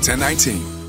1019.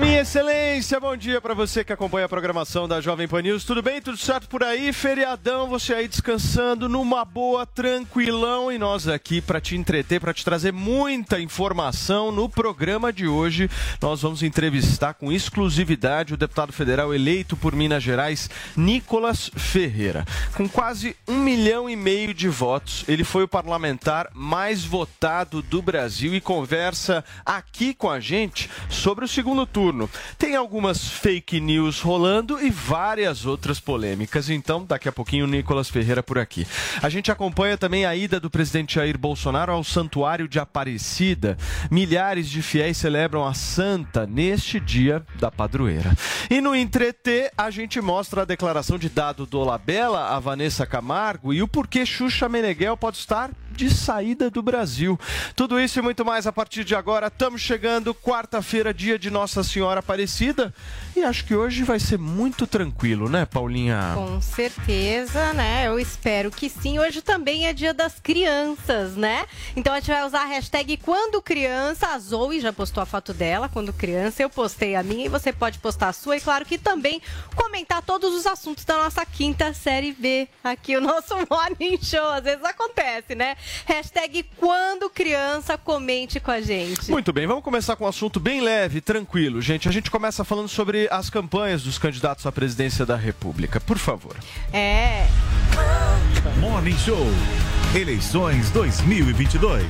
Minha excelência, bom dia para você que acompanha a programação da Jovem Pan News. Tudo bem? Tudo certo por aí? Feriadão, você aí descansando numa boa, tranquilão, e nós aqui para te entreter, para te trazer muita informação. No programa de hoje, nós vamos entrevistar com exclusividade o deputado federal eleito por Minas Gerais, Nicolas Ferreira. Com quase 1,5 milhão de votos, ele foi o parlamentar mais votado do Brasil e conversa aqui com a gente sobre o segundo turno. Tem algumas fake news rolando e várias outras polêmicas. Então, daqui a pouquinho, o Nicolas Ferreira por aqui. A gente acompanha também a ida do presidente Jair Bolsonaro ao Santuário de Aparecida. Milhares de fiéis celebram a Santa neste dia da padroeira. E no Entreter, a gente mostra a declaração de Dado Dolabella, a Wanessa Camargo, e o porquê Xuxa Meneghel pode estar de saída do Brasil. Tudo isso e muito mais a partir de agora. Estamos chegando, quarta-feira, dia de Nossa Senhora Aparecida, e acho que hoje vai ser muito tranquilo, né, Paulinha? Com certeza, né? Eu espero que sim. Hoje também é dia das crianças, né? Então a gente vai usar a hashtag Quando Criança. A Zoe já postou a foto dela quando criança, eu postei a minha e você pode postar a sua, e claro que também comentar todos os assuntos da nossa quinta série B, aqui o nosso Morning Show. Às vezes acontece, né? Hashtag Quando Criança, comente com a gente. Muito bem, vamos começar com um assunto bem leve, tranquilo. Gente, a gente começa falando sobre as campanhas dos candidatos à presidência da República. Por favor. É. Morning Show. Eleições 2022.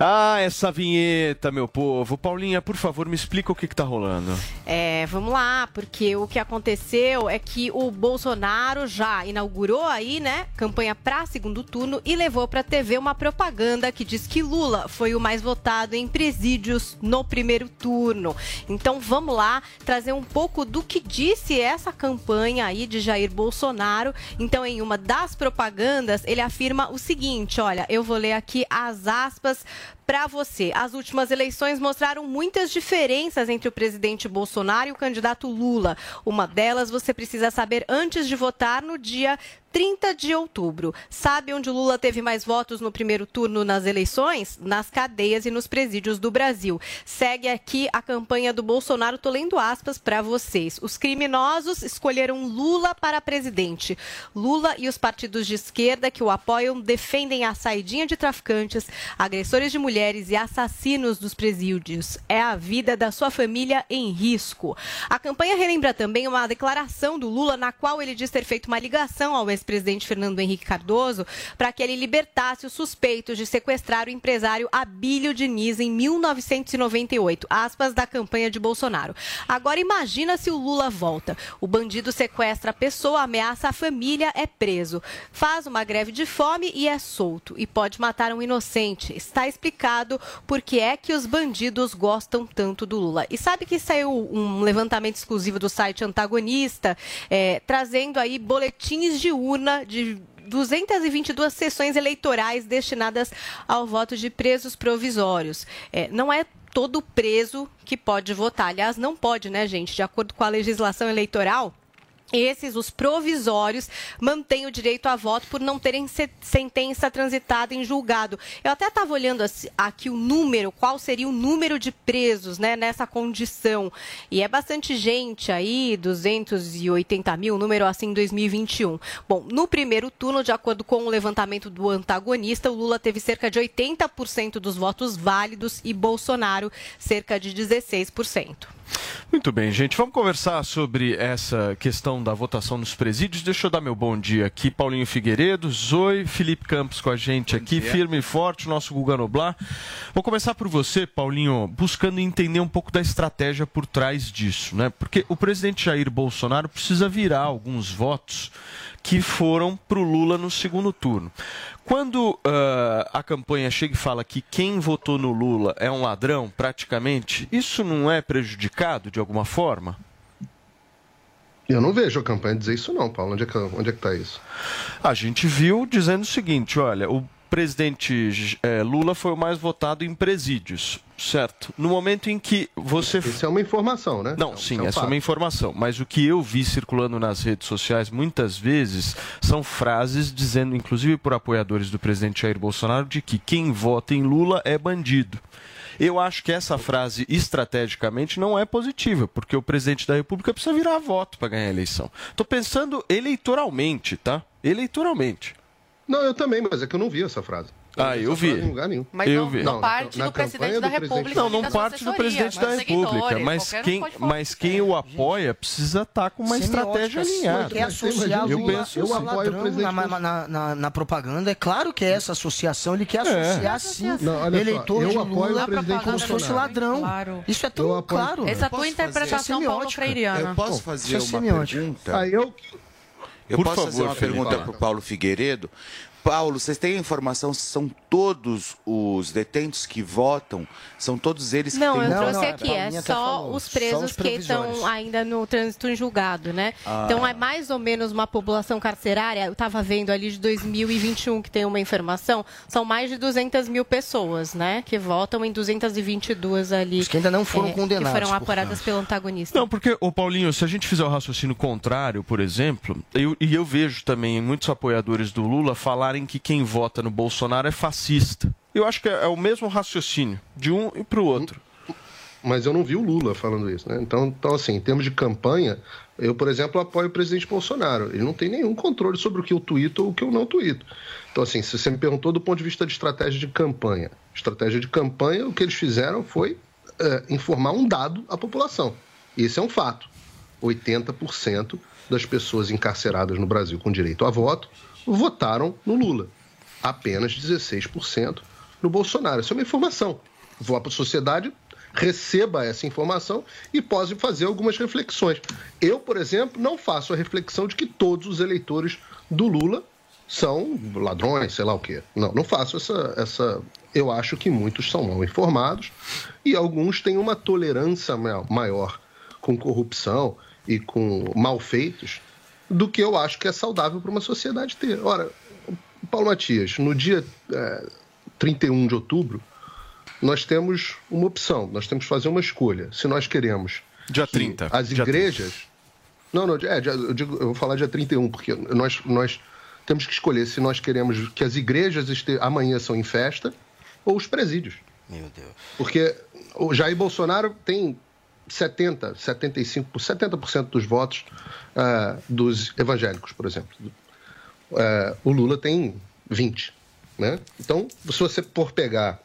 Ah, essa vinheta, meu povo. Paulinha, por favor, me explica o que tá rolando. É, vamos lá, porque o que aconteceu é que o Bolsonaro já inaugurou aí, né, campanha para segundo turno, e levou para a TV uma propaganda que diz que Lula foi o mais votado em presídios no primeiro turno. Então, vamos lá trazer um pouco do que disse essa campanha aí de Jair Bolsonaro. Então, em uma das propagandas, ele afirma o seguinte, olha, eu vou ler aqui as aspas para você. As últimas eleições mostraram muitas diferenças entre o presidente Bolsonaro e o candidato Lula. Uma delas você precisa saber antes de votar no dia 30 de outubro. Sabe onde Lula teve mais votos no primeiro turno nas eleições? Nas cadeias e nos presídios do Brasil. Segue aqui a campanha do Bolsonaro, tô lendo aspas para vocês. Os criminosos escolheram Lula para presidente. Lula e os partidos de esquerda que o apoiam defendem a saidinha de traficantes, agressores de mulheres e assassinos dos presídios. É a vida da sua família em risco. A campanha relembra também uma declaração do Lula na qual ele diz ter feito uma ligação ao ex-presidente Fernando Henrique Cardoso para que ele libertasse os suspeitos de sequestrar o empresário Abílio Diniz em 1998. Aspas da campanha de Bolsonaro. Agora imagina se o Lula volta. O bandido sequestra a pessoa, ameaça a família, é preso. Faz uma greve de fome e é solto. E pode matar um inocente. Está explicado por que é que os bandidos gostam tanto do Lula. E sabe que saiu um levantamento exclusivo do site Antagonista, trazendo aí boletins de urna de 222 sessões eleitorais destinadas ao voto de presos provisórios. Não é todo preso que pode votar. Aliás, não pode, né, gente? De acordo com a legislação eleitoral, esses, os provisórios, mantêm o direito a voto por não terem sentença transitada em julgado. Eu até estava olhando aqui o número, qual seria o número de presos, né, nessa condição. E é bastante gente aí, 280 mil, número assim em 2021. Bom, no primeiro turno, de acordo com o levantamento do Antagonista, o Lula teve cerca de 80% dos votos válidos e Bolsonaro cerca de 16%. Muito bem, gente. Vamos conversar sobre essa questão da votação nos presídios. Deixa eu dar meu bom dia aqui. Paulinho Figueiredo, Zoe, Felipe Campos com a gente aqui, firme e forte, o nosso Guga Noblar. Vou começar por você, Paulinho, buscando entender um pouco da estratégia por trás disso, né? Porque o presidente Jair Bolsonaro precisa virar alguns votos que foram para o Lula no segundo turno. Quando a campanha chega e fala que quem votou no Lula é um ladrão, praticamente, isso não é prejudicado de alguma forma? Eu não vejo a campanha dizer isso não, Paulo. Onde é que está isso? A gente viu dizendo o seguinte, olha, o presidente Lula foi o mais votado em presídios, certo? No momento em que você... Isso é uma informação, né? Não, sim, essa é uma informação. Mas o que eu vi circulando nas redes sociais muitas vezes são frases dizendo, inclusive por apoiadores do presidente Jair Bolsonaro, de que quem vota em Lula é bandido. Eu acho que essa frase, estrategicamente, não é positiva, porque o presidente da República precisa virar voto para ganhar a eleição. Estou pensando eleitoralmente, tá? Eleitoralmente. Não, eu também, mas é que eu não vi essa frase. Eu vi. Em lugar nenhum. Mas eu vi. Não parte do presidente da República. Não, não parte do presidente da República. Mas quem o apoia precisa estar com uma estratégia alinhada. Eu apoio o presidente na propaganda. É claro que é essa associação. Ele quer associar, sim, eleitor de Lula como se fosse ladrão. Isso é tão claro. Essa é a tua interpretação paulo-freiriana. Eu posso fazer uma pergunta? Eu posso fazer uma pergunta para o Paulo Figueiredo? Paulo, vocês têm a informação se são todos os detentos que votam? São todos eles que têm... Não, eu trouxe aqui, é só os presos que estão ainda no trânsito em julgado, né? Então, é mais ou menos uma população carcerária, eu estava vendo ali de 2021, que tem uma informação, são mais de 200 mil pessoas, né? Que votam em 222 ali. Os que ainda não foram condenados. Que foram apuradas pelo antagonista. Não, porque, ô Paulinho, se a gente fizer o raciocínio contrário, por exemplo, eu vejo também muitos apoiadores do Lula falarem que quem vota no Bolsonaro é fascista. Eu acho que é o mesmo raciocínio, de um e para o outro. Mas eu não vi o Lula falando isso, né? Então, assim, em termos de campanha, eu, por exemplo, apoio o presidente Bolsonaro. Ele não tem nenhum controle sobre o que eu tuito ou o que eu não tuito. Então, assim, se você me perguntou do ponto de vista de estratégia de campanha. Estratégia de campanha, o que eles fizeram foi informar um dado à população. E esse é um fato. 80% das pessoas encarceradas no Brasil com direito a voto votaram no Lula, apenas 16% no Bolsonaro. Isso é uma informação. Vá para a sociedade, receba essa informação e pode fazer algumas reflexões. Eu, por exemplo, não faço a reflexão de que todos os eleitores do Lula são ladrões, sei lá o quê. Não, não faço essa... Eu acho que muitos são mal informados e alguns têm uma tolerância maior com corrupção e com malfeitos do que eu acho que é saudável para uma sociedade ter. Ora, Paulo Matias, no dia 31 de outubro, nós temos uma opção, nós temos que fazer uma escolha. Se nós queremos... Dia 30. As igrejas... 30. Eu vou falar dia 31, porque nós temos que escolher se nós queremos que as igrejas amanheçam em festa ou os presídios. Meu Deus. Porque o Jair Bolsonaro tem... 70% dos votos dos evangélicos, por exemplo. O Lula tem 20%. Né? Então, se você for pegar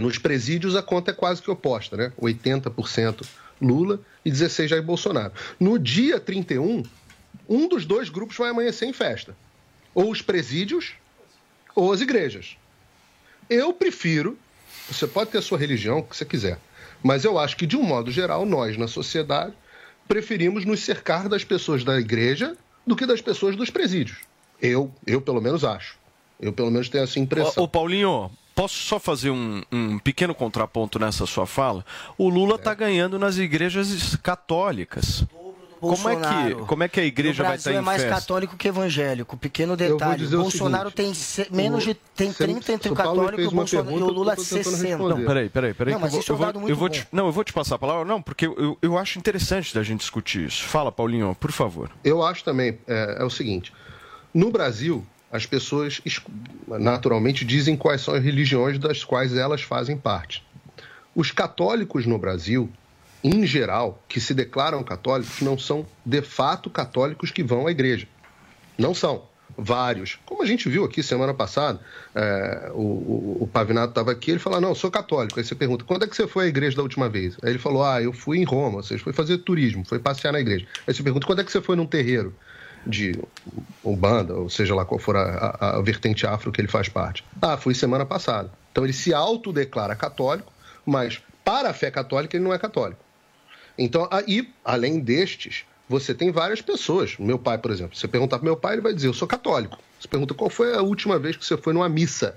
nos presídios, a conta é quase que oposta, né? 80% Lula e 16% Jair Bolsonaro. No dia 31, um dos dois grupos vai amanhecer em festa. Ou os presídios, ou as igrejas. Eu prefiro, você pode ter a sua religião, o que você quiser, mas eu acho que, de um modo geral, nós, na sociedade, preferimos nos cercar das pessoas da igreja do que das pessoas dos presídios. Eu pelo menos, acho. Eu, pelo menos, tenho essa impressão. Ô, Paulinho, posso só fazer um pequeno contraponto nessa sua fala? O Lula está ganhando nas igrejas católicas. Como é que a igreja vai estar em festa? O Brasil é mais católico que evangélico. Pequeno detalhe. O Bolsonaro tem menos de 30 entre o católico e o Lula 60. Não, peraí. Não, mas isso é um dado muito bom. Não, eu vou te passar a palavra. Não, porque eu acho interessante da gente discutir isso. Fala, Paulinho, por favor. Eu acho também, é o seguinte. No Brasil, as pessoas naturalmente dizem quais são as religiões das quais elas fazem parte. Os católicos no Brasil, em geral, que se declaram católicos, não são de fato católicos que vão à igreja. Não são. Vários. Como a gente viu aqui semana passada, o Pavinato estava aqui, ele falou, não, eu sou católico. Aí você pergunta, quando é que você foi à igreja da última vez? Aí ele falou, eu fui em Roma, ou seja, foi fazer turismo, foi passear na igreja. Aí você pergunta, quando é que você foi num terreiro de Umbanda, ou seja lá qual for a vertente afro que ele faz parte? Fui semana passada. Então ele se autodeclara católico, mas para a fé católica ele não é católico. Então, aí, além destes, você tem várias pessoas. Meu pai, por exemplo. Você perguntar para meu pai, ele vai dizer, eu sou católico. Você pergunta, qual foi a última vez que você foi numa missa?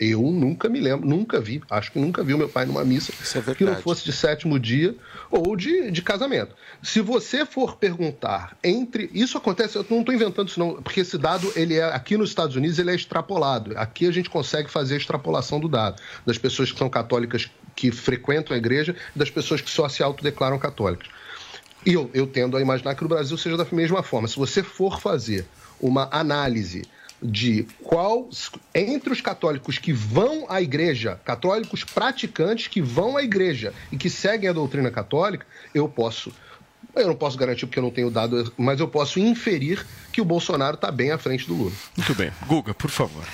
Eu nunca me lembro, nunca vi, acho que nunca vi o meu pai numa missa que não fosse de sétimo dia ou de casamento. Se você for perguntar entre... Isso acontece, eu não estou inventando isso não, porque esse dado, ele é, aqui nos Estados Unidos, ele é extrapolado. Aqui a gente consegue fazer a extrapolação do dado, das pessoas que são católicas que frequentam a igreja e das pessoas que só se autodeclaram católicas. E eu tendo a imaginar que no Brasil seja da mesma forma. Se você for fazer uma análise de qual, entre os católicos que vão à igreja, católicos praticantes que vão à igreja e que seguem a doutrina católica, eu não posso garantir porque eu não tenho dado, mas eu posso inferir que o Bolsonaro está bem à frente do Lula. Muito bem. Guga, por favor.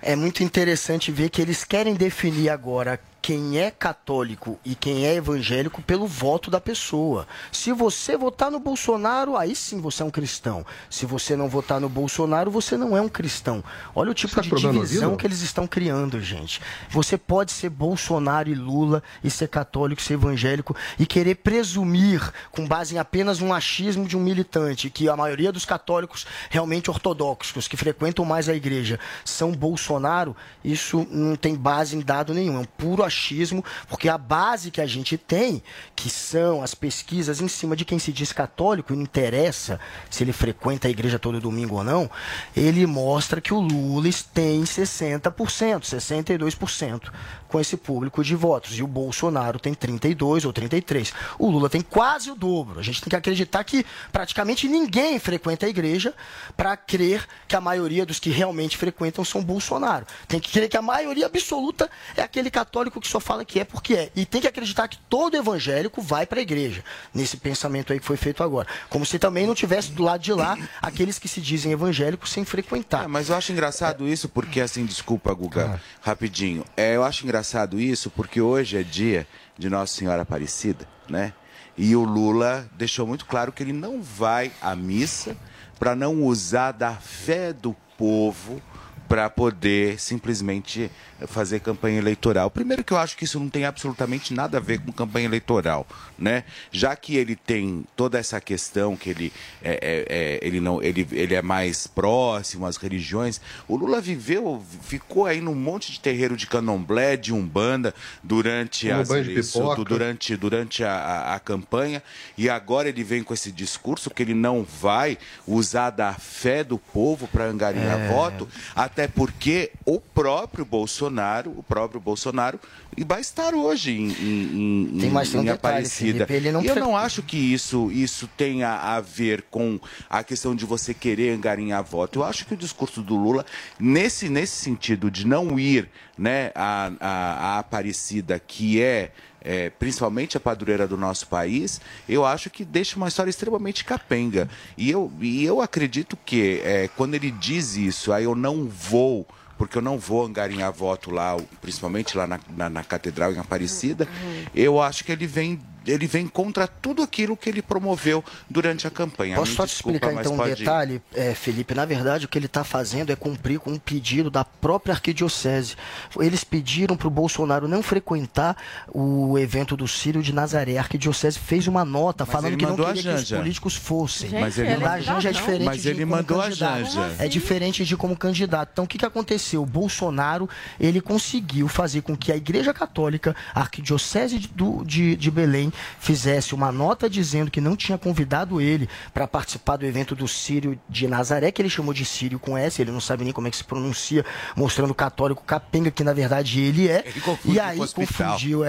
É muito interessante ver que eles querem definir agora quem é católico e quem é evangélico pelo voto da pessoa. Se você votar no Bolsonaro, aí sim você é um cristão. Se você não votar no Bolsonaro, você não é um cristão. Olha o tipo de divisão que eles estão criando, gente. Você pode ser Bolsonaro e Lula e ser católico, ser evangélico e querer presumir, com base em apenas um achismo de um militante, que a maioria dos católicos realmente ortodoxos, que frequentam mais a igreja, são Bolsonaro. Isso não tem base em dado nenhum, é um puro achismo. Porque a base que a gente tem, que são as pesquisas em cima de quem se diz católico, e não interessa se ele frequenta a igreja todo domingo ou não, ele mostra que o Lula tem 60%, 62% com esse público de votos, e o Bolsonaro tem 32 ou 33. O Lula tem quase o dobro. A gente tem que acreditar que praticamente ninguém frequenta a igreja para crer que a maioria dos que realmente frequentam são Bolsonaro. Tem que crer que a maioria absoluta é aquele católico que só fala que é porque é. E tem que acreditar que todo evangélico vai para a igreja, nesse pensamento aí que foi feito agora. Como se também não tivesse do lado de lá aqueles que se dizem evangélicos sem frequentar. É, mas eu acho engraçado isso porque, assim, desculpa, Guga, rapidinho. Eu acho engraçado isso porque hoje é dia de Nossa Senhora Aparecida, né? E o Lula deixou muito claro que ele não vai à missa para não usar da fé do povo para poder simplesmente fazer campanha eleitoral. Primeiro que eu acho que isso não tem absolutamente nada a ver com campanha eleitoral, né? Já que ele tem toda essa questão que ele é mais próximo às religiões. O Lula ficou aí num monte de terreiro de candomblé, de umbanda durante a campanha, e agora ele vem com esse discurso que ele não vai usar da fé do povo para angariar voto, até porque o próprio Bolsonaro vai estar hoje em Aparecida. Felipe, e eu não acho que isso tenha a ver com a questão de você querer angariar voto. Eu acho que o discurso do Lula, nesse sentido de não ir, né, a Aparecida, que é principalmente a padroeira do nosso país, eu acho que deixa uma história extremamente capenga. E eu acredito que quando ele diz isso, eu não vou, porque eu não vou angariar voto lá, principalmente lá na Catedral em Aparecida, eu acho que ele vem contra tudo aquilo que ele promoveu durante a campanha. Posso só te explicar então um detalhe, Felipe? Na verdade, o que ele está fazendo é cumprir com um pedido da própria Arquidiocese. Eles pediram para o Bolsonaro não frequentar o evento do Círio de Nazaré. A Arquidiocese fez uma nota falando que não queria que os políticos fossem. Mas ele mandou a Janja. É diferente de como candidato. Então, o que aconteceu? O Bolsonaro, ele conseguiu fazer com que a Igreja Católica, a Arquidiocese de Belém, fizesse uma nota dizendo que não tinha convidado ele para participar do evento do Círio de Nazaré, que ele chamou de Círio com S, ele não sabe nem como é que se pronuncia, mostrando o católico capenga, que na verdade ele é. E aí confundiu,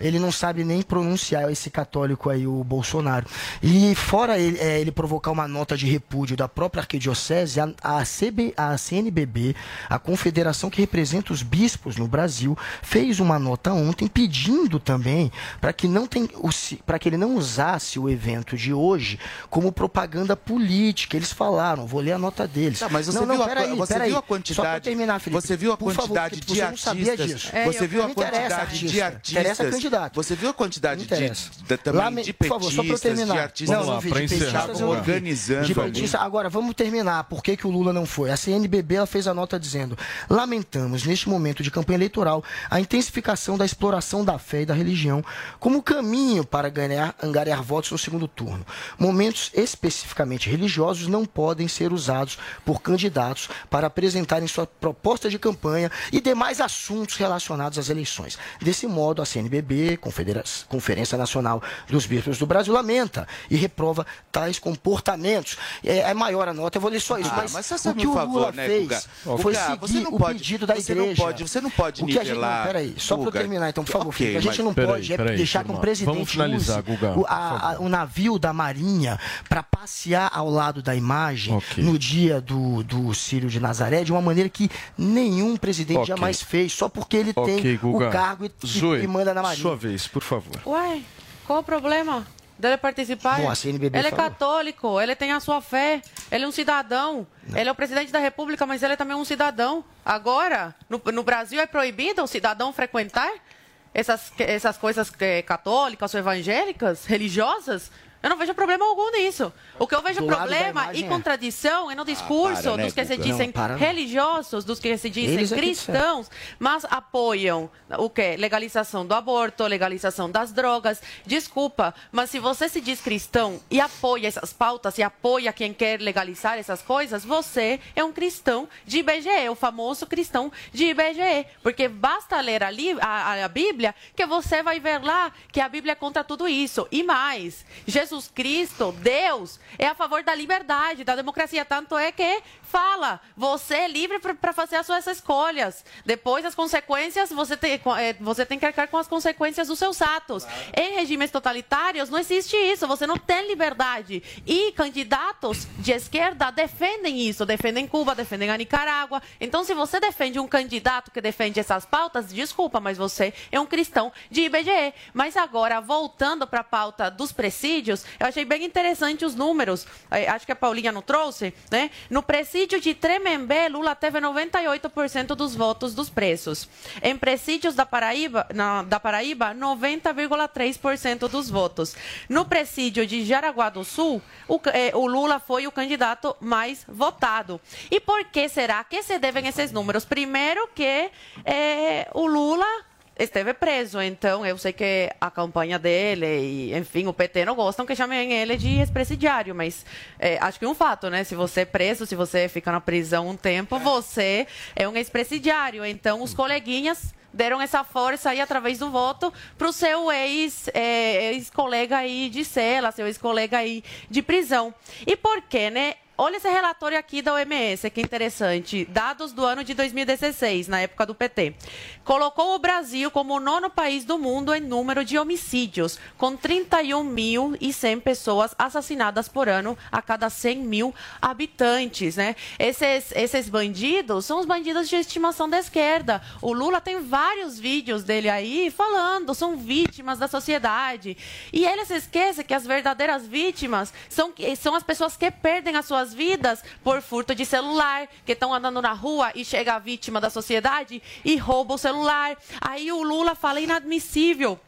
ele não sabe nem pronunciar esse católico aí, o Bolsonaro. E fora ele provocar uma nota de repúdio da própria Arquidiocese, a CNBB, a confederação que representa os bispos no Brasil, fez uma nota ontem pedindo também para que ele não usasse o evento de hoje como propaganda política. Eles falaram, vou ler a nota deles. Não, mas você viu a quantidade de artistas? Você viu a quantidade de artistas? Você viu a quantidade de petistas, de artistas que estavam organizando? Agora, vamos terminar. Por que o Lula não foi? A CNBB fez a nota dizendo: lamentamos, neste momento de campanha eleitoral, a intensificação da exploração da fé e da religião como caminho caminho para angariar votos no segundo turno. Momentos especificamente religiosos não podem ser usados por candidatos para apresentarem sua proposta de campanha e demais assuntos relacionados às eleições. Desse modo, a CNBB, Conferência Nacional dos Bispos do Brasil, lamenta e reprova tais comportamentos. É maior a nota, eu vou ler só isso, mas o que o Lula fez foi seguir o pedido da igreja. Você não pode nivelar... Peraí, só para eu terminar, então, por favor, Felipe, a gente não pode deixar que o presidente use o navio da Marinha para passear ao lado da imagem no dia do Círio de Nazaré, de uma maneira que nenhum presidente jamais fez, só porque ele tem o cargo e manda na Marinha. Sua vez, por favor. Ué, qual o problema dele participar? Bom, a CNBB ele falou. É católico, ele tem a sua fé, ele é um cidadão, não. Ele é o presidente da República, mas ele é também um cidadão. Agora, no Brasil é proibido o cidadão frequentar essas coisas católicas ou evangélicas, religiosas? Eu não vejo problema algum nisso. O que eu vejo problema e contradição é no discurso dos que se dizem religiosos, dos que se dizem cristãos, mas apoiam o quê? Legalização do aborto, legalização das drogas. Desculpa, mas se você se diz cristão e apoia essas pautas e apoia quem quer legalizar essas coisas, você é um cristão de IBGE, o famoso cristão de IBGE. Porque basta ler a Bíblia que você vai ver lá que a Bíblia é contra tudo isso. E mais, Jesus Cristo, Deus, é a favor da liberdade, da democracia, tanto é que fala, você é livre para fazer as suas escolhas, depois as consequências, você tem que arcar com as consequências dos seus atos. Em regimes totalitários não existe isso, você não tem liberdade, e candidatos de esquerda defendem isso, defendem Cuba, defendem a Nicarágua. Então, se você defende um candidato que defende essas pautas, desculpa, mas você é um cristão de IBGE. Mas agora, voltando para a pauta dos presídios, eu achei bem interessante os números, acho que a Paulinha não trouxe, né? No presídio de Tremembé, Lula teve 98% dos votos dos presos. Em presídios da Paraíba 90,3% dos votos. No presídio de Jaraguá do Sul, o Lula foi o candidato mais votado. E por que será que se devem esses números? Primeiro que o Lula esteve preso, então eu sei que a campanha dele e, enfim, o PT não gostam que chamem ele de ex-presidiário, mas acho que é um fato, né? Se você é preso, se você fica na prisão um tempo, você é um ex-presidiário. Então, os coleguinhas deram essa força aí, através do voto, para o seu ex-colega aí de cela, seu ex-colega aí de prisão. E por quê, né? Olha esse relatório aqui da OMS, que interessante. Dados do ano de 2016, na época do PT. Colocou o Brasil como o 9º país do mundo em número de homicídios, com 31.100 pessoas assassinadas por ano a cada 100 mil habitantes, né? Esses bandidos são os bandidos de estimação da esquerda. O Lula tem vários vídeos dele aí falando, são vítimas da sociedade. E ele se esquece que as verdadeiras vítimas são as pessoas que perdem as suas vidas por furto de celular, que estão andando na rua e chega a vítima da sociedade e rouba o celular. Aí o Lula fala: inadmissível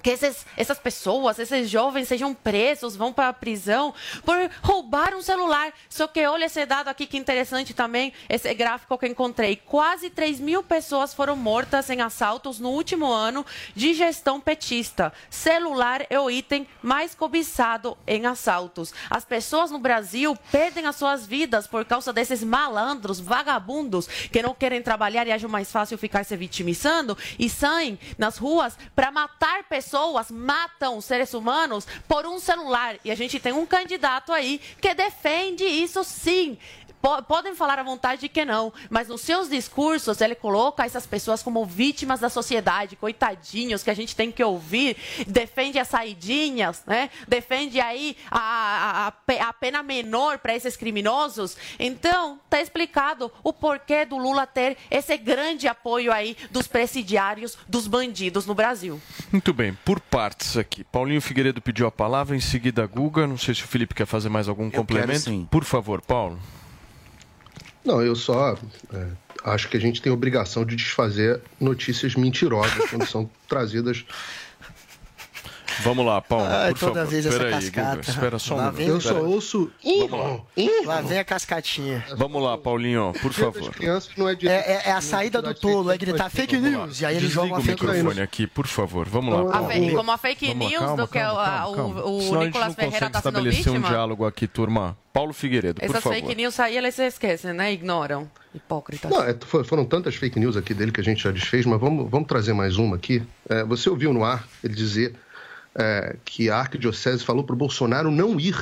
que essas pessoas, esses jovens sejam presos, vão para a prisão por roubar um celular. Só que olha esse dado aqui, que interessante também, esse gráfico que eu encontrei. Quase 3 mil pessoas foram mortas em assaltos no último ano de gestão petista. Celular é o item mais cobiçado em assaltos. As pessoas no Brasil perdem as suas vidas por causa desses malandros, vagabundos, que não querem trabalhar e acham mais fácil ficar se vitimizando e saem nas ruas para matar pessoas, matam seres humanos por um celular. E a gente tem um candidato aí que defende isso, sim. Podem falar à vontade que não, mas nos seus discursos ele coloca essas pessoas como vítimas da sociedade, coitadinhos, que a gente tem que ouvir. Defende as saidinhas, né? Defende aí a pena menor para esses criminosos. Então, está explicado o porquê do Lula ter esse grande apoio aí dos presidiários, dos bandidos no Brasil. Muito bem, por partes aqui. Paulinho Figueiredo pediu a palavra, em seguida Guga. Não sei se o Felipe quer fazer mais algum complemento. Quero, sim. Por favor, Paulo. Não, eu só acho que a gente tem a obrigação de desfazer notícias mentirosas quando são trazidas Vamos lá, Paulo, por toda favor. Vez essa pera cascata. Aí, espera só um minuto. Eu só ouço... Lá vem a cascatinha. Vamos lá, Paulinho, por favor. É a saída do tolo, é gritar fake news. E aí eles jogam a fake news. Desliga o microfone aqui, por favor. Vamos lá, Paulo. Como a fake news do que o Nicolas Ferreira está sendo vítima. Senão a gente não consegue estabelecer um diálogo aqui, turma. Paulo Figueiredo, por favor. Essas fake news aí, elas se esquecem, né? Ignoram. Hipócritas. Não, foram tantas fake news aqui dele que a gente já desfez, mas vamos trazer mais uma aqui. Você ouviu no ar ele dizer que a Arquidiocese falou para o Bolsonaro não ir.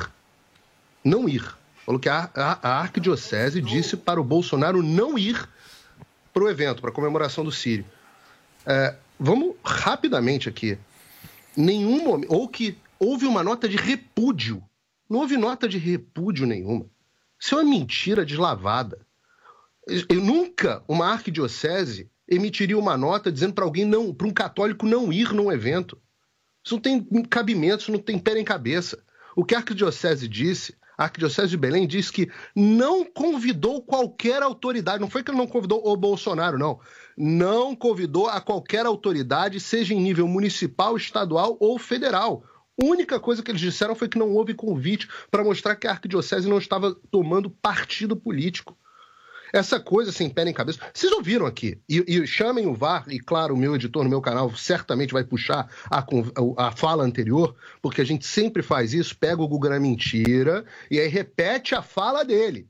Não ir. Falou que a Arquidiocese disse para o Bolsonaro não ir para o evento, para a comemoração do Círio. Vamos rapidamente aqui. Nenhum momento... Ou que houve uma nota de repúdio. Não houve nota de repúdio nenhuma. Isso é uma mentira deslavada. Eu nunca uma arquidiocese emitiria uma nota dizendo para alguém não, para um católico não ir num evento. Isso não tem cabimento, isso não tem pé em cabeça. O que a arquidiocese disse, a arquidiocese de Belém disse que não convidou qualquer autoridade, não foi que ele não convidou o Bolsonaro, não. Não convidou a qualquer autoridade, seja em nível municipal, estadual ou federal. A única coisa que eles disseram foi que não houve convite para mostrar que a arquidiocese não estava tomando partido político. Essa coisa sem pé nem cabeça. Vocês ouviram aqui, e chamem o VAR, e claro, o meu editor no meu canal certamente vai puxar a fala anterior, porque a gente sempre faz isso, pega o Guga na mentira e aí repete a fala dele.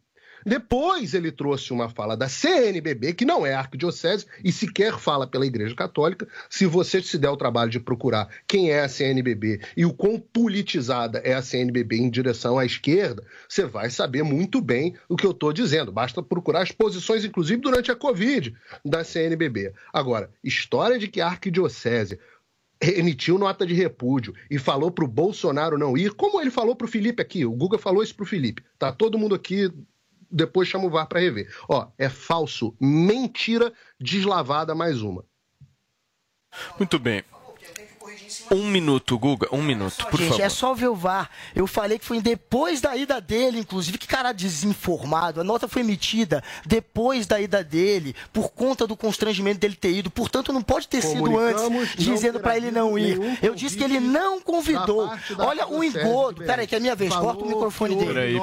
Depois ele trouxe uma fala da CNBB, que não é arquidiocese e sequer fala pela Igreja Católica. Se você se der o trabalho de procurar quem é a CNBB e o quão politizada é a CNBB em direção à esquerda, você vai saber muito bem o que eu estou dizendo. Basta procurar as posições, inclusive durante a Covid, da CNBB. Agora, história de que a arquidiocese emitiu nota de repúdio e falou para o Bolsonaro não ir, como ele falou para o Felipe aqui, o Guga falou isso para o Felipe. Tá todo mundo aqui... Depois chama o VAR para rever. Ó, é falso, mentira, deslavada, mais uma. Muito bem. Um minuto, Guga, um minuto, por favor. Gente, é só ver o VAR. Eu falei que foi depois da ida dele, inclusive, que cara desinformado. A nota foi emitida depois da ida dele, por conta do constrangimento dele ter ido. Portanto, não pode ter sido antes, dizendo para ele não ir. Eu disse que ele não convidou. Olha o engodo. Peraí, que é a minha vez. Corta o microfone dele.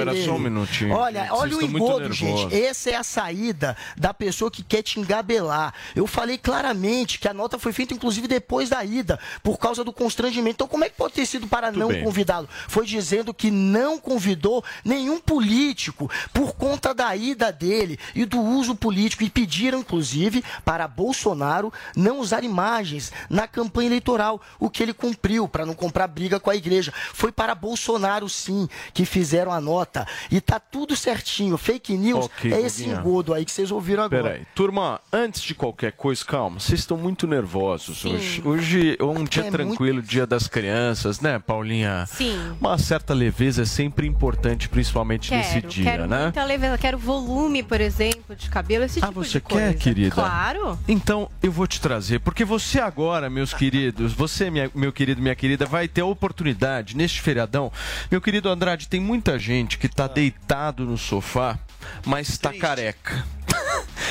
Peraí, só um minutinho. Olha o engodo, gente. Essa é a saída da pessoa que quer te engabelar. Eu falei claramente que a nota foi feita, inclusive, depois da ida, por causa do constrangimento. Então, como é que pode ter sido para não convidado? Foi dizendo que não convidou nenhum político por conta da ida dele e do uso político. E pediram, inclusive, para Bolsonaro não usar imagens na campanha eleitoral, o que ele cumpriu, para não comprar briga com a igreja. Foi para Bolsonaro, sim, que fizeram a nota. E tá tudo certinho. Fake news é esse engodo aí que vocês ouviram agora. Peraí, turma, antes de qualquer coisa, calma. Vocês estão muito nervosos hoje. Hoje é um dia tranquilo, muito... dia das crianças, né, Paulinha? Sim. Uma certa leveza é sempre importante, principalmente nesse dia, né? Muita leveza, quero volume, por exemplo, de cabelo, esse tipo de coisa. Ah, você quer, querida? Claro. Então, eu vou te trazer, porque você agora, meus queridos, você, meu querido, minha querida, vai ter a oportunidade, neste feriadão. Meu querido Andrade, tem muita gente que tá deitado no sofá, mas tá careca.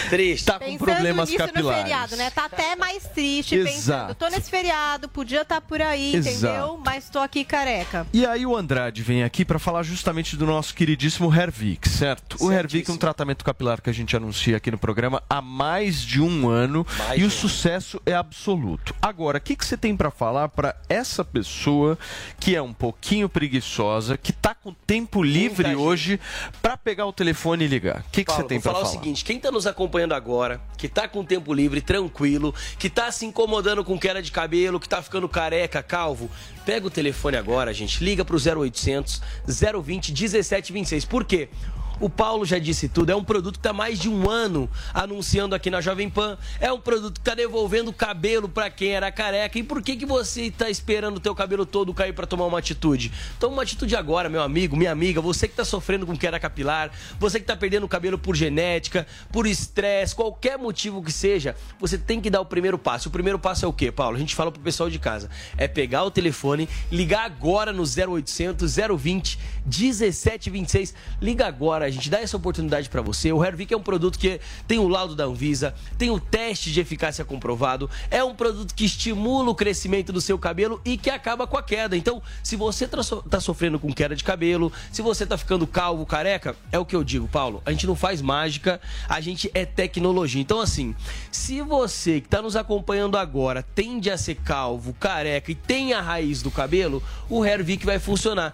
Triste. Tá com pensando problemas capilares. No feriado, né? Tá até mais triste. Exato. Pensando, tô nesse feriado, podia estar por aí, entendeu? Mas tô aqui careca. E aí o Andrade vem aqui para falar justamente do nosso queridíssimo HairVit, certo? O HairVit é um tratamento capilar que a gente anuncia aqui no programa há mais de um ano e o sucesso é absoluto. Agora, o que você tem para falar para essa pessoa que é um pouquinho preguiçosa, que tá com tempo livre hoje para pegar o telefone e ligar? O que você tem para falar? Vou falar o seguinte, quem tá nos acompanhando agora, que tá com tempo livre, tranquilo, que tá se incomodando com queda de cabelo, que tá ficando careca, calvo, pega o telefone agora, gente, liga pro 0800 020 1726. Por quê? O Paulo já disse tudo, é um produto que está mais de um ano anunciando aqui na Jovem Pan, é um produto que está devolvendo cabelo para quem era careca. E por que você está esperando o teu cabelo todo cair para tomar uma atitude? Toma uma atitude agora, meu amigo, minha amiga, você que está sofrendo com queda capilar, você que está perdendo o cabelo por genética, por estresse, qualquer motivo que seja, você tem que dar o primeiro passo. O primeiro passo é o quê, Paulo? A gente fala pro pessoal de casa, é pegar o telefone, ligar agora no 0800 020 1726, liga agora a gente dá essa oportunidade para você. O HairVit é um produto que tem o laudo da Anvisa, tem o teste de eficácia comprovado, é um produto que estimula o crescimento do seu cabelo e que acaba com a queda. Então, se você tá sofrendo com queda de cabelo, se você tá ficando calvo, careca, é o que eu digo, Paulo, a gente não faz mágica, a gente é tecnologia. Então, assim, se você que tá nos acompanhando agora tende a ser calvo, careca e tem a raiz do cabelo, o HairVit vai funcionar.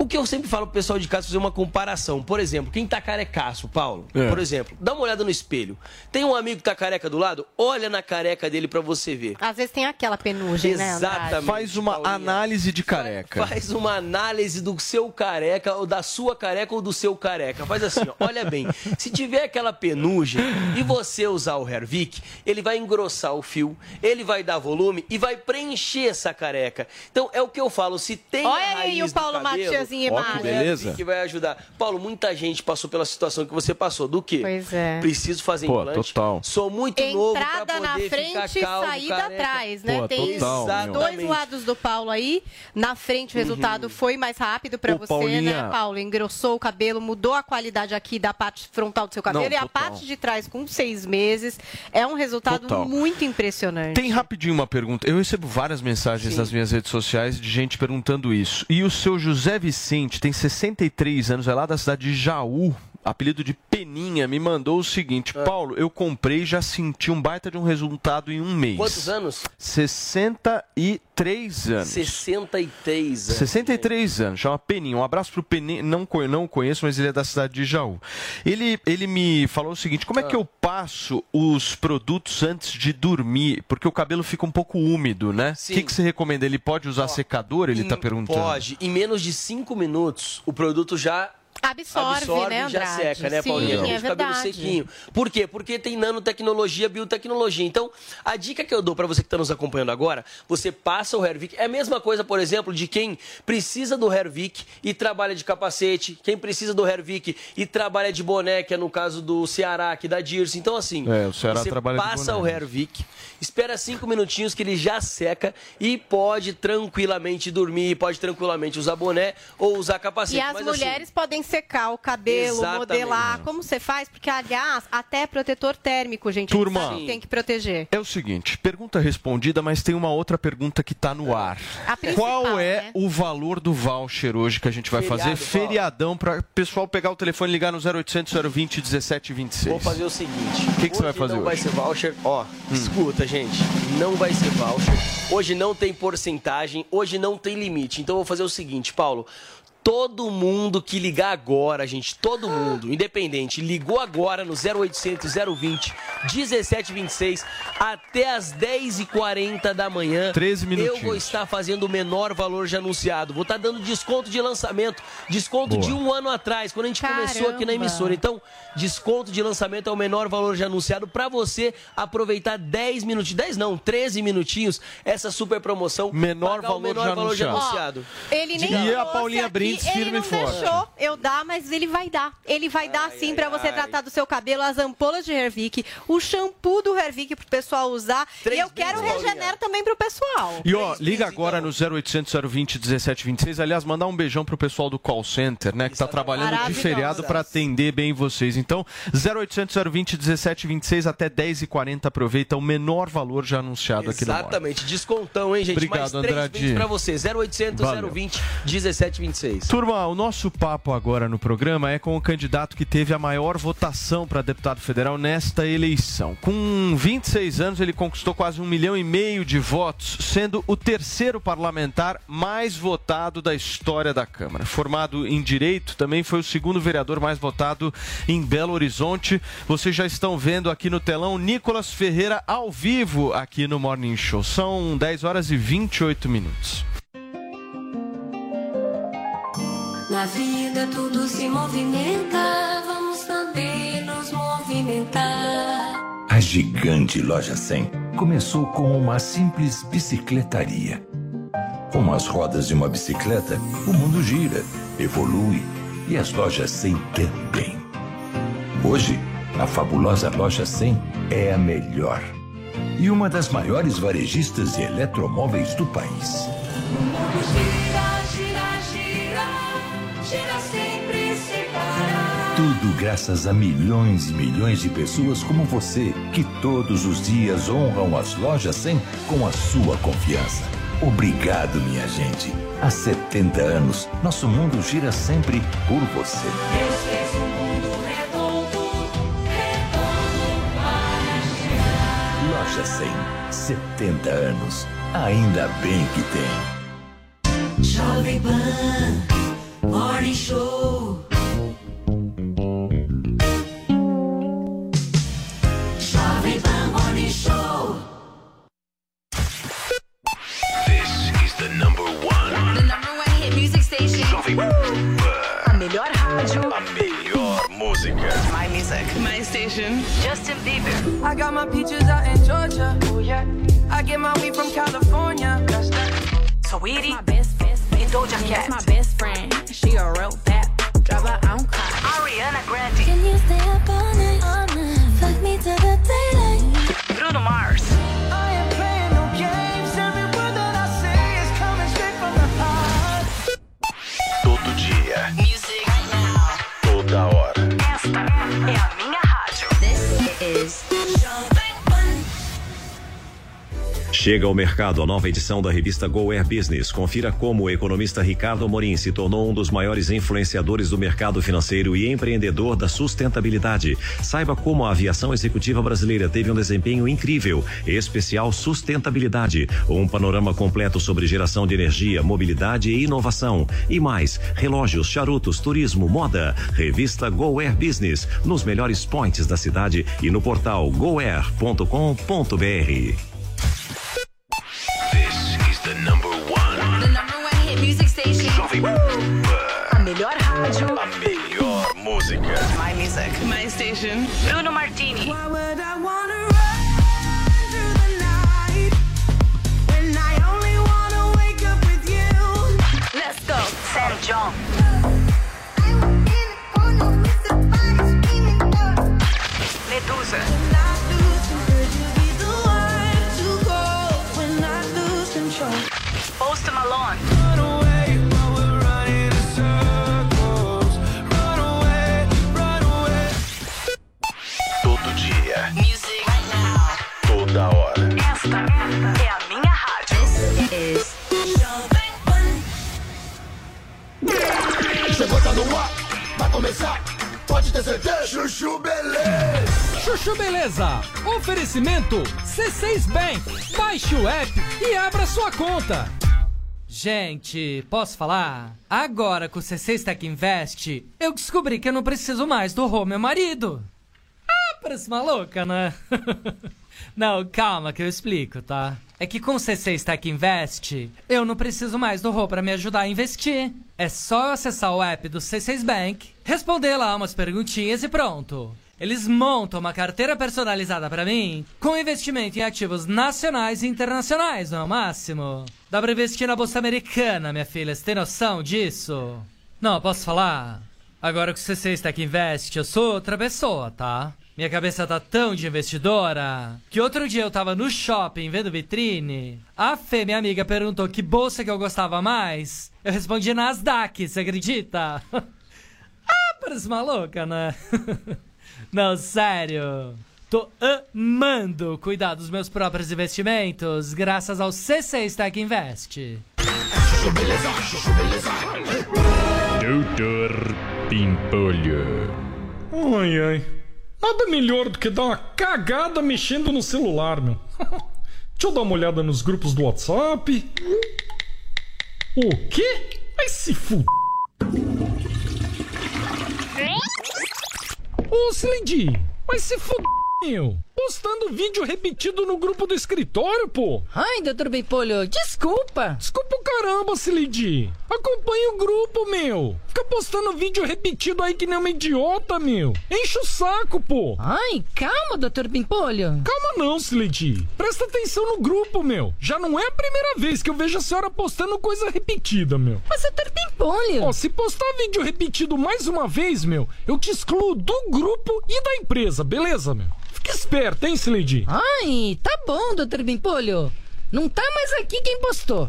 O que eu sempre falo pro pessoal de casa, fazer uma comparação. Por exemplo, quem tá carecaço, Paulo, por exemplo, dá uma olhada no espelho. Tem um amigo que tá careca do lado, olha na careca dele pra você ver. Às vezes tem aquela penugem, né? Exatamente. Faz uma análise de careca. Faz uma análise do seu careca, ou da sua careca, ou do seu careca. Faz assim, ó, olha bem. Se tiver aquela penugem e você usar o HairVit, ele vai engrossar o fio, ele vai dar volume e vai preencher essa careca. Então, é o que eu falo, se tem a raiz do cabelo... Olha aí o Paulo Matias. Que beleza. Que vai ajudar. Paulo, muita gente passou pela situação que você passou. Do quê? Pois é. Preciso fazer implante. Total. Sou muito novo pra poder ficar calmo, careca. Entrada na frente e saída atrás, né? Pô, tem dois lados do Paulo aí. Na frente o resultado foi mais rápido pra você, Paulinha, né, Paulo? Engrossou o cabelo, mudou a qualidade aqui da parte frontal do seu cabelo. Não, e a parte de trás com 6 meses. É um resultado muito impressionante. Tem rapidinho uma pergunta. Eu recebo várias mensagens nas minhas redes sociais de gente perguntando isso. E o seu José Vicente, tem 63 anos, é lá da cidade de Jaú, apelido de Peninha, me mandou o seguinte: Paulo, eu comprei e já senti um baita de um resultado em um mês. Quantos anos? 63 anos. 63 anos. 63 anos, chama Peninha. Um abraço pro Peninha, não o conheço, mas ele é da cidade de Jaú. Ele me falou o seguinte: como é que eu passo os produtos antes de dormir? Porque o cabelo fica um pouco úmido, né? O que você recomenda? Ele pode usar secador? Ele tá perguntando. Pode, em menos de 5 minutos o produto já... Absorve, né, já seca, né, Paulinha? Sim, é cabelo sequinho. Por quê? Porque tem nanotecnologia, biotecnologia. Então, a dica que eu dou para você que está nos acompanhando agora, você passa o HairVit. É a mesma coisa, por exemplo, de quem precisa do HairVit e trabalha de capacete, quem precisa do HairVit e trabalha de boné, que é no caso do Ceará, que da Dirce. Então, assim, o Ceará você passa o HairVit, espera 5 minutinhos que ele já seca e pode tranquilamente dormir, pode tranquilamente usar boné ou usar capacete. E as mulheres podem secar o cabelo, modelar, como você faz? Porque, aliás, até protetor térmico, gente, turma, tem que proteger. É o seguinte, pergunta respondida, mas tem uma outra pergunta que está no ar. Qual é o valor do voucher hoje que a gente vai fazer? Feriadão, para o pessoal pegar o telefone e ligar no 0800 020 1726. Vou fazer o seguinte. O que você vai fazer hoje? Não vai ser voucher. Ó, escuta, gente, não vai ser voucher. Hoje não tem porcentagem, hoje não tem limite. Então, eu vou fazer o seguinte, Paulo. Todo mundo que ligar agora, gente, todo mundo, independente, ligou agora no 0800 020 1726 até as 10h40 da manhã. 13 minutinhos. Eu vou estar fazendo o menor valor já anunciado. Vou estar dando desconto de lançamento, desconto de um ano atrás, quando a gente começou aqui na emissora. Então, desconto de lançamento é o menor valor já anunciado para você aproveitar 10 minutinhos, 10 não, 13 minutinhos, essa super promoção. Menor valor, já anunciado. Ó, ele nem e a Paulinha Brito. Ele não deixou eu dar, mas ele vai dar. Ele vai dar sim pra você tratar do seu cabelo, as ampolas de HairVit, o shampoo do HairVit pro pessoal usar. E eu quero o Regenera também pro pessoal. E ó, liga agora no 0800 020 1726. Aliás, mandar um beijão pro pessoal do call center, né? Que tá trabalhando de feriado pra atender bem vocês. Então, 0800 020 1726 até 10h40. Aproveita o menor valor já anunciado aqui no Morning. Exatamente. Descontão, hein, gente? Obrigado, Andrade. Pra você. 0800 020 1726. Turma, o nosso papo agora no programa é com o candidato que teve a maior votação para deputado federal nesta eleição. Com 26 anos, ele conquistou quase 1,5 milhão de votos, sendo o terceiro parlamentar mais votado da história da Câmara. Formado em Direito, também foi o segundo vereador mais votado em Belo Horizonte. Vocês já estão vendo aqui no telão Nicolas Ferreira ao vivo aqui no Morning Show. São 10h28. Na vida tudo se movimenta, vamos também nos movimentar. A gigante Loja Cem começou com uma simples bicicletaria. Com as rodas de uma bicicleta, o mundo gira, evolui e as Lojas Cem também. Hoje, a fabulosa Loja Cem é a melhor e uma das maiores varejistas de eletromóveis do país. O mundo gira, gira, gira. Gira sem parar. Tudo graças a milhões e milhões de pessoas como você, que todos os dias honram as Lojas Cem com a sua confiança. Obrigado, minha gente. Há 70 anos, nosso mundo gira sempre por você. Loja 100, 70 anos. Ainda bem que tem. Jovem Pan Morning Show. Jovem Pan Morning Show. This is the number one. The number one hit music station. Jovem Pan. A melhor rádio. A melhor música. My music. My station. Justin Bieber. I got my peaches out in Georgia. Oh yeah. I get my weed from California. That's that. So we eat my best friend. Doja Cat. That's my best friend. She a real bad driver. I don't cry. Ariana Grande. Can you stay up all night? Fuck me till the daylight. Bruno Mars. I am playing no games. Every word that I say is coming straight from the heart. Todo dia. Music right now. Toda hora. Esta é a minha rádio. This is. Chega ao mercado a nova edição da revista Go Air Business. Confira como o economista Ricardo Amorim se tornou um dos maiores influenciadores do mercado financeiro e empreendedor da sustentabilidade. Saiba como a aviação executiva brasileira teve um desempenho incrível, especial sustentabilidade. Um panorama completo sobre geração de energia, mobilidade e inovação. E mais, relógios, charutos, turismo, moda. Revista Go Air Business, nos melhores points da cidade e no portal goair.com.br. The number one. The number one hit music station. Jovem Pan. A melhor rádio. A melhor música. My music. My station. Bruno Martini. Why would I wanna run through the night when I only wanna wake up with you? Let's go. Sam John. I was in a corner with somebody screaming out. Medusa. Post Malone. Run away, while we're running in circles. Run away, run away. Todo dia. Music right now. Toda hora. Esta é a minha rádio. This is Jovem Pan. Chegou, tá no ar. Vai começar. Pode ter certeza. Chuchu Beleza. Chuchu Beleza, oferecimento C6 Bank, baixe o app e abra sua conta. Gente, posso falar? Agora com o C6 Tech Invest, eu descobri que eu não preciso mais do Rô, meu marido. Ah, parece maluca, né? Não, calma que eu explico, tá? É que com o C6 Tech Invest, eu não preciso mais do Rô pra me ajudar a investir. É só acessar o app do C6 Bank, responder lá umas perguntinhas e pronto. Eles montam uma carteira personalizada pra mim com investimento em ativos nacionais e internacionais, não é o máximo? Dá pra investir na bolsa americana, minha filha, você tem noção disso? Não, posso falar? Agora que o C6 Tech Invest, eu sou outra pessoa, tá? Minha cabeça tá tão de investidora que outro dia eu tava no shopping vendo vitrine. A Fê, minha amiga, perguntou que bolsa que eu gostava mais. Eu respondi Nasdaq, você acredita? Ah, parece maluca, né? Não, sério. Tô amando cuidar dos meus próprios investimentos graças ao C6 Tech Invest. Doutor Pimpolho. Ai, ai. Nada melhor do que dar uma cagada mexendo no celular, meu. Deixa eu dar uma olhada nos grupos do WhatsApp. O quê? Vai se fuder. Ô, Sandy, mas se f***, postando vídeo repetido no grupo do escritório, pô. Ai, Doutor Pimpolho, desculpa. Desculpa o caramba, Sandy. Acompanha o grupo, meu. Fica postando vídeo repetido aí que nem uma idiota, meu. Enche o saco, pô. Ai, calma, Doutor Pimpolho. Calma não, Sandy. Presta atenção no grupo, meu. Já não é a primeira vez que eu vejo a senhora postando coisa repetida, meu. Mas, Doutor Pimpolho... Ó, se postar vídeo repetido mais uma vez, meu, eu te excluo do grupo e da empresa, beleza, meu? Fica esperto, hein, Slade? Ai, tá bom, Doutor Pimpolho. Não tá mais aqui quem postou.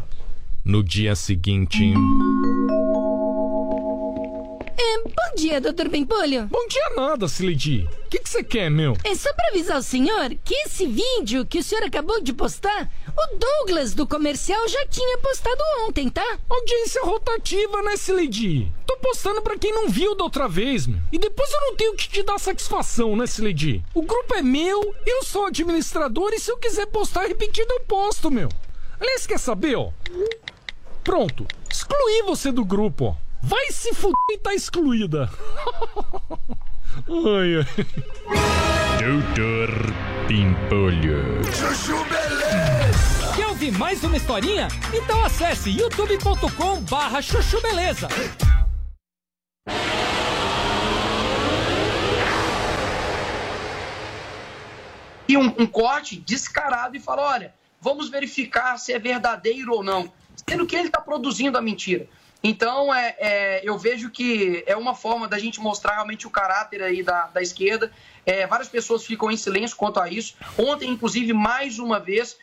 No dia seguinte... É, bom dia, Doutor Pimpolho. Bom dia nada, Cileidi. O que você quer, meu? É só pra avisar o senhor que esse vídeo que o senhor acabou de postar, o Douglas do comercial já tinha postado ontem, tá? Audiência rotativa, né, Cileidi? Tô postando pra quem não viu da outra vez, meu. E depois eu não tenho que te dar satisfação, né, Cileidi? O grupo é meu, eu sou administrador e se eu quiser postar repetido eu posto, meu. Aliás, quer saber, ó? Pronto, excluí você do grupo, ó. Vai se fuder e tá excluída. Ai, ai. Doutor Pimpolho. Chuchu Beleza. Quer ouvir mais uma historinha? Então acesse youtube.com/chuchubeleza. E um corte descarado e fala, olha, vamos verificar se é verdadeiro ou não. Sendo que ele está produzindo a mentira. Então, eu vejo que é uma forma da gente mostrar realmente o caráter aí da esquerda. Várias pessoas ficam em silêncio quanto a isso. Ontem, inclusive, mais uma vez,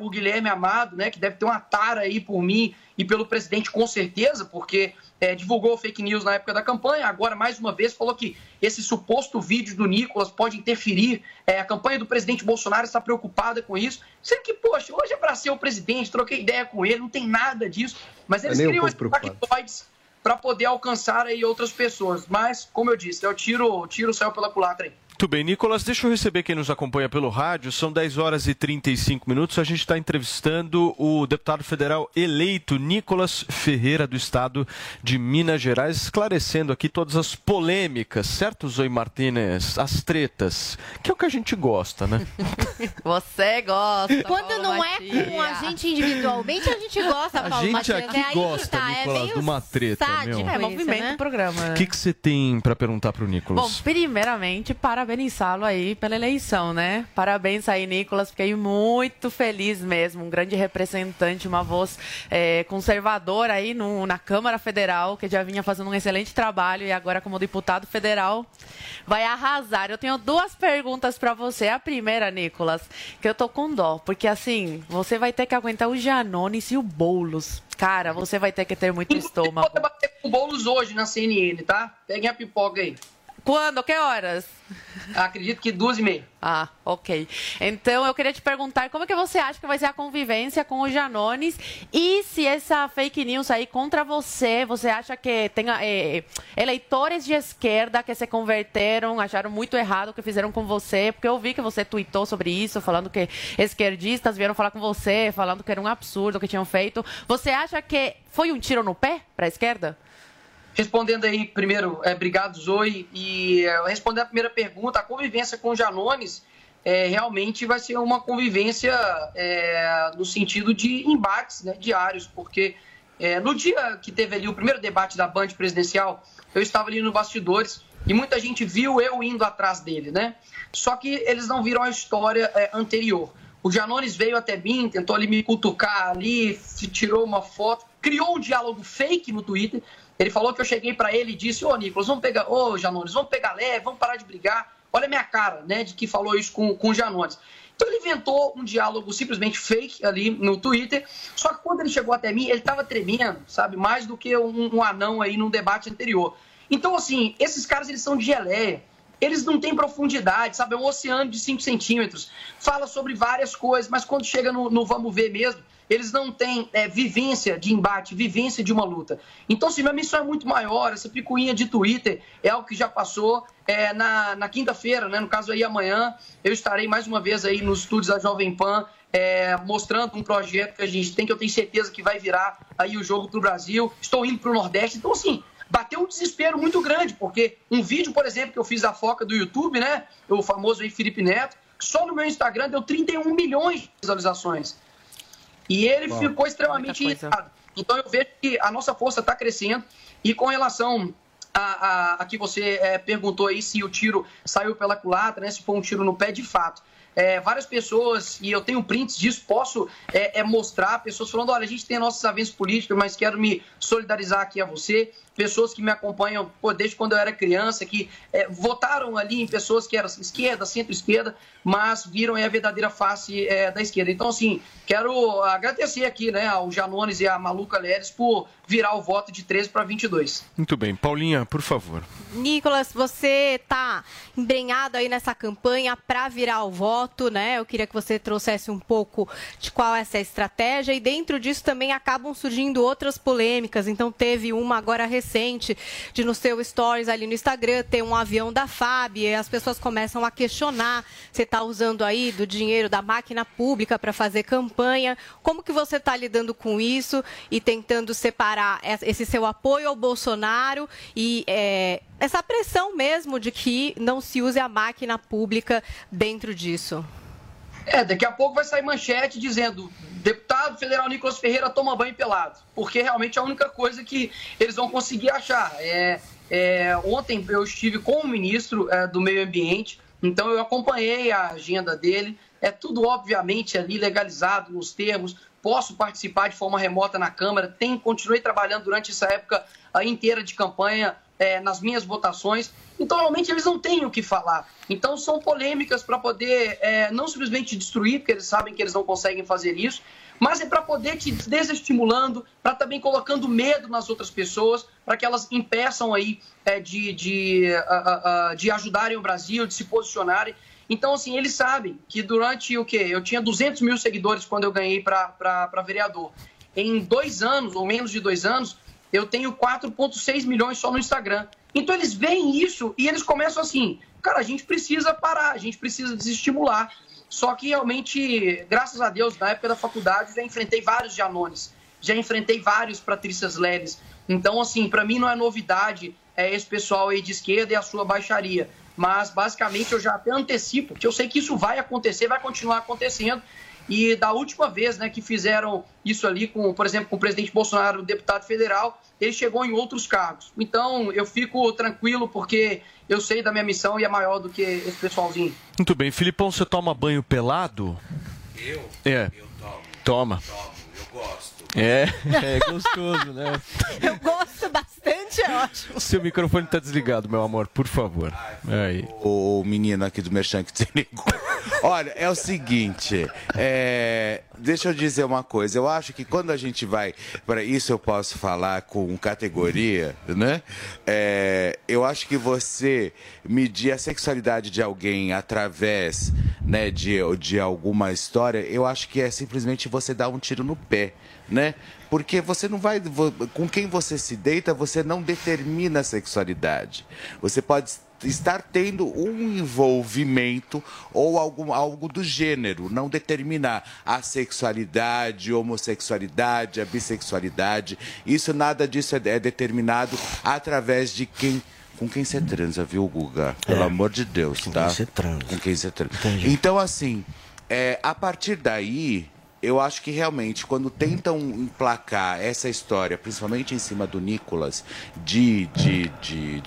o Guilherme Amado, né, que deve ter uma tara aí por mim e pelo presidente, com certeza, porque divulgou fake news na época da campanha. Agora, mais uma vez, falou que esse suposto vídeo do Nicolas pode interferir. A campanha do presidente Bolsonaro está preocupada com isso. Sendo que, poxa, hoje é para ser o presidente, troquei ideia com ele, não tem nada disso. Mas eles criam esses factoides para poder alcançar aí outras pessoas. Mas, como eu disse, eu tiro o céu pela culatra aí. Muito bem, Nicolas, deixa eu receber quem nos acompanha pelo rádio, são 10h35, a gente está entrevistando o deputado federal eleito Nicolas Ferreira do estado de Minas Gerais, esclarecendo aqui todas as polêmicas, certo, Zoe Martínez? As tretas, que é o que a gente gosta, né? Você gosta, quando não é com a gente individualmente, a gente gosta, Paulo. A gente aqui gosta, Nicolas, de uma treta, meu. É movimento do programa. O que você tem para perguntar para o Nicolas? Bom, primeiramente, parabenizá-lo aí pela eleição, né? Parabéns aí, Nicolas. Fiquei muito feliz mesmo. Um grande representante, uma voz conservadora aí na Câmara Federal, que já vinha fazendo um excelente trabalho e agora como deputado federal vai arrasar. Eu tenho duas perguntas para você. A primeira, Nicolas, que eu tô com dó, porque assim, você vai ter que aguentar o Janones e o Boulos. Cara, você vai ter que ter muito estômago. Pode bater com o Boulos hoje na CNN, tá? Peguem a pipoca aí. Quando? Que horas? Acredito que 2h30. Ah, ok. Então, eu queria te perguntar como é que você acha que vai ser a convivência com o Janones e se essa fake news aí contra você, você acha que tem eleitores de esquerda que se converteram, acharam muito errado o que fizeram com você, porque eu vi que você tweetou sobre isso, falando que esquerdistas vieram falar com você, falando que era um absurdo o que tinham feito. Você acha que foi um tiro no pé para a esquerda? Respondendo aí primeiro, obrigado, Zoe, e respondendo a primeira pergunta, a convivência com o Janones realmente vai ser uma convivência no sentido de embates, né, diários, porque no dia que teve ali o primeiro debate da Band presidencial, eu estava ali no bastidores e muita gente viu eu indo atrás dele, né? Só que eles não viram a história anterior. O Janones veio até mim, tentou ali me cutucar ali, tirou uma foto, criou um diálogo fake no Twitter. Ele falou que eu cheguei para ele e disse, ô Nicolas, Janones, vamos pegar leve, vamos parar de brigar. Olha a minha cara, né, de que falou isso com o Janones. Então ele inventou um diálogo simplesmente fake ali no Twitter, só que quando ele chegou até mim, ele estava tremendo, sabe, mais do que um anão aí num debate anterior. Então, assim, esses caras, eles são de geleia, eles não têm profundidade, sabe, é um oceano de 5 centímetros. Fala sobre várias coisas, mas quando chega no vamos ver mesmo, eles não têm vivência de embate, vivência de uma luta. Então, se minha missão é muito maior, essa picuinha de Twitter é algo que já passou na quinta-feira, né? No caso aí amanhã, eu estarei mais uma vez aí nos estúdios da Jovem Pan, mostrando um projeto que a gente tem, que eu tenho certeza que vai virar aí o jogo para o Brasil. Estou indo para o Nordeste, então assim, bateu um desespero muito grande, porque um vídeo, por exemplo, que eu fiz da foca do YouTube, né? O famoso aí Felipe Neto, só no meu Instagram deu 31 milhões de visualizações. E ele ficou extremamente irritado. Então, eu vejo que a nossa força está crescendo. E com relação a que você perguntou aí se o tiro saiu pela culatra, né, se foi um tiro no pé, de fato. várias pessoas, e eu tenho prints disso, posso mostrar, pessoas falando, olha, a gente tem nossas avanças políticas, mas quero me solidarizar aqui a você. Pessoas que me acompanham desde quando eu era criança, que votaram ali em pessoas que eram esquerda, centro-esquerda, mas viram a verdadeira face da esquerda. Então, assim, quero agradecer aqui, né, ao Janones e à Maluca Leres por virar o voto de 13 para 22. Muito bem. Paulinha, por favor. Nicolas, você está embrenhado aí nessa campanha para virar o voto, né? Eu queria que você trouxesse um pouco de qual é essa estratégia, e dentro disso também acabam surgindo outras polêmicas. Então, teve uma agora recente de no seu stories ali no Instagram ter um avião da FAB, e as pessoas começam a questionar, você está usando aí do dinheiro da máquina pública para fazer campanha, como que você está lidando com isso e tentando separar esse seu apoio ao Bolsonaro e essa pressão mesmo de que não se use a máquina pública dentro disso? Daqui a pouco vai sair manchete dizendo: deputado federal Nicolas Ferreira toma banho pelado, porque realmente é a única coisa que eles vão conseguir achar. Ontem eu estive com o ministro do Meio Ambiente, então eu acompanhei a agenda dele, tudo obviamente ali legalizado nos termos, posso participar de forma remota na Câmara, continuei trabalhando durante essa época inteira de campanha, nas minhas votações, então realmente eles não têm o que falar. Então são polêmicas para poder não simplesmente destruir, porque eles sabem que eles não conseguem fazer isso, mas para poder te desestimulando, para também colocando medo nas outras pessoas, para que elas impeçam aí de ajudarem o Brasil, de se posicionarem. Então, assim, eles sabem que durante o quê? Eu tinha 200 mil seguidores quando eu ganhei para vereador. Em 2 anos, ou menos de 2 anos, eu tenho 4,6 milhões só no Instagram. Então, eles veem isso e eles começam assim, cara, a gente precisa parar, a gente precisa desestimular. Só que, realmente, graças a Deus, na época da faculdade, eu já enfrentei vários Janones, já enfrentei vários Patrícias Leres. Então, assim, para mim não é novidade esse pessoal aí de esquerda e a sua baixaria. Mas, basicamente, eu já até antecipo, porque eu sei que isso vai acontecer, vai continuar acontecendo. E da última vez, né, que fizeram isso ali, por exemplo, com o presidente Bolsonaro, deputado federal, ele chegou em outros cargos. Então, eu fico tranquilo porque eu sei da minha missão e é maior do que esse pessoalzinho. Muito bem. Filipão, você toma banho pelado? Eu? Eu tomo. Toma. Eu gosto. É gostoso, né? Eu gosto bastante, é ótimo. Seu microfone está desligado, meu amor, por favor. Aí. O menino aqui do Merchan que te ligou. Olha, é o seguinte, deixa eu dizer uma coisa. Eu acho que quando a gente vai para isso, eu posso falar com categoria, né? Eu acho que você medir a sexualidade de alguém através, né, de alguma história, eu acho que é simplesmente você dar um tiro no pé, né? Porque você não vai... Com quem você se deita, você não determina a sexualidade. Você pode estar tendo um envolvimento ou algo do gênero, não determinar a sexualidade, homossexualidade, a bissexualidade. Isso, nada disso é determinado através de quem... Com quem você transa, viu, Guga? Pelo amor de Deus, tá? Com quem você transa. Entendi. Então, assim, a partir daí... Eu acho que realmente, quando tentam emplacar essa história, principalmente em cima do Nicolas, de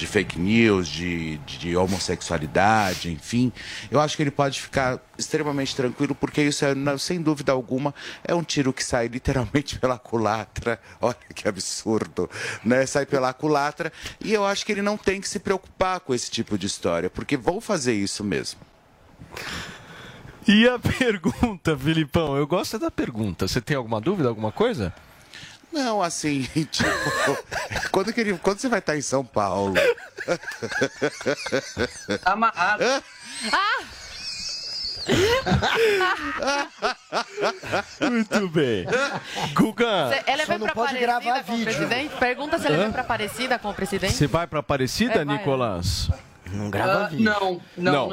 fake news, de homossexualidade, enfim, eu acho que ele pode ficar extremamente tranquilo, porque isso, sem dúvida alguma, é um tiro que sai literalmente pela culatra. Olha que absurdo, né? Sai pela culatra, e eu acho que ele não tem que se preocupar com esse tipo de história, porque vão fazer isso mesmo. E a pergunta, Filipão? Eu gosto da pergunta. Você tem alguma dúvida, alguma coisa? Não, assim, tipo... quando você vai estar em São Paulo? Amarrado. Muito bem. Guga, ela vem pra Aparecida com o presidente? Pergunta se ela vem pra Aparecida com o presidente. Você vai pra Aparecida, Nicolas? Não grava vídeo. Não.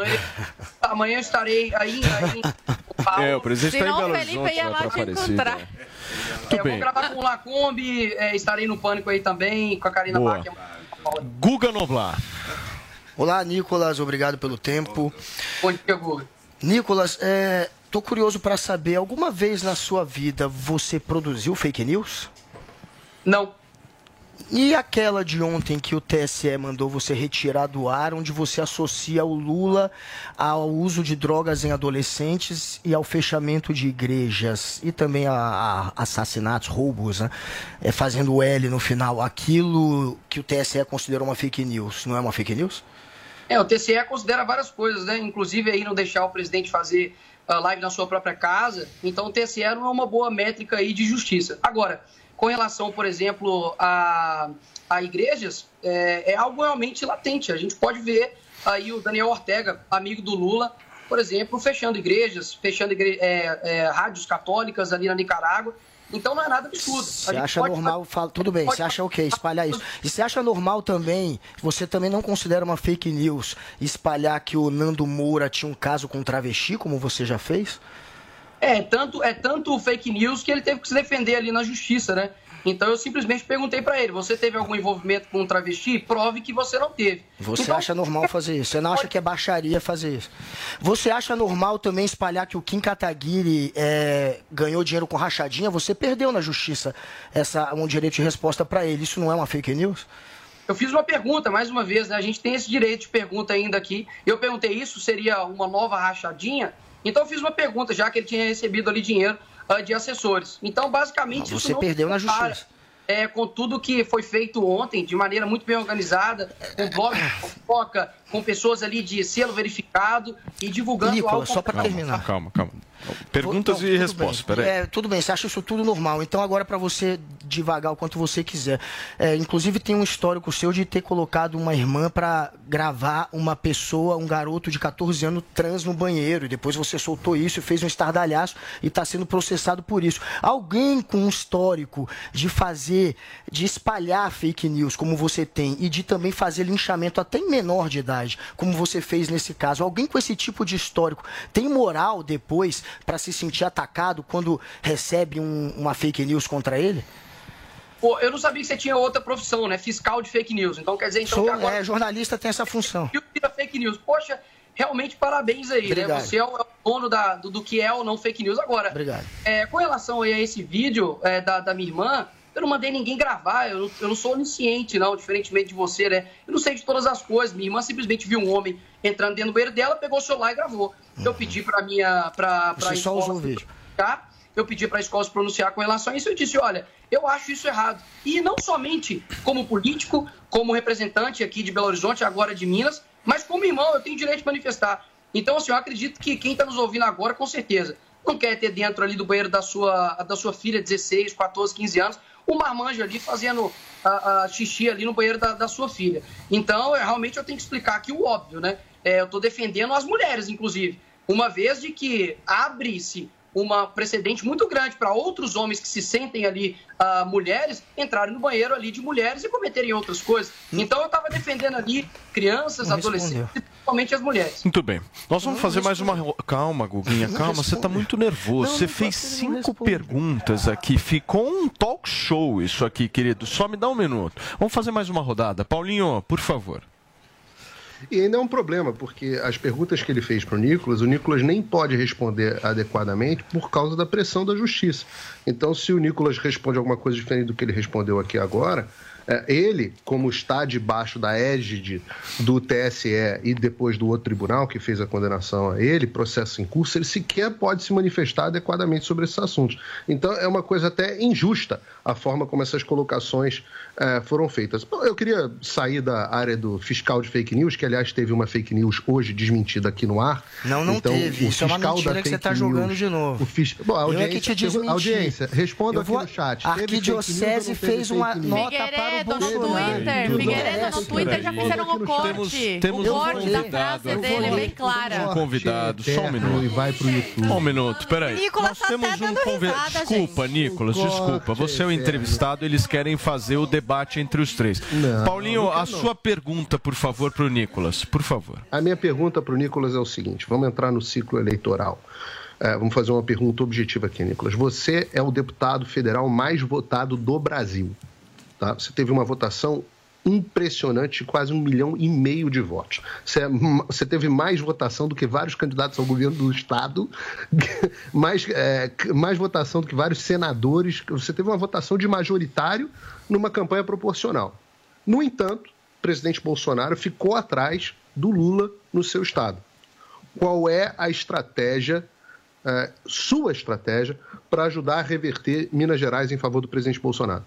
Amanhã eu estarei aí em Paulo. O presidente está em Belo Horizonte. Felipe ia lá te encontrar. Eu vou gravar com o Lacombe, estarei no Pânico aí também, com a Karina Bach. Guga Noblar. Olá, Nicolas, obrigado pelo tempo. Bom dia, Guga. Nicolas, tô curioso para saber, alguma vez na sua vida você produziu fake news? Não. E aquela de ontem que o TSE mandou você retirar do ar, onde você associa o Lula ao uso de drogas em adolescentes e ao fechamento de igrejas e também a assassinatos, roubos, né? Fazendo o L no final. Aquilo que o TSE considerou uma fake news, não é uma fake news? É, o TSE considera várias coisas, né? Inclusive aí não deixar o presidente fazer live na sua própria casa. Então o TSE não é uma boa métrica aí de justiça. Agora, com relação, por exemplo, a igrejas, é algo realmente latente. A gente pode ver aí o Daniel Ortega, amigo do Lula, por exemplo, fechando igrejas, rádios católicas ali na Nicarágua. Então não é nada absurdo. Você acha normal, fala, tudo bem, você acha ok espalhar isso. E você acha normal também, você também não considera uma fake news espalhar que o Nando Moura tinha um caso com travesti, como você já fez? É tanto fake news que ele teve que se defender ali na justiça, né? Então eu simplesmente perguntei para ele, você teve algum envolvimento com um travesti? Prove que você não teve. Você então acha normal fazer isso? Você não acha que é baixaria fazer isso? Você acha normal também espalhar que o Kim Kataguiri ganhou dinheiro com rachadinha? Você perdeu na justiça um direito de resposta para ele. Isso não é uma fake news? Eu fiz uma pergunta, mais uma vez, né? A gente tem esse direito de pergunta ainda aqui. Eu perguntei isso, seria uma nova rachadinha? Então eu fiz uma pergunta, já que ele tinha recebido ali dinheiro de assessores. Então, basicamente, você perdeu na justiça. Com tudo que foi feito ontem, de maneira muito bem organizada, com blogs de fofoca, com pessoas ali de selo verificado e divulgando algo... só para terminar. Calma. Perguntas e respostas, peraí. Tudo bem, você acha isso tudo normal. Então, agora, para você divagar o quanto você quiser. Inclusive, tem um histórico seu de ter colocado uma irmã para gravar uma pessoa, um garoto de 14 anos trans no banheiro. E depois você soltou isso e fez um estardalhaço e está sendo processado por isso. Alguém com um histórico de fazer, de espalhar fake news, como você tem, e de também fazer linchamento até em menor de idade, como você fez nesse caso, alguém com esse tipo de histórico tem moral depois para se sentir atacado quando recebe uma fake news contra ele? Pô, eu não sabia que você tinha outra profissão, né? Fiscal de fake news. Então quer dizer que agora... jornalista tem essa função. Fake news. Poxa, realmente parabéns aí, né? Você é o dono do que é ou não fake news. Agora, com relação aí a esse vídeo da minha irmã, eu não mandei ninguém gravar, eu não sou onisciente, não, diferentemente de você, né? Eu não sei de todas as coisas. Minha irmã simplesmente viu um homem entrando dentro do banheiro dela, pegou o celular e gravou. Eu pedi pra escola só usou o vídeo. Eu pedi para a escola se pronunciar com relação a isso. Eu disse, olha, eu acho isso errado. E não somente como político, como representante aqui de Belo Horizonte, agora de Minas, mas como irmão, eu tenho direito de manifestar. Então, assim, eu acredito que quem está nos ouvindo agora, com certeza, não quer ter dentro ali do banheiro da sua filha, 16, 14, 15 anos, um marmanjo ali fazendo xixi ali no banheiro da sua filha. Então, realmente, eu tenho que explicar aqui o óbvio, né? Eu estou defendendo as mulheres, inclusive, uma vez de que abre-se um precedente muito grande para outros homens que se sentem ali mulheres entrarem no banheiro ali de mulheres e cometerem outras coisas. Então, eu estava defendendo ali crianças, adolescentes, principalmente as mulheres. Muito bem. Nós vamos fazer mais uma... Calma, Guguinha, calma. Você está muito nervoso. Você fez 5 perguntas aqui. Ficou um talk show isso aqui, querido. Só me dá um minuto. Vamos fazer mais uma rodada. Paulinho, por favor. E ainda é um problema, porque as perguntas que ele fez para o Nicolas nem pode responder adequadamente por causa da pressão da justiça. Então, se o Nicolas responde alguma coisa diferente do que ele respondeu aqui agora, ele, como está debaixo da égide do TSE e depois do outro tribunal que fez a condenação a ele, processo em curso, ele sequer pode se manifestar adequadamente sobre esses assuntos. Então, é uma coisa até injusta a forma como essas colocações foram feitas. Eu queria sair da área do fiscal de fake news, que, aliás, teve uma fake news hoje desmentida aqui no ar. Não então, teve. Isso é uma mentira que você está jogando de novo. Bom, eu é que te desmenti. Audiência, responda aqui no chat. A Arquidiocese fez uma nota para Figueiredo no Twitter já fizeram um corte. O corte da frase dele é bem clara. Um convidado, só um minuto. E vai pro YouTube. Um minuto, peraí. Nicolas tá dando risada, gente. Desculpa, Nicolas, desculpa. Você é o entrevistado, eles querem fazer o debate entre os três. Paulinho, a sua pergunta, por favor, pro Nicolas, por favor. A minha pergunta pro Nicolas é o seguinte, vamos entrar no ciclo eleitoral. Vamos fazer uma pergunta objetiva aqui, Nicolas. Você é o deputado federal mais votado do Brasil. Tá? Você teve uma votação impressionante, quase 1,5 milhão de votos. Você teve mais votação do que vários candidatos ao governo do Estado, mais votação do que vários senadores. Você teve uma votação de majoritário numa campanha proporcional. No entanto, o presidente Bolsonaro ficou atrás do Lula no seu Estado. Qual é a estratégia, sua estratégia, para ajudar a reverter Minas Gerais em favor do presidente Bolsonaro?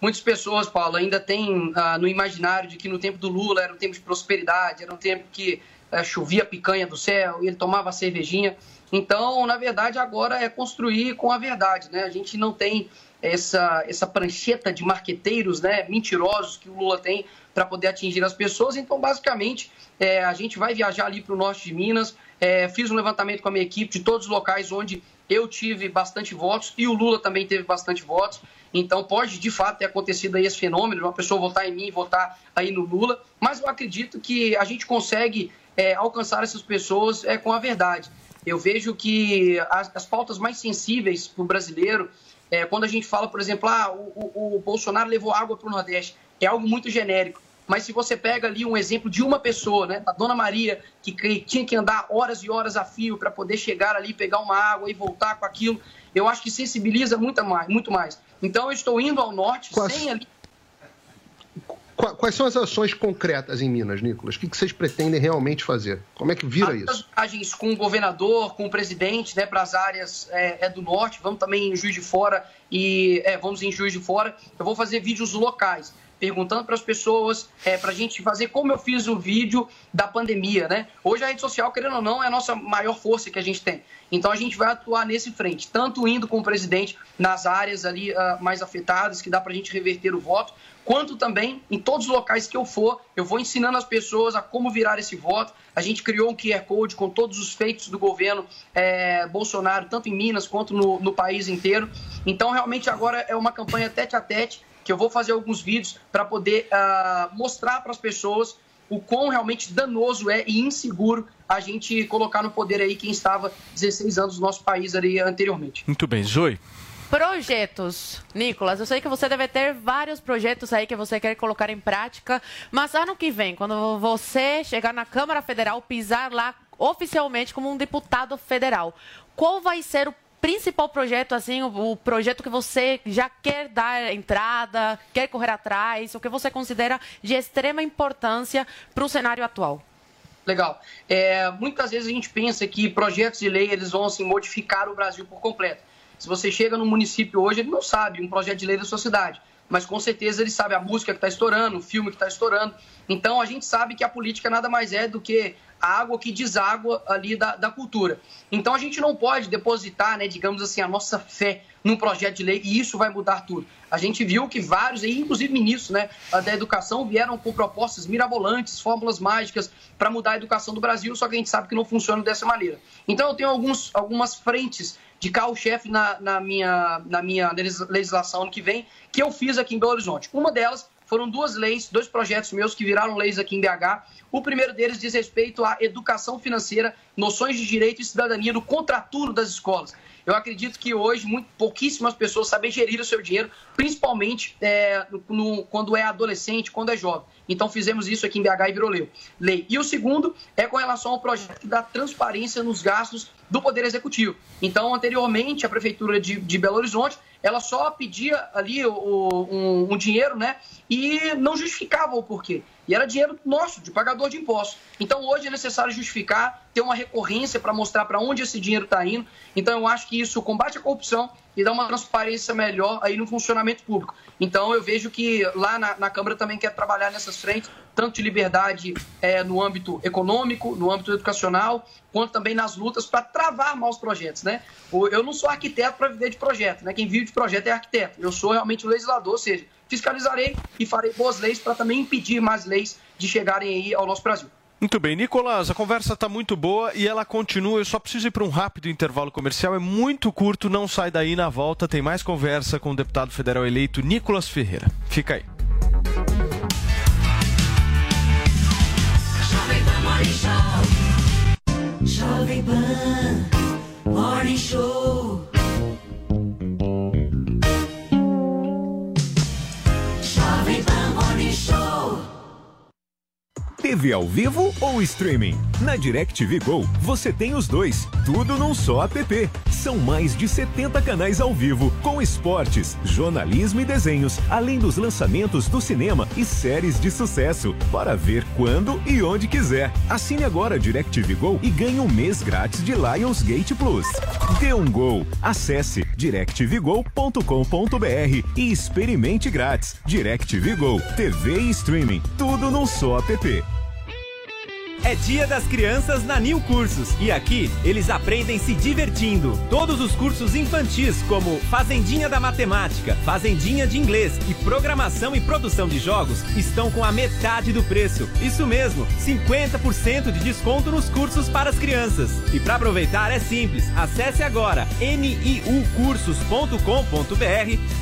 Muitas pessoas, Paulo, ainda têm no imaginário de que no tempo do Lula era um tempo de prosperidade, era um tempo que chovia picanha do céu e ele tomava cervejinha. Então, na verdade, agora é construir com a verdade, né? A gente não tem essa prancheta de marqueteiros, né, mentirosos que o Lula tem para poder atingir as pessoas. Então, basicamente, a gente vai viajar ali para o norte de Minas. Fiz um levantamento com a minha equipe de todos os locais onde eu tive bastante votos e o Lula também teve bastante votos. Então, pode, de fato, ter acontecido aí esse fenômeno, uma pessoa votar em mim e votar aí no Lula. Mas eu acredito que a gente consegue alcançar essas pessoas com a verdade. Eu vejo que as pautas mais sensíveis para o brasileiro, quando a gente fala, por exemplo, o Bolsonaro levou água para o Nordeste, é algo muito genérico. Mas se você pega ali um exemplo de uma pessoa, né, a Dona Maria, que tinha que andar horas e horas a fio para poder chegar ali, pegar uma água e voltar com aquilo, eu acho que sensibiliza muito mais. Então, eu estou indo ao norte sem ali... Quais são as ações concretas em Minas, Nicolas? O que vocês pretendem realmente fazer? Como é que vira isso? As viagens com o governador, com o presidente, né, para as áreas do norte. Vamos também em Juiz de Fora vamos em Juiz de Fora. Eu vou fazer vídeos locais, perguntando para as pessoas, para a gente fazer como eu fiz o vídeo da pandemia, né? Hoje a rede social, querendo ou não, é a nossa maior força que a gente tem. Então a gente vai atuar nesse frente, tanto indo com o presidente nas áreas ali mais afetadas, que dá para a gente reverter o voto, quanto também em todos os locais que eu for, eu vou ensinando as pessoas a como virar esse voto. A gente criou um QR Code com todos os feitos do governo Bolsonaro, tanto em Minas quanto no país inteiro. Então realmente agora é uma campanha tete a tete, que eu vou fazer alguns vídeos para poder mostrar para as pessoas o quão realmente danoso é e inseguro a gente colocar no poder aí quem estava 16 anos no nosso país ali anteriormente. Muito bem, Zoe. Projetos. Nicolas, eu sei que você deve ter vários projetos aí que você quer colocar em prática, mas ano que vem, quando você chegar na Câmara Federal, pisar lá oficialmente como um deputado federal, qual vai ser o principal projeto, assim, o projeto que você já quer dar entrada, quer correr atrás, o que você considera de extrema importância para o cenário atual? Legal. Muitas vezes a gente pensa que projetos de lei eles vão assim, modificar o Brasil por completo. Se você chega num município hoje, ele não sabe um projeto de lei da sua cidade, mas com certeza ele sabe a música que está estourando, o filme que está estourando. Então a gente sabe que a política nada mais é do que a água que deságua ali da cultura. Então a gente não pode depositar, né, digamos assim, a nossa fé num projeto de lei e isso vai mudar tudo. A gente viu que vários, inclusive ministros, né, da educação, vieram com propostas mirabolantes, fórmulas mágicas para mudar a educação do Brasil, só que a gente sabe que não funciona dessa maneira. Então eu tenho algumas frentes de carro-chefe na minha legislação ano que vem, que eu fiz aqui em Belo Horizonte. Uma delas foram duas leis, dois projetos meus que viraram leis aqui em BH. O primeiro deles diz respeito à educação financeira, noções de direito e cidadania no contraturno das escolas. Eu acredito que hoje pouquíssimas pessoas sabem gerir o seu dinheiro, principalmente quando é adolescente, quando é jovem. Então fizemos isso aqui em BH e virou lei. E o segundo é com relação ao projeto da transparência nos gastos do Poder Executivo. Então, anteriormente, a Prefeitura de Belo Horizonte, ela só pedia ali um dinheiro, né, e não justificava o porquê. E era dinheiro nosso, de pagador de impostos. Então, hoje é necessário justificar, ter uma recorrência para mostrar para onde esse dinheiro está indo. Então, eu acho que isso combate a corrupção e dá uma transparência melhor aí no funcionamento público. Então, eu vejo que lá na Câmara também quer trabalhar nessas frentes, tanto de liberdade no âmbito econômico, no âmbito educacional, quanto também nas lutas para travar maus projetos, né? Eu não sou arquiteto para viver de projeto, né? Quem vive de projeto é arquiteto. Eu sou realmente um legislador, ou seja, fiscalizarei e farei boas leis para também impedir mais leis de chegarem aí ao nosso Brasil. Muito bem, Nicolas, a conversa está muito boa e ela continua. Eu só preciso ir para um rápido intervalo comercial, é muito curto, não sai daí. Na volta tem mais conversa com o deputado federal eleito Nicolas Ferreira. Fica aí. Jovem Pan Morning Show. Jovem Pan Morning Show. TV ao vivo ou streaming? Na DirecTV Go, você tem os dois, tudo num só app. São mais de 70 canais ao vivo, com esportes, jornalismo e desenhos, além dos lançamentos do cinema e séries de sucesso, para ver quando e onde quiser. Assine agora a DirecTV Go e ganhe um mês grátis de Lionsgate Plus. Dê um gol. Acesse directvgo.com.br e experimente grátis. DirecTV Go, TV e streaming, tudo num só app. É dia das crianças na Niu Cursos e aqui eles aprendem se divertindo. Todos os cursos infantis como Fazendinha da Matemática, Fazendinha de Inglês e Programação e Produção de Jogos estão com a metade do preço. Isso mesmo, 50% de desconto nos cursos para as crianças. E para aproveitar é simples, acesse agora niucursos.com.br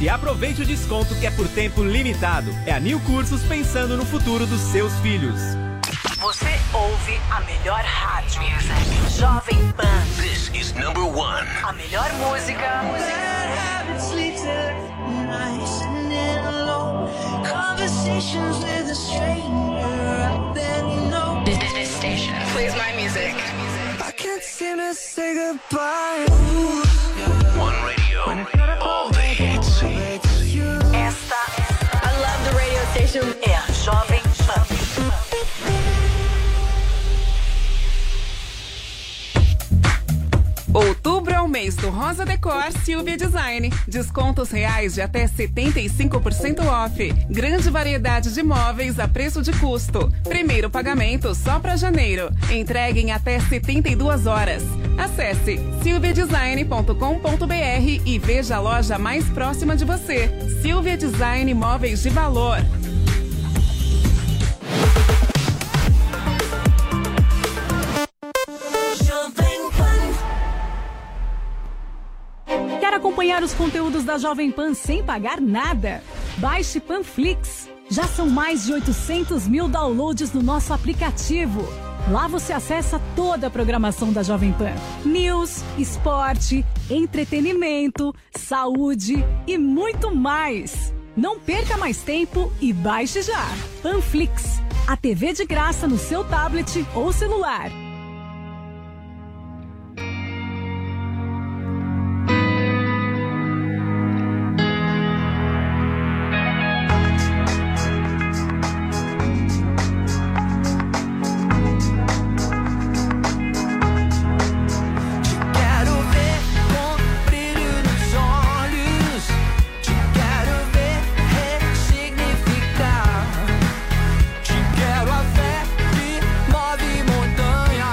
e aproveite o desconto que é por tempo limitado. É a Niu Cursos pensando no futuro dos seus filhos. Você ouve a melhor rádio. Jovem Pan. This is number one. A melhor música. This station plays my music. I can't seem to say goodbye. One radio. All the hits. Esta. I love the radio station. É a Jovem Pan. Outubro é o mês do Rosa Decor Silvia Design. Descontos reais de até 75% off. Grande variedade de móveis a preço de custo. Primeiro pagamento só para janeiro. Entregue em até 72 horas. Acesse silviadesign.com.br e veja a loja mais próxima de você. Silvia Design Móveis de Valor. Acompanhar os conteúdos da Jovem Pan sem pagar nada? Baixe Panflix. Já são mais de 800.000 downloads no nosso aplicativo. Lá você acessa toda a programação da Jovem Pan. News, esporte, entretenimento, saúde e muito mais. Não perca mais tempo e baixe já. Panflix, a TV de graça no seu tablet ou celular. Montanha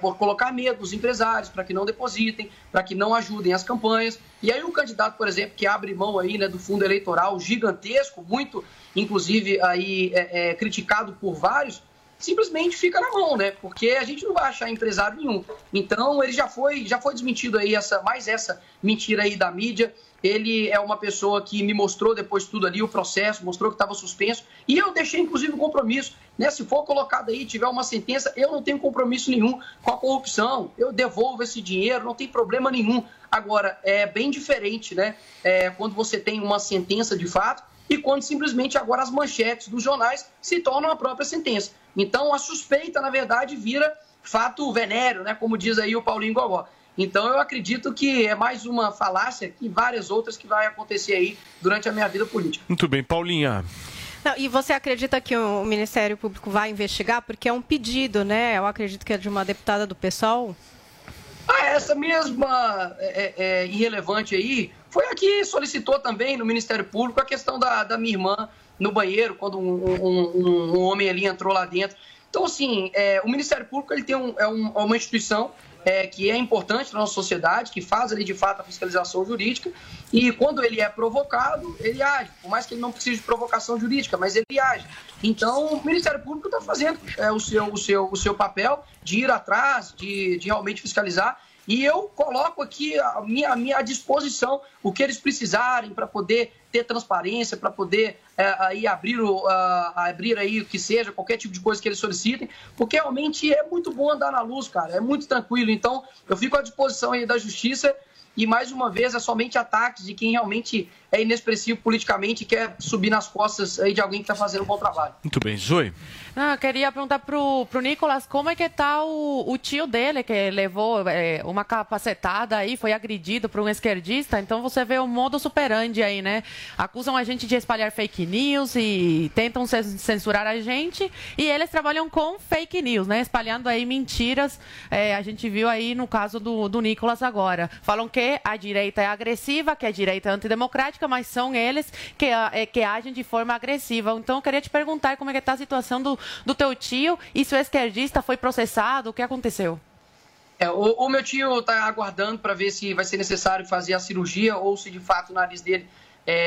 por colocar medo nos empresários, para que não depositem, para que não ajudem as campanhas. E aí um candidato, por exemplo, que abre mão aí, né, do fundo eleitoral gigantesco, muito, inclusive, aí, criticado por vários, simplesmente fica na mão, né? Porque a gente não vai achar empresário nenhum. Então, ele já foi desmentido aí, mais essa mentira aí da mídia. Ele é uma pessoa que me mostrou depois tudo ali, o processo, mostrou que estava suspenso. E eu deixei, inclusive, um compromisso, né? Se for colocado aí, tiver uma sentença, eu não tenho compromisso nenhum com a corrupção. Eu devolvo esse dinheiro, não tem problema nenhum. Agora, é bem diferente, né? Quando você tem uma sentença de fato e quando simplesmente agora as manchetes dos jornais se tornam a própria sentença. Então, a suspeita, na verdade, vira fato venéreo, né? Como diz aí o Paulinho Gogó. Então, eu acredito que é mais uma falácia e várias outras que vai acontecer aí durante a minha vida política. Muito bem, Paulinha. Não, e você acredita que o Ministério Público vai investigar? Porque é um pedido, né? Eu acredito que é de uma deputada do PSOL. Ah, essa mesma irrelevante aí foi a que solicitou também no Ministério Público a questão da minha irmã no banheiro, quando um homem ali entrou lá dentro. Então, assim, o Ministério Público ele tem uma instituição que é importante na nossa sociedade, que faz ali de fato a fiscalização jurídica, e quando ele é provocado, ele age, por mais que ele não precise de provocação jurídica, mas ele age. Então, o Ministério Público está fazendo o seu papel de ir atrás, de realmente fiscalizar, e eu coloco aqui à minha disposição o que eles precisarem para poder ter transparência, para poder aí abrir aí o que seja, qualquer tipo de coisa que eles solicitem, porque realmente é muito bom andar na luz, cara, é muito tranquilo. Então, eu fico à disposição aí da Justiça e, mais uma vez, é somente ataques de quem realmente é inexpressivo politicamente e quer subir nas costas aí de alguém que está fazendo um bom trabalho. Muito bem, Zoe. Eu queria perguntar pro Nicolas como é que está o tio dele, que levou uma capacetada aí, foi agredido por um esquerdista. Então, você vê o modo superandi aí, né? Acusam a gente de espalhar fake news e tentam censurar a gente. E eles trabalham com fake news, né? Espalhando aí mentiras. A gente viu aí no caso do Nicolas agora. Falam que a direita é agressiva, que a direita é antidemocrática, mas são eles que agem de forma agressiva. Então, eu queria te perguntar como é que está a situação do teu tio e se o esquerdista foi processado, o que aconteceu? O meu tio está aguardando para ver se vai ser necessário fazer a cirurgia ou se, de fato, o nariz dele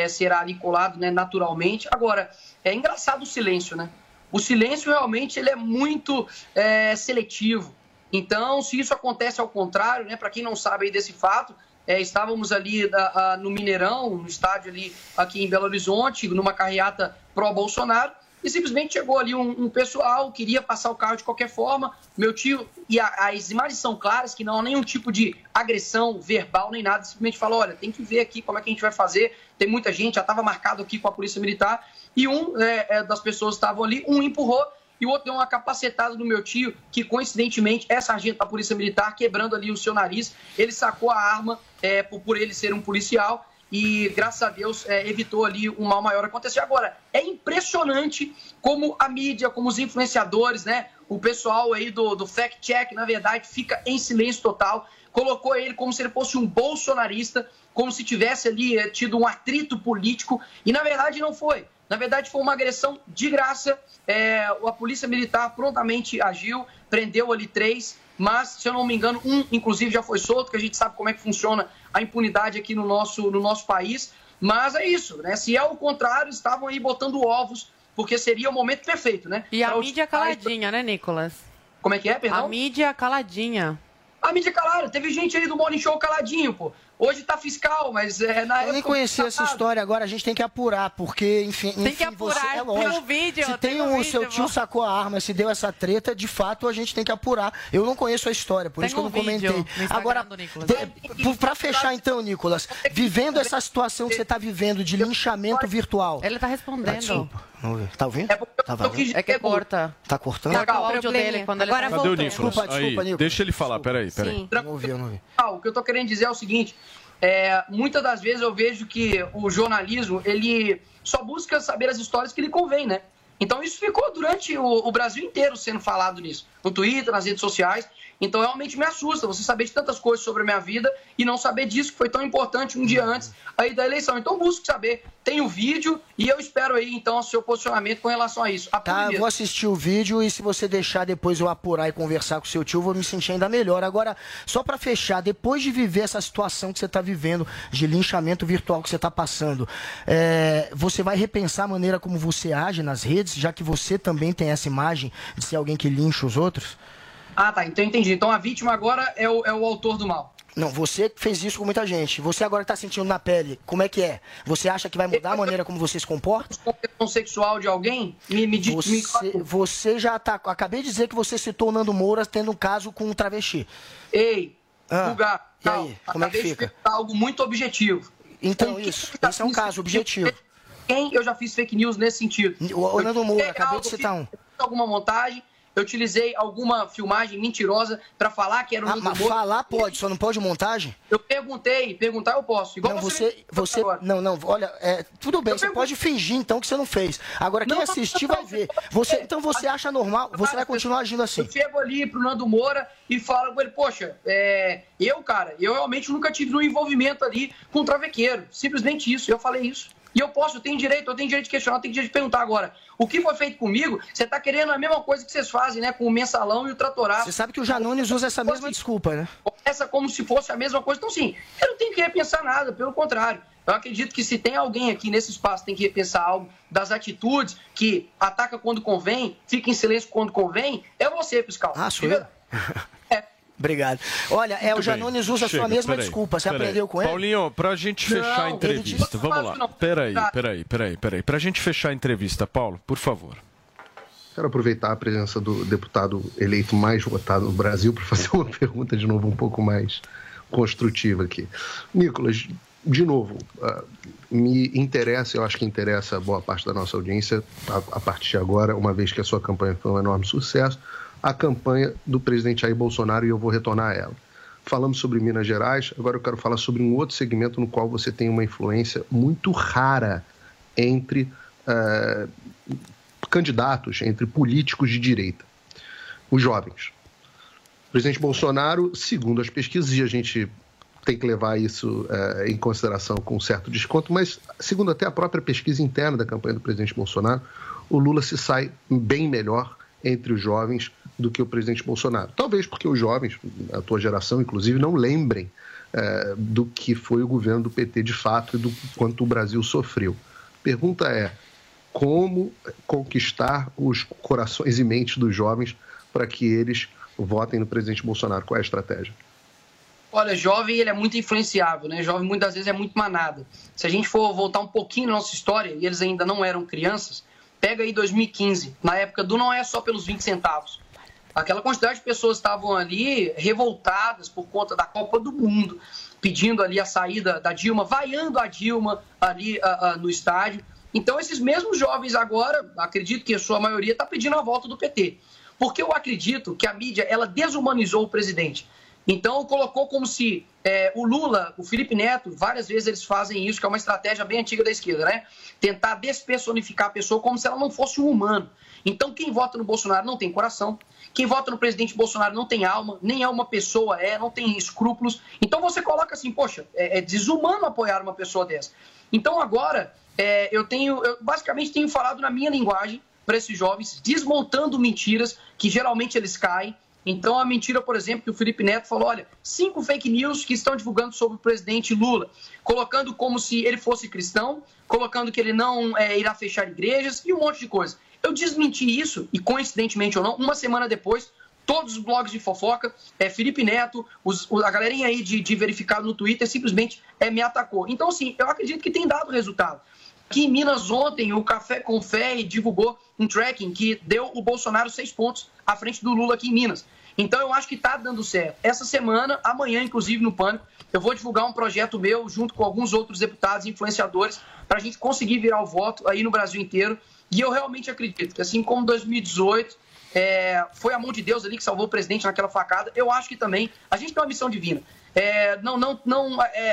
será ali colado, né, naturalmente. Agora, é engraçado o silêncio, né? O silêncio, realmente, ele é muito seletivo. Então, se isso acontece ao contrário, né, para quem não sabe aí desse fato... estávamos ali no Mineirão, no estádio ali aqui em Belo Horizonte, numa carreata pró-Bolsonaro, e simplesmente chegou ali um pessoal, queria passar o carro de qualquer forma. Meu tio, e as imagens são claras, que não há nenhum tipo de agressão verbal nem nada, simplesmente falou, olha, tem que ver aqui como é que a gente vai fazer, tem muita gente, já estava marcado aqui com a Polícia Militar, e das pessoas estavam ali, um empurrou, e o outro deu uma capacetada no meu tio, que coincidentemente é sargento da Polícia Militar, quebrando ali o seu nariz. Ele sacou a arma por ele ser um policial e, graças a Deus, evitou ali um mal maior acontecer. Agora, é impressionante como a mídia, como os influenciadores, né, o pessoal aí do fact-check, na verdade, fica em silêncio total. Colocou ele como se ele fosse um bolsonarista, como se tivesse ali tido um atrito político, e na verdade não foi. Na verdade, foi uma agressão de graça, a Polícia Militar prontamente agiu, prendeu ali 3, mas, se eu não me engano, um, inclusive, já foi solto, que a gente sabe como é que funciona a impunidade aqui no nosso país, mas é isso, né? Se é o contrário, estavam aí botando ovos, porque seria o momento perfeito, né? E a mídia caladinha, né, Nicolas? Como é que é, perdão? A mídia caladinha. A mídia calada, teve gente aí do Morning Show caladinho, pô. Hoje tá fiscal, mas na época... Eu nem conhecia essa história agora, a gente tem que apurar, porque, enfim... Tem que apurar, tem um vídeo. Se tem um seu tio sacou a arma, se deu essa treta, de fato a gente tem que apurar. Eu não conheço a história, por isso que eu não comentei. Agora, pra fechar então, Nicolas, vivendo essa situação que você tá vivendo de linchamento virtual... Ele tá respondendo. Tá ouvindo? É que corta. Tá cortando? Tá o áudio dele quando ele tá falando. Desculpa, Nicolas. Deixa ele falar, peraí. Não ouvi. O que eu tô querendo dizer é o seguinte... muitas das vezes eu vejo que o jornalismo, ele só busca saber as histórias que lhe convém, né? Então isso ficou durante o Brasil inteiro sendo falado nisso, no Twitter, nas redes sociais. Então realmente me assusta você saber de tantas coisas sobre a minha vida e não saber disso que foi tão importante um dia antes aí da eleição. Então busque saber, tem o vídeo e eu espero aí então o seu posicionamento com relação a isso. Tá, eu vou assistir o vídeo e se você deixar depois eu apurar e conversar com o seu tio, eu vou me sentir ainda melhor. Agora, só para fechar, depois de viver essa situação que você está vivendo, de linchamento virtual que você está passando, você vai repensar a maneira como você age nas redes, já que você também tem essa imagem de ser alguém que lincha os outros? Ah, tá. Então entendi. Então a vítima agora é o autor do mal. Não, você fez isso com muita gente. Você agora está sentindo na pele. Como é que é? Você acha que vai mudar a maneira como você se comporta? Concepção sexual de alguém? Me diz. Você já tá... Acabei de dizer que você citou o Nando Moura tendo um caso com um travesti. Ei, vulgar. E aí? Como é que fica? Algo muito objetivo. Então isso. Esse é um caso objetivo. Eu já fiz fake news nesse sentido. O Nando Moura, acabei de citar um. Alguma montagem. Eu utilizei alguma filmagem mentirosa para falar que era um Nando Moura. Mas falar pode, só não pode montagem? Eu perguntar eu posso. Igual não, você não, olha, tudo bem, você pode fingir então que você não fez. Agora quem assistir vai ver. Então você acha normal, você vai continuar agindo assim. Eu chego ali pro Nando Moura e falo com ele, poxa, eu realmente nunca tive um envolvimento ali com um travequeiro. Simplesmente isso, eu falei isso. E eu tenho direito de questionar, eu tenho direito de perguntar agora. O que foi feito comigo, você está querendo a mesma coisa que vocês fazem, né? Com o mensalão e o tratorado. Você sabe que o Janones usa essa mesma desculpa, né? Essa como se fosse a mesma coisa. Então, sim, eu não tenho que repensar nada, pelo contrário. Eu acredito que se tem alguém aqui nesse espaço tem que repensar algo das atitudes, que ataca quando convém, fica em silêncio quando convém, é você, fiscal. Ah, sou eu? Obrigado. Olha, o Janones usa a sua mesma desculpa. Você aprendeu com ele? Paulinho, pra gente fechar a entrevista, vamos lá. Peraí. Pra gente fechar a entrevista, Paulo, por favor. Quero aproveitar a presença do deputado eleito mais votado no Brasil para fazer uma pergunta de novo um pouco mais construtiva aqui. Nicolas, de novo, me interessa, eu acho que interessa a boa parte da nossa audiência, a partir de agora, uma vez que a sua campanha foi um enorme sucesso, a campanha do presidente Jair Bolsonaro, e eu vou retornar a ela. Falamos sobre Minas Gerais, agora eu quero falar sobre um outro segmento no qual você tem uma influência muito rara entre candidatos, entre políticos de direita, os jovens. O presidente Bolsonaro, segundo as pesquisas, e a gente tem que levar isso em consideração com um certo desconto, mas segundo até a própria pesquisa interna da campanha do presidente Bolsonaro, o Lula se sai bem melhor entre os jovens do que o presidente Bolsonaro. Talvez porque os jovens, a tua geração inclusive, não lembrem do que foi o governo do PT de fato e do quanto o Brasil sofreu. Pergunta é, como conquistar os corações e mentes dos jovens para que eles votem no presidente Bolsonaro? Qual é a estratégia? Olha, jovem ele é muito influenciável, né? Jovem muitas vezes é muito manada. Se a gente for voltar um pouquinho na nossa história, e eles ainda não eram crianças, pega aí 2015, na época do não é só pelos 20 centavos. Aquela quantidade de pessoas estavam ali revoltadas por conta da Copa do Mundo, pedindo ali a saída da Dilma, vaiando a Dilma ali no estádio. Então, esses mesmos jovens agora, acredito que a sua maioria, está pedindo a volta do PT. Porque eu acredito que a mídia, ela desumanizou o presidente. Então, colocou como se o Lula, o Felipe Neto, várias vezes eles fazem isso, que é uma estratégia bem antiga da esquerda, né? Tentar despersonificar a pessoa como se ela não fosse um humano. Então, quem vota no Bolsonaro não tem coração, quem vota no presidente Bolsonaro não tem alma, nem é uma pessoa, não tem escrúpulos. Então, você coloca assim, poxa, é desumano apoiar uma pessoa dessa. Então, agora, eu basicamente tenho falado na minha linguagem para esses jovens, desmontando mentiras, que geralmente eles caem. Então, a mentira, por exemplo, que o Felipe Neto falou, olha, 5 fake news que estão divulgando sobre o presidente Lula, colocando como se ele fosse cristão, colocando que ele não irá fechar igrejas e um monte de coisa. Eu desmenti isso, e coincidentemente ou não, uma semana depois, todos os blogs de fofoca, Felipe Neto, a galerinha aí de verificado no Twitter simplesmente me atacou. Então, assim, eu acredito que tem dado resultado. Aqui em Minas, ontem, o Café com Fé divulgou um tracking que deu o Bolsonaro 6 pontos à frente do Lula aqui em Minas. Então, eu acho que está dando certo. Essa semana, amanhã, inclusive, no Pânico, eu vou divulgar um projeto meu, junto com alguns outros deputados e influenciadores, para a gente conseguir virar o voto aí no Brasil inteiro. E eu realmente acredito que, assim como 2018, foi a mão de Deus ali que salvou o presidente naquela facada, eu acho que também a gente tem uma missão divina.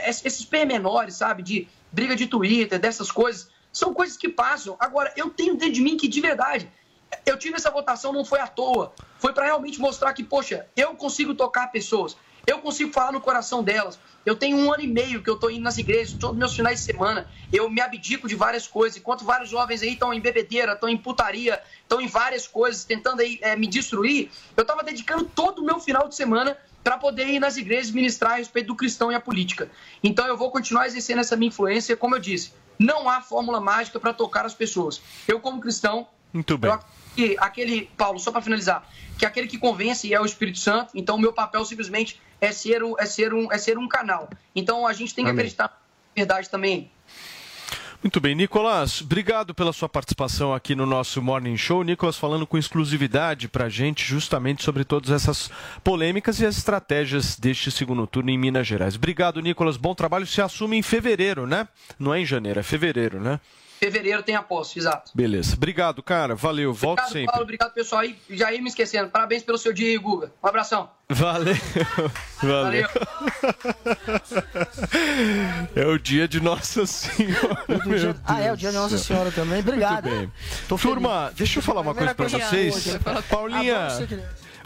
Esses pormenores, sabe, de briga de Twitter, dessas coisas, São coisas que passam. Agora, eu tenho dentro de mim que, de verdade, eu tive essa votação, não foi à toa. Foi para realmente mostrar que, poxa, eu consigo tocar pessoas. Eu consigo falar no coração delas. Eu tenho 1 ano e meio que eu estou indo nas igrejas, todos os meus finais de semana. Eu me abdico de várias coisas. Enquanto vários jovens aí estão em bebedeira, estão em putaria, estão em várias coisas, tentando aí, me destruir, eu estava dedicando todo o meu final de semana para poder ir nas igrejas ministrar a respeito do cristão e a política. Então, eu vou continuar exercendo essa minha influência. Como eu disse, não há fórmula mágica para tocar as pessoas. Eu, como cristão... Muito bem. E aquele, Paulo, só para finalizar, que aquele que convence é o Espírito Santo, então o meu papel simplesmente é ser um canal. Então a gente tem que acreditar na verdade também. Muito bem, Nicolas, obrigado pela sua participação aqui no nosso Morning Show. Nicolas falando com exclusividade para a gente justamente sobre todas essas polêmicas e as estratégias deste segundo turno em Minas Gerais. Obrigado, Nicolas, bom trabalho. Se assume em fevereiro, né? Não é em janeiro, é fevereiro, né? Fevereiro tem a posse, exato. Beleza. Obrigado, cara. Valeu. Volto sempre. Obrigado, Paulo. Obrigado, pessoal. Aí, já ia me esquecendo. Parabéns pelo seu dia aí, Guga. Um abração. Valeu. Valeu. É o dia de Nossa Senhora. É o dia de Nossa Senhora também. Obrigado. Turma, deixa eu falar uma coisa pra vocês. Paulinha...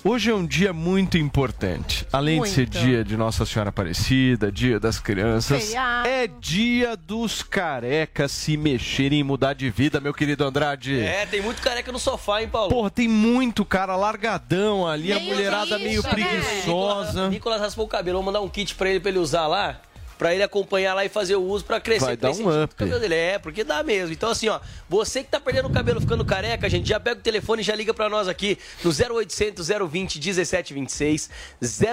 Hoje é um dia muito importante. Além de ser dia de Nossa Senhora Aparecida, dia das crianças, é dia dos carecas se mexerem e mudar de vida, meu querido Andrade. É, tem muito careca no sofá, hein, Paulo? Porra, tem muito cara largadão ali, meio a mulherada meio preguiçosa. Nicolas raspou o cabelo, vou mandar um kit pra ele usar lá. Pra ele acompanhar lá e fazer o uso pra crescer. Vai dar um up. É, porque dá mesmo. Então, assim, ó, você que tá perdendo o cabelo ficando careca, gente, já pega o telefone e já liga pra nós aqui no 0800 020 1726,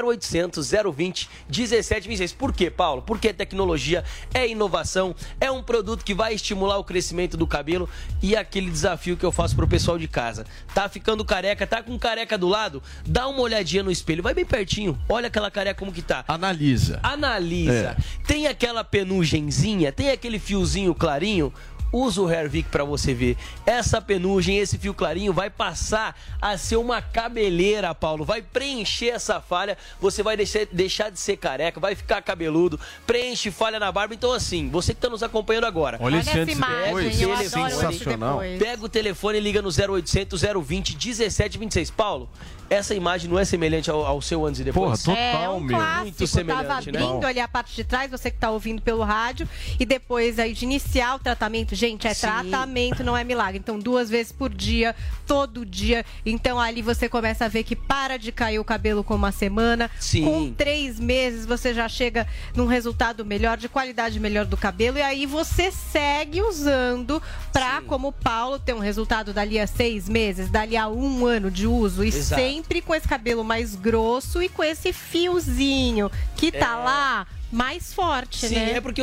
0800 020 1726. Por quê, Paulo? Porque é tecnologia, é inovação, é um produto que vai estimular o crescimento do cabelo e aquele desafio que eu faço pro pessoal de casa. Tá ficando careca, tá com careca do lado? Dá uma olhadinha no espelho, vai bem pertinho, olha aquela careca como que tá. Analisa. Analisa. É. Tem aquela penugenzinha, tem aquele fiozinho clarinho, usa o HairVit para você ver. Essa penugem, esse fio clarinho vai passar a ser uma cabeleira, Paulo. Vai preencher essa falha, você vai deixar de ser careca, vai ficar cabeludo, preenche falha na barba. Então assim, você que está nos acompanhando agora. Olha esse antes depois, é sensacional. Pega o telefone e liga no 0800 020 1726. Paulo, essa imagem não é semelhante ao seu antes e depois? Porra, total, meu. Clássico, muito semelhante, tava abrindo, né? Ali a parte de trás, você que está ouvindo pelo rádio, e depois aí de iniciar o tratamento. Gente, é tratamento, não é milagre. Então, 2 vezes por dia, todo dia. Então, ali você começa a ver que para de cair o cabelo com uma semana. Sim. Com 3 meses, você já chega num resultado melhor, de qualidade melhor do cabelo. E aí, você segue usando pra, como o Paulo, ter um resultado dali a 6 meses, dali a 1 ano de uso. E sempre com esse cabelo mais grosso e com esse fiozinho que tá lá... mais forte, né? Sim, é porque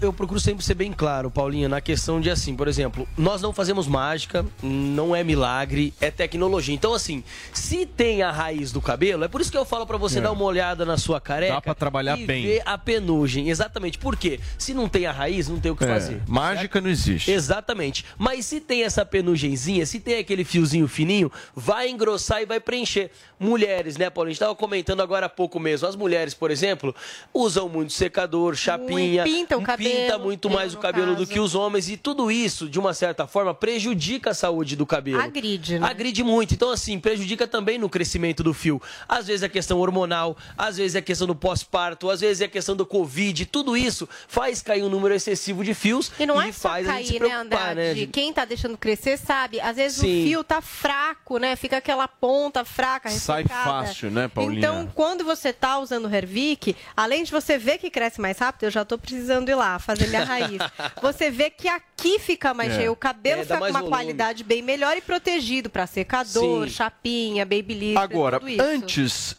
eu procuro sempre ser bem claro, Paulinha, na questão de assim, por exemplo, nós não fazemos mágica, não é milagre, é tecnologia. Então, assim, se tem a raiz do cabelo, é por isso que eu falo pra você dar uma olhada na sua careca. Dá pra trabalhar e bem. Ver a penugem, exatamente. Por quê? Se não tem a raiz, não tem o que fazer. Mágica não existe. Exatamente. Mas se tem essa penugenzinha, se tem aquele fiozinho fininho, vai engrossar e vai preencher. Mulheres, né, Paulinha? A gente tava comentando agora há pouco mesmo. As mulheres, por exemplo, usam muito secador, chapinha, pinta o cabelo, pinta muito mais o cabelo do que os homens, e tudo isso, de uma certa forma, prejudica a saúde do cabelo. Agride, né? Agride muito. Então, assim, prejudica também no crescimento do fio. Às vezes é questão hormonal, às vezes é questão do pós-parto, às vezes é questão do Covid, tudo isso faz cair um número excessivo de fios e não é só faz cair, a gente se preocupar, né, Andrade? Quem tá deixando crescer sabe, às vezes o fio tá fraco, né? Fica aquela ponta fraca, ressecada. Sai fácil, né, Paulinha? Então, quando você tá usando o HairVit, além de você ver que cresce mais rápido, eu já tô precisando ir lá fazer minha raiz. Você vê que aqui fica mais cheio, o cabelo fica com uma qualidade bem melhor e protegido para secador, chapinha, babyliss. Agora, antes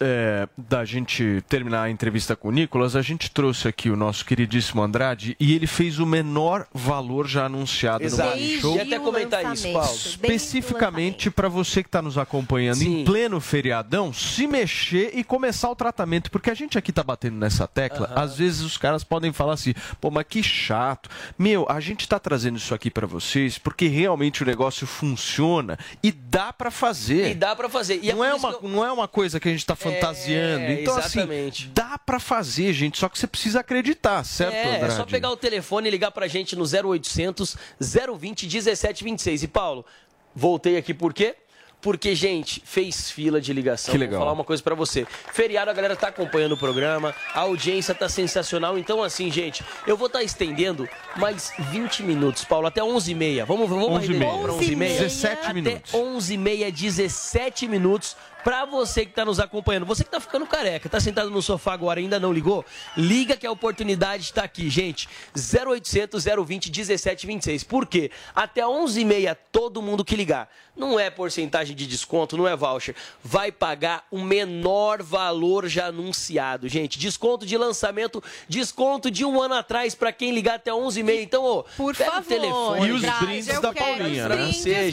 da gente terminar a entrevista com o Nicolas, a gente trouxe aqui o nosso queridíssimo Andrade e ele fez o menor valor já anunciado no Morning Show. E até comentar isso, Paulo. Especificamente para você que está nos acompanhando em pleno feriadão, se mexer e começar o tratamento, porque a gente aqui tá batendo nessa tecla. Às vezes os caras podem falar assim, pô, mas que chato. Meu, a gente tá trazendo trazendo isso aqui para vocês, porque realmente o negócio funciona e dá para fazer. E dá para fazer. E não é uma coisa que a gente está fantasiando. Então, exatamente. Assim, dá para fazer, gente, só que você precisa acreditar, certo, Andrade? É só pegar o telefone e ligar para a gente no 0800 020 1726. E, Paulo, voltei aqui por quê? Porque, gente, fez fila de ligação. Que legal. Vou falar uma coisa pra você. Feriado, a galera tá acompanhando o programa, a audiência tá sensacional. Então, assim, gente, eu vou estar estendendo mais 20 minutos, Paulo, até 11h30. Vamos arredondar pra 11h30. 17 minutos. Até 11h30, 17 minutos. Pra você que tá nos acompanhando, você que tá ficando careca, tá sentado no sofá agora, ainda não ligou? Liga que a oportunidade tá aqui, gente. 0800 020 1726. Por quê? Até 11h30, todo mundo que ligar. Não é porcentagem de desconto, não é voucher. Vai pagar o menor valor já anunciado, gente. Desconto de lançamento, desconto de um ano atrás pra quem ligar até 11h30. Então, por favor, o telefone. E os brindes da Paulinha, né?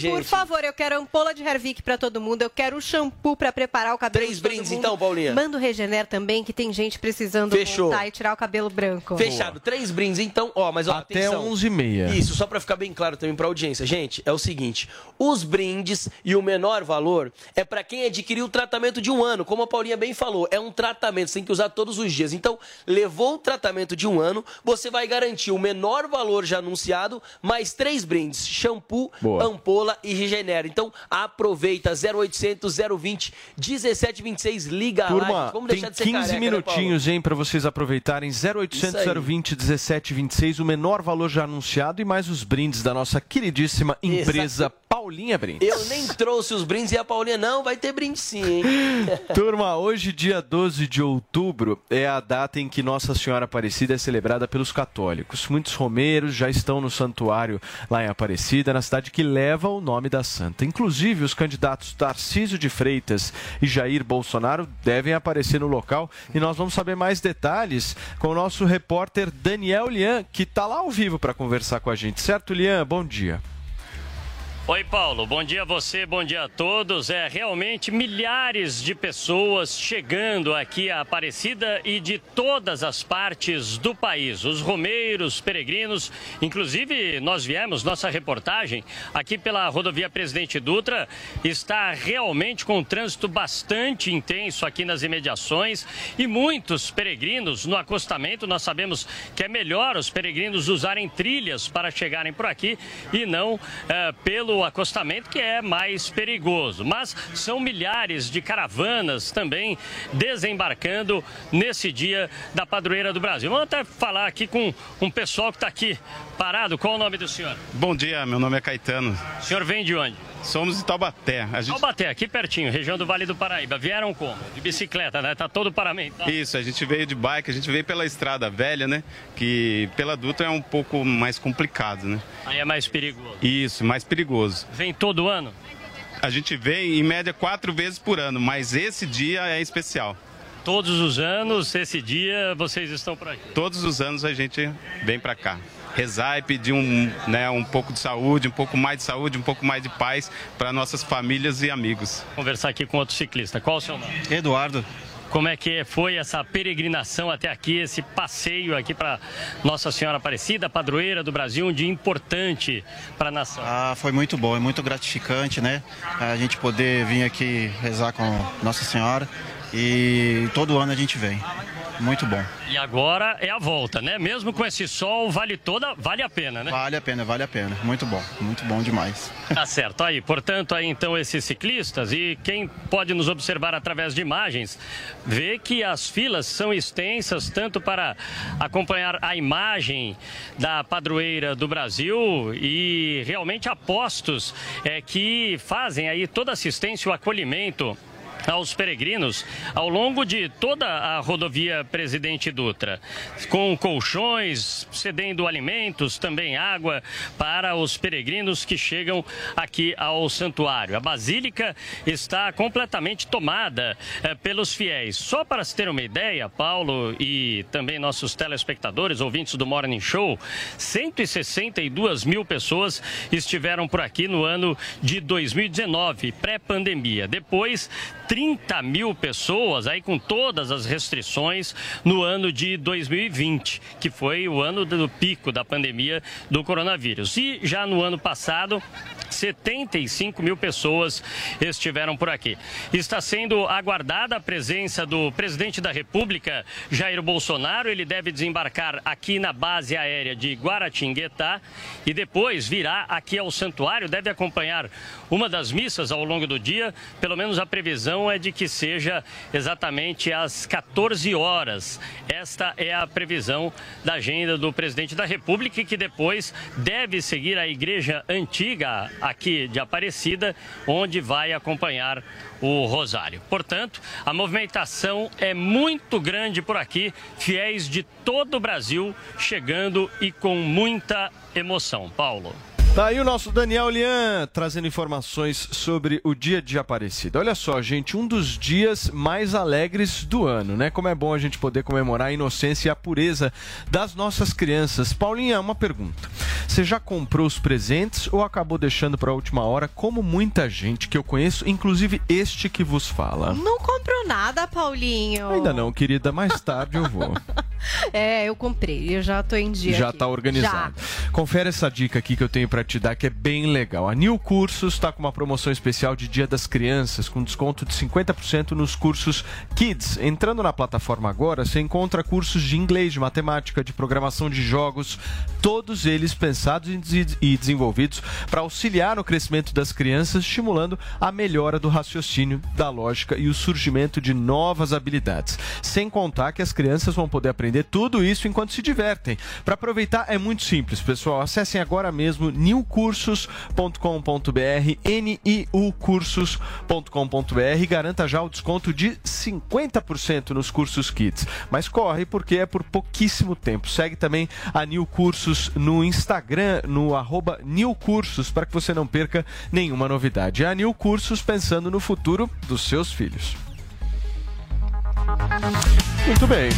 Por favor, eu quero ampola de HairVit pra todo mundo, eu quero shampoo para preparar o cabelo. 3 brindes, então, Paulinha. Manda o Regener também, que tem gente precisando voltar e tirar o cabelo branco. Fechado. 3 brindes, então. Mas, até 11h30. Isso, só para ficar bem claro também para a audiência. Gente, é o seguinte. Os brindes e o menor valor é para quem adquiriu o tratamento de um ano. Como a Paulinha bem falou, é um tratamento. Você tem que usar todos os dias. Então, levou o tratamento de um ano, você vai garantir o menor valor já anunciado, mais 3 brindes. Shampoo, ampola e Regener. Então, aproveita. 0800 020 1726, liga lá. Vamos deixar de ser careca, 15 minutinhos, hein, para vocês aproveitarem. 0800 020 1726, o menor valor já anunciado e mais os brindes da nossa queridíssima empresa Paulinha Brindes. Eu nem trouxe os brindes e a Paulinha, não, vai ter brinde sim, hein? Turma, hoje, dia 12 de outubro, é a data em que Nossa Senhora Aparecida é celebrada pelos católicos. Muitos romeiros já estão no santuário lá em Aparecida, na cidade que leva o nome da santa. Inclusive, os candidatos Tarcísio de Freitas e Jair Bolsonaro devem aparecer no local e nós vamos saber mais detalhes com o nosso repórter Daniel Lian, que está lá ao vivo para conversar com a gente. Certo, Lian? Bom dia. Oi, Paulo. Bom dia a você, bom dia a todos. Realmente milhares de pessoas chegando aqui a Aparecida e de todas as partes do país. Os romeiros, peregrinos, inclusive nós viemos, nossa reportagem aqui pela rodovia Presidente Dutra está realmente com um trânsito bastante intenso aqui nas imediações e muitos peregrinos no acostamento. Nós sabemos que é melhor os peregrinos usarem trilhas para chegarem por aqui e não pelo acostamento, que é mais perigoso, mas são milhares de caravanas também desembarcando nesse dia da Padroeira do Brasil. Vamos até falar aqui com um pessoal que está aqui parado. Qual o nome do senhor? Bom dia, meu nome é Caetano. O senhor vem de onde? Somos de Taubaté. Taubaté, aqui pertinho, região do Vale do Paraíba. Vieram como? De bicicleta, né? Tá todo paramentado. Isso, a gente veio de bike, a gente veio pela estrada velha, né? Que pela Dutra é um pouco mais complicado, né? Aí é mais perigoso. Isso, mais perigoso. Vem todo ano? A gente vem, em média, 4 vezes por ano, mas esse dia é especial. Todos os anos, esse dia, vocês estão por aqui? Todos os anos a gente vem pra cá. Rezar e pedir um pouco de saúde, um pouco mais de saúde, um pouco mais de paz para nossas famílias e amigos. Conversar aqui com outro ciclista. Qual o seu nome? Eduardo. Como é que foi essa peregrinação até aqui, esse passeio aqui para Nossa Senhora Aparecida, Padroeira do Brasil, um dia importante para a nação? Foi muito bom, é muito gratificante, né? A gente poder vir aqui rezar com Nossa Senhora e todo ano a gente vem. Muito bom. E agora é a volta, né? Mesmo com esse sol, vale a pena, né? Vale a pena. Muito bom demais. Tá certo. Aí, portanto, então, esses ciclistas e quem pode nos observar através de imagens, vê que as filas são extensas, tanto para acompanhar a imagem da Padroeira do Brasil e realmente há postos que fazem aí toda assistência, o acolhimento aos peregrinos ao longo de toda a rodovia Presidente Dutra, com colchões, cedendo alimentos, também água para os peregrinos que chegam aqui ao santuário. A Basílica está completamente tomada pelos fiéis. Só para se ter uma ideia, Paulo e também nossos telespectadores, ouvintes do Morning Show, 162 mil pessoas estiveram por aqui no ano de 2019, pré-pandemia. Depois, 30 mil pessoas, aí com todas as restrições, no ano de 2020, que foi o ano do pico da pandemia do coronavírus. E já no ano passado, 75 mil pessoas estiveram por aqui. Está sendo aguardada a presença do presidente da República, Jair Bolsonaro. Ele deve desembarcar aqui na base aérea de Guaratinguetá e depois virá aqui ao santuário. Deve acompanhar uma das missas ao longo do dia. Pelo menos a previsão é de que seja exatamente às 14 horas. Esta é a previsão da agenda do presidente da República, que depois deve seguir a Igreja Antiga aqui de Aparecida, onde vai acompanhar o Rosário. Portanto, a movimentação é muito grande por aqui, fiéis de todo o Brasil chegando e com muita emoção. Paulo. Tá aí o nosso Daniel Lian trazendo informações sobre o dia de Aparecida. Olha só, gente, um dos dias mais alegres do ano, né? Como é bom a gente poder comemorar a inocência e a pureza das nossas crianças. Paulinha, uma pergunta. Você já comprou os presentes ou acabou deixando para a última hora, como muita gente que eu conheço, inclusive este que vos fala? Não comprou nada, Paulinho. Ainda não, querida. Mais tarde eu vou. É, eu comprei. Eu já tô em dia. Já aqui. Tá organizado. Já. Confere essa dica aqui que eu tenho para te dar, que é bem legal. A Niu Cursos está com uma promoção especial de Dia das Crianças, com desconto de 50% nos cursos Kids. Entrando na plataforma agora, você encontra cursos de inglês, de matemática, de programação de jogos, todos eles pensados e desenvolvidos para auxiliar no crescimento das crianças, estimulando a melhora do raciocínio, da lógica e o surgimento de novas habilidades. Sem contar que as crianças vão poder aprender tudo isso enquanto se divertem. Para aproveitar é muito simples, pessoal. Acessem agora mesmo niucursos.com.br, niucursos.com.br, e garanta já o desconto de 50% nos cursos Kids. Mas corre, porque é por pouquíssimo tempo. Segue também a Niu Cursos no Instagram, no @niucursos, para que você não perca nenhuma novidade. É a Niu Cursos, pensando no futuro dos seus filhos. Muito bem.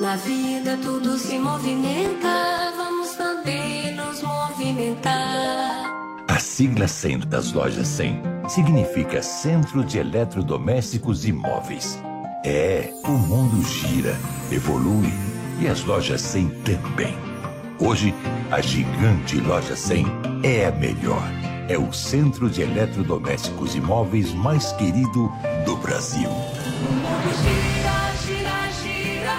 Na vida tudo se movimenta, vamos também nos movimentar. A sigla CEM das Lojas Cem significa Centro de Eletrodomésticos e Móveis. É, o mundo gira, evolui e as Lojas Cem também. Hoje, a gigante Loja Cem é a melhor. É o centro de eletrodomésticos e móveis mais querido do Brasil. O mundo gira, gira, gira,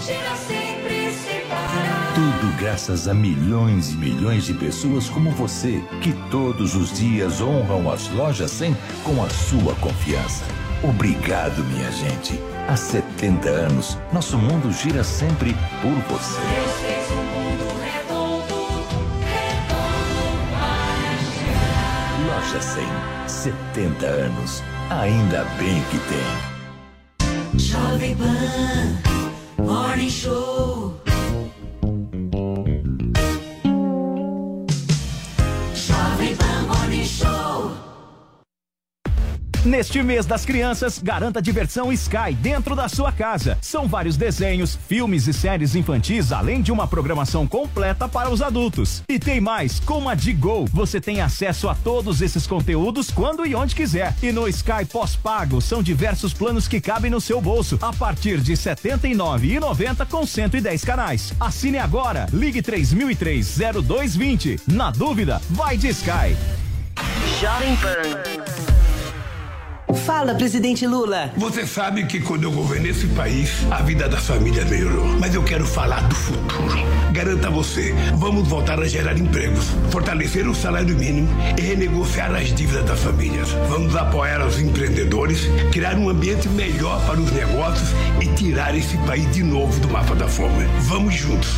gira sempre sem parar. Tudo graças a milhões e milhões de pessoas como você, que todos os dias honram as Lojas Cem com a sua confiança. Obrigado, minha gente. Há 70 anos, nosso mundo gira sempre por você. Loja 100, 70 anos, ainda bem que tem. Jovem Pan Morning Show. Jovem Pan Morning Show. Neste mês das crianças, garanta diversão Sky dentro da sua casa. São vários desenhos, filmes e séries infantis, além de uma programação completa para os adultos. E tem mais, com a DirecTV Go, você tem acesso a todos esses conteúdos quando e onde quiser. E no Sky pós-pago, são diversos planos que cabem no seu bolso, a partir de R$ 79,90 com 110 canais. Assine agora, ligue 3003-0220. Na dúvida, vai de Sky. Jovem Pan. Fala, presidente Lula. Você sabe que quando eu governei esse país, a vida das famílias melhorou. Mas eu quero falar do futuro. Garanto a você, vamos voltar a gerar empregos, fortalecer o salário mínimo e renegociar as dívidas das famílias. Vamos apoiar os empreendedores, criar um ambiente melhor para os negócios e tirar esse país de novo do mapa da fome. Vamos juntos,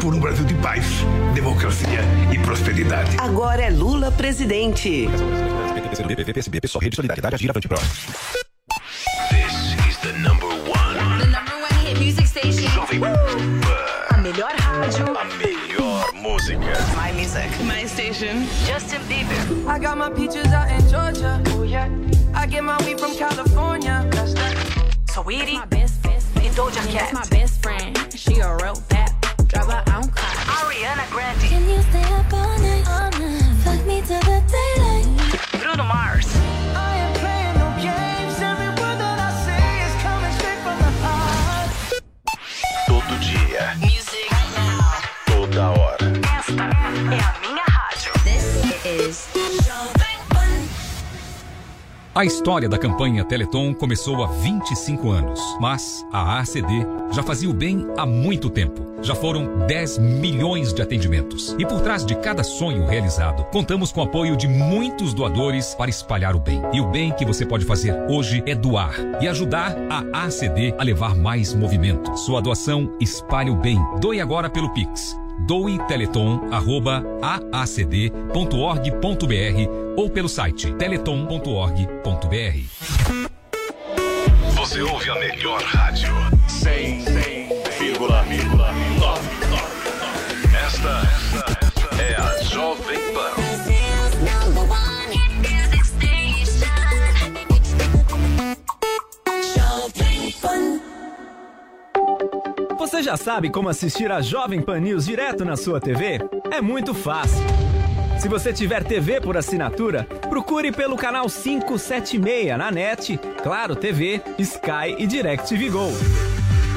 por um Brasil de paz, democracia e prosperidade. Agora é Lula presidente. PTPCB, PSB, pessoal, Rede Solidariedade, Agir, Avante Pro. This is the number one. The number one hit music station. Jovem Pan. A melhor rádio. A melhor música. My music. My station. Justin Bieber. I got my peaches out in Georgia. Oh yeah. I get my weed from California. That's that. So we eat my best friend. Doja Cat. That's my best friend. She a real bad. Drive her on car. Ariana Grande. Can you stay up? A história da campanha Teleton começou há 25 anos, mas a ACD já fazia o bem há muito tempo. Já foram 10 milhões de atendimentos. E por trás de cada sonho realizado, contamos com o apoio de muitos doadores para espalhar o bem. E o bem que você pode fazer hoje é doar e ajudar a ACD a levar mais movimento. Sua doação espalha o bem. Doe agora pelo Pix. doeteleton@aacd.org.br ou pelo site teleton.org.br. Você ouve a melhor rádio. 100,9. Esta é a Jovem Pan. Você já sabe como assistir a Jovem Pan News direto na sua TV? É muito fácil. Se você tiver TV por assinatura, procure pelo canal 576 na NET, Claro TV, Sky e DirecTV Go.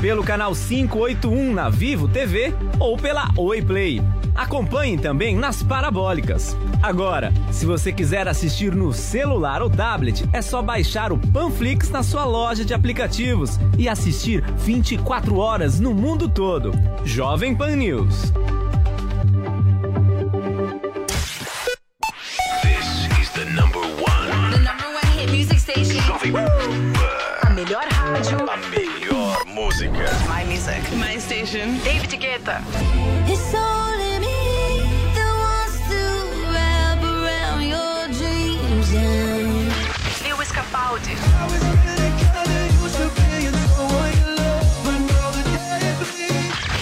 Pelo canal 581 na Vivo TV ou pela Oi Play. Acompanhe também nas parabólicas. Agora, se você quiser assistir no celular ou tablet, é só baixar o Panflix na sua loja de aplicativos e assistir 24 horas no mundo todo. Jovem Pan News. This is the number one. The number one hit music station. Jovem Pan. A melhor rádio. A melhor música. My music. My station. David Guetta. It's only Lewis Capaldi.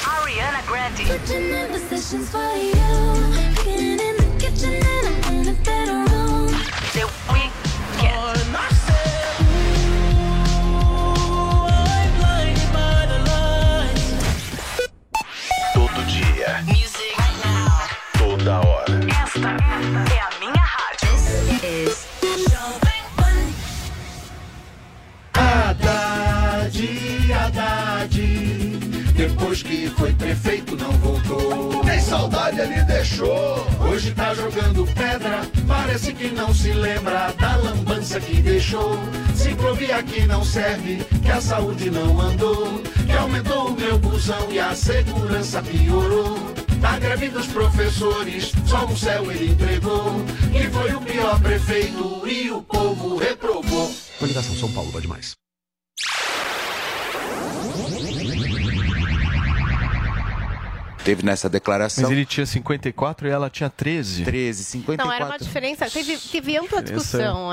Ariana Grande. The Weeknd. Todo dia. Music. Toda hora. Esta é a minha rádio. This is Haddad, depois que foi prefeito não voltou. Nem saudade ele deixou. Hoje tá jogando pedra, parece que não se lembra da lambança que deixou. Ciclovia que não serve, que a saúde não andou, que aumentou o meu busão e a segurança piorou. Da greve dos professores, só um céu ele entregou, e foi o pior prefeito e o povo reprovou. Coligação São Paulo, vai demais. Teve nessa declaração... Mas ele tinha 54 e ela tinha 13. 13, 54. Não, era uma diferença. Teve ampla discussão.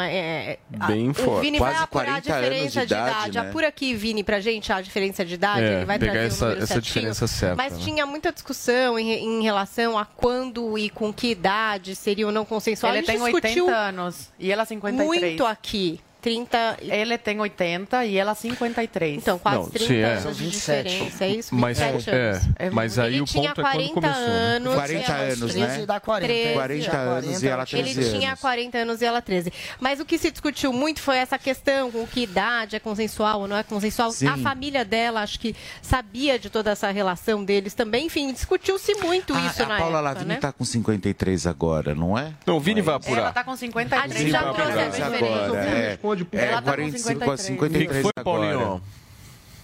Bem forte. O Vini quase vai apurar a diferença de idade. Né? Apura aqui, Vini, pra gente a diferença de idade. Ele vai pegar essa diferença certa. Mas tinha muita discussão em relação a quando e com que idade seria ou não consensual. Ele tem 80 anos e ela 53. Muito aqui. 30... Ele tem 80 e ela 53. Então, quase não, 30 anos de diferença. É isso? 27 anos. Mas aí ele o ponto é quando começou. Anos, 40 anos, né? 40 anos e ela 13 anos. Ele tinha 40 anos e ela 13. Mas o que se discutiu muito foi essa questão com que idade é consensual ou não é consensual. Sim. A família dela, acho que sabia de toda essa relação deles também. Enfim, discutiu-se muito isso na época. A Paula Lavini tá com 53 agora, não é? Não, o Vini vai apurar. Ela tá com 53. A gente já trouxe a diferença. Ela 45 tá a 53 foi, agora. Paulinho?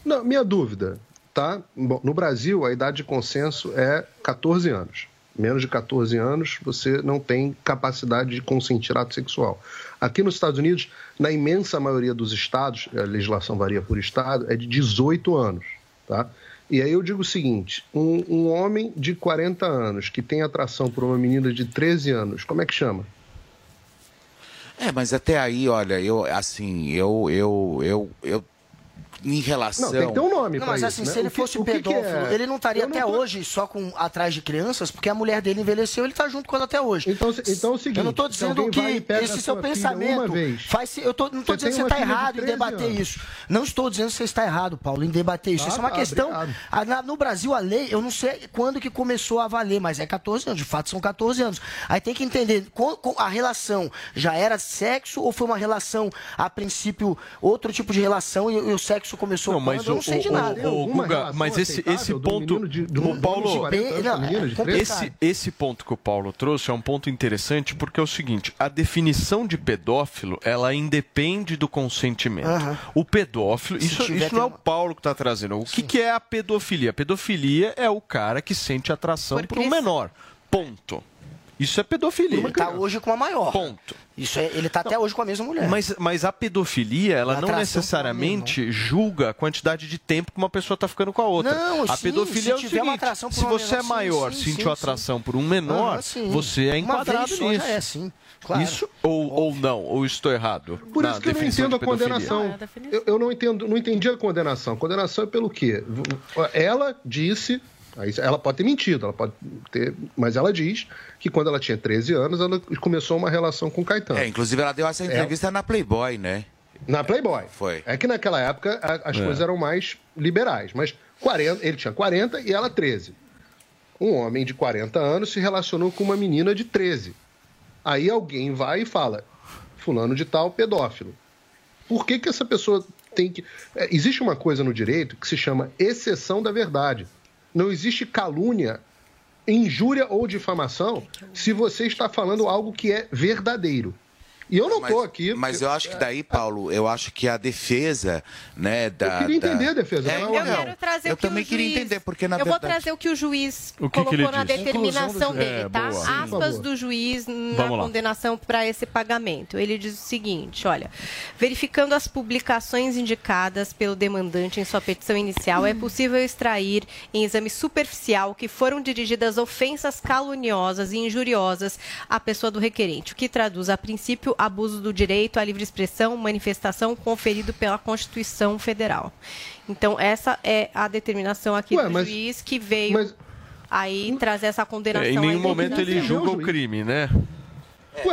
Não, minha dúvida, tá? Bom, no Brasil, a idade de consenso é 14 anos. Menos de 14 anos, você não tem capacidade de consentir ato sexual. Aqui nos Estados Unidos, na imensa maioria dos estados, a legislação varia por estado, é de 18 anos, tá? E aí eu digo o seguinte, um homem de 40 anos que tem atração por uma menina de 13 anos, como é que chama? Mas até aí, olha, eu em relação... Não, tem que ter um nome pra isso, né? Mas assim, se ele fosse pedófilo, ele não estaria até hoje só atrás de crianças, porque a mulher dele envelheceu, ele tá junto com ela até hoje. Então é o seguinte... Eu não tô dizendo que esse seu pensamento faz... Não tô dizendo que você está errado em debater isso. Não estou dizendo que você está errado, Paulo, em debater isso. Isso é uma questão... No Brasil, a lei, eu não sei quando que começou a valer, mas é 14 anos, de fato são 14 anos. Aí tem que entender, a relação já era sexo ou foi uma relação, a princípio, outro tipo de relação e o sexo sexo começou quando, eu não sei de nada. O Guga, mas esse ponto do Paulo... Esse ponto que o Paulo trouxe é um ponto interessante, porque é o seguinte, a definição de pedófilo, ela independe do consentimento. Uhum. O pedófilo, isso não é o Paulo que está trazendo. O que é a pedofilia? A pedofilia é o cara que sente atração por um menor. Ponto. Isso é pedofilia. Ele está hoje com a maior. Ponto. Isso é, ele está até hoje com a mesma mulher. Mas a pedofilia, ela não necessariamente julga a quantidade de tempo que uma pessoa está ficando com a outra. Não, a pedofilia é o seguinte, se você é maior, sentiu atração por um menor, você é enquadrado nisso. É, sim. Claro. Isso ou não? Ou estou errado? Por isso que eu não entendo a condenação. Eu não entendi a condenação. A condenação é pelo quê? Ela disse... Ela pode ter mentido, mas ela diz que quando ela tinha 13 anos, ela começou uma relação com o Caetano. Inclusive, ela deu essa entrevista na Playboy, né? Na Playboy. Foi. É que naquela época as coisas eram mais liberais, mas ele tinha 40 e ela 13. Um homem de 40 anos se relacionou com uma menina de 13. Aí alguém vai e fala, fulano de tal, pedófilo. Por que essa pessoa tem que... Existe uma coisa no direito que se chama exceção da verdade. Não existe calúnia, injúria ou difamação se você está falando algo que é verdadeiro. E eu não estou aqui... Mas eu acho que daí, Paulo, eu acho que a defesa... né, eu queria entender a defesa. Eu também queria entender, porque na verdade... Eu vou trazer o que o juiz colocou na determinação dele, tá? Aspas do juiz na condenação para esse pagamento. Ele diz o seguinte, olha... Verificando as publicações indicadas pelo demandante em sua petição inicial, é possível extrair em exame superficial que foram dirigidas ofensas caluniosas e injuriosas à pessoa do requerente, o que traduz a princípio abuso do direito à livre expressão, manifestação conferido pela Constituição Federal. Então, essa é a determinação aqui do juiz que veio aí trazer essa condenação. Em nenhum momento ele julga o crime, né?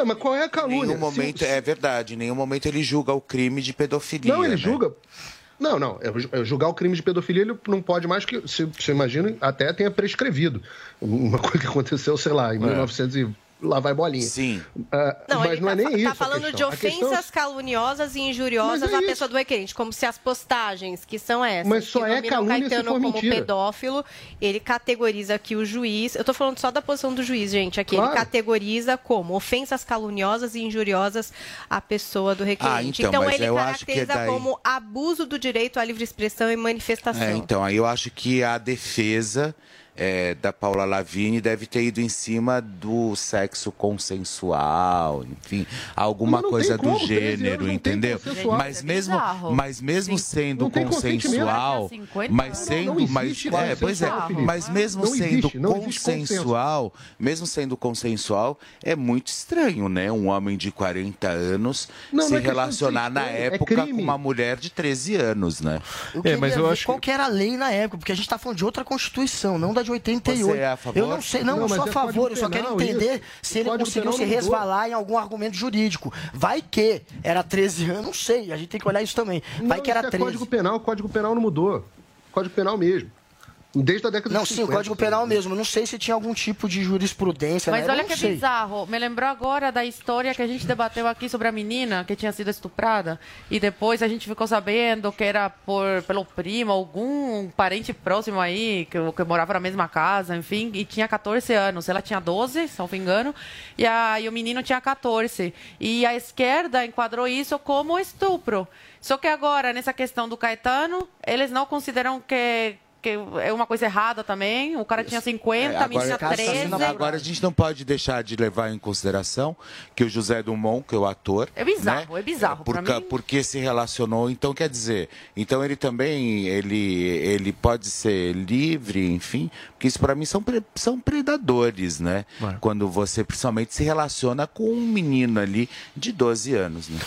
Mas qual é a calúnia? Em nenhum momento, é verdade, em nenhum momento ele julga o crime de pedofilia. Não, ele julga... Não. Julgar o crime de pedofilia, ele não pode mais que, se imagina, até tenha prescrevido. Uma coisa que aconteceu, sei lá, em 1900 e... Lá vai bolinha. Sim. Mas não é nem isso. Ele está falando de ofensas caluniosas e injuriosas à pessoa do requerente, como se as postagens, que são essas, mas só é calúnia se for mentira. Como pedófilo, ele categoriza aqui o juiz. Eu estou falando só da posição do juiz, gente. Aqui ele categoriza como ofensas caluniosas e injuriosas à pessoa do requerente. Então ele caracteriza como abuso do direito à livre expressão e manifestação. Então, aí eu acho que a defesa... da Paula Lavigne deve ter ido em cima do sexo consensual, enfim, alguma coisa do gênero, entendeu? Mas mesmo sendo consensual, mesmo sendo consensual, é muito estranho, né? Um homem de 40 anos se relacionar na época com uma mulher de 13 anos, né? Mas eu acho... Qual que era a lei na época? Porque a gente está falando de outra Constituição, não da de 88. Você é a favor? Eu não sei, não sou a favor, eu só quero entender se ele conseguiu se resvalar em algum argumento jurídico. Vai que era 13 anos, não sei, a gente tem que olhar isso também. Vai que era 13. O Código Penal não mudou. Código Penal mesmo. Desde a década de 50. Não, sim, o Código Penal mesmo. Não sei se tinha algum tipo de jurisprudência. Mas olha que bizarro. Me lembrou agora da história que a gente debateu aqui sobre a menina que tinha sido estuprada. E depois a gente ficou sabendo que era pelo primo, algum parente próximo aí, que morava na mesma casa, enfim. E tinha 14 anos. Ela tinha 12, se não me engano. E o menino tinha 14. E a esquerda enquadrou isso como estupro. Só que agora, nessa questão do Caetano, eles não consideram que é uma coisa errada também, o cara tinha 50, a menina 13. Agora a gente não pode deixar de levar em consideração que o José Dumont, que é o ator... É bizarro, né? É bizarro pra mim. Porque se relacionou, então quer dizer, então ele também, ele pode ser livre, enfim, porque isso pra mim são predadores, né? Quando você principalmente se relaciona com um menino ali de 12 anos, né?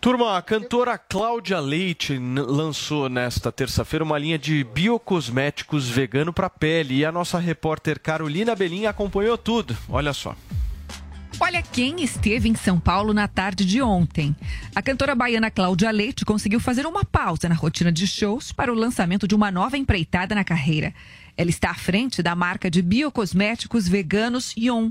Turma, a cantora Cláudia Leite lançou nesta terça-feira uma linha de biocosméticos vegano para pele. E a nossa repórter Carolina Belin acompanhou tudo. Olha só. Olha quem esteve em São Paulo na tarde de ontem. A cantora baiana Cláudia Leite conseguiu fazer uma pausa na rotina de shows para o lançamento de uma nova empreitada na carreira. Ela está à frente da marca de biocosméticos veganos Yon.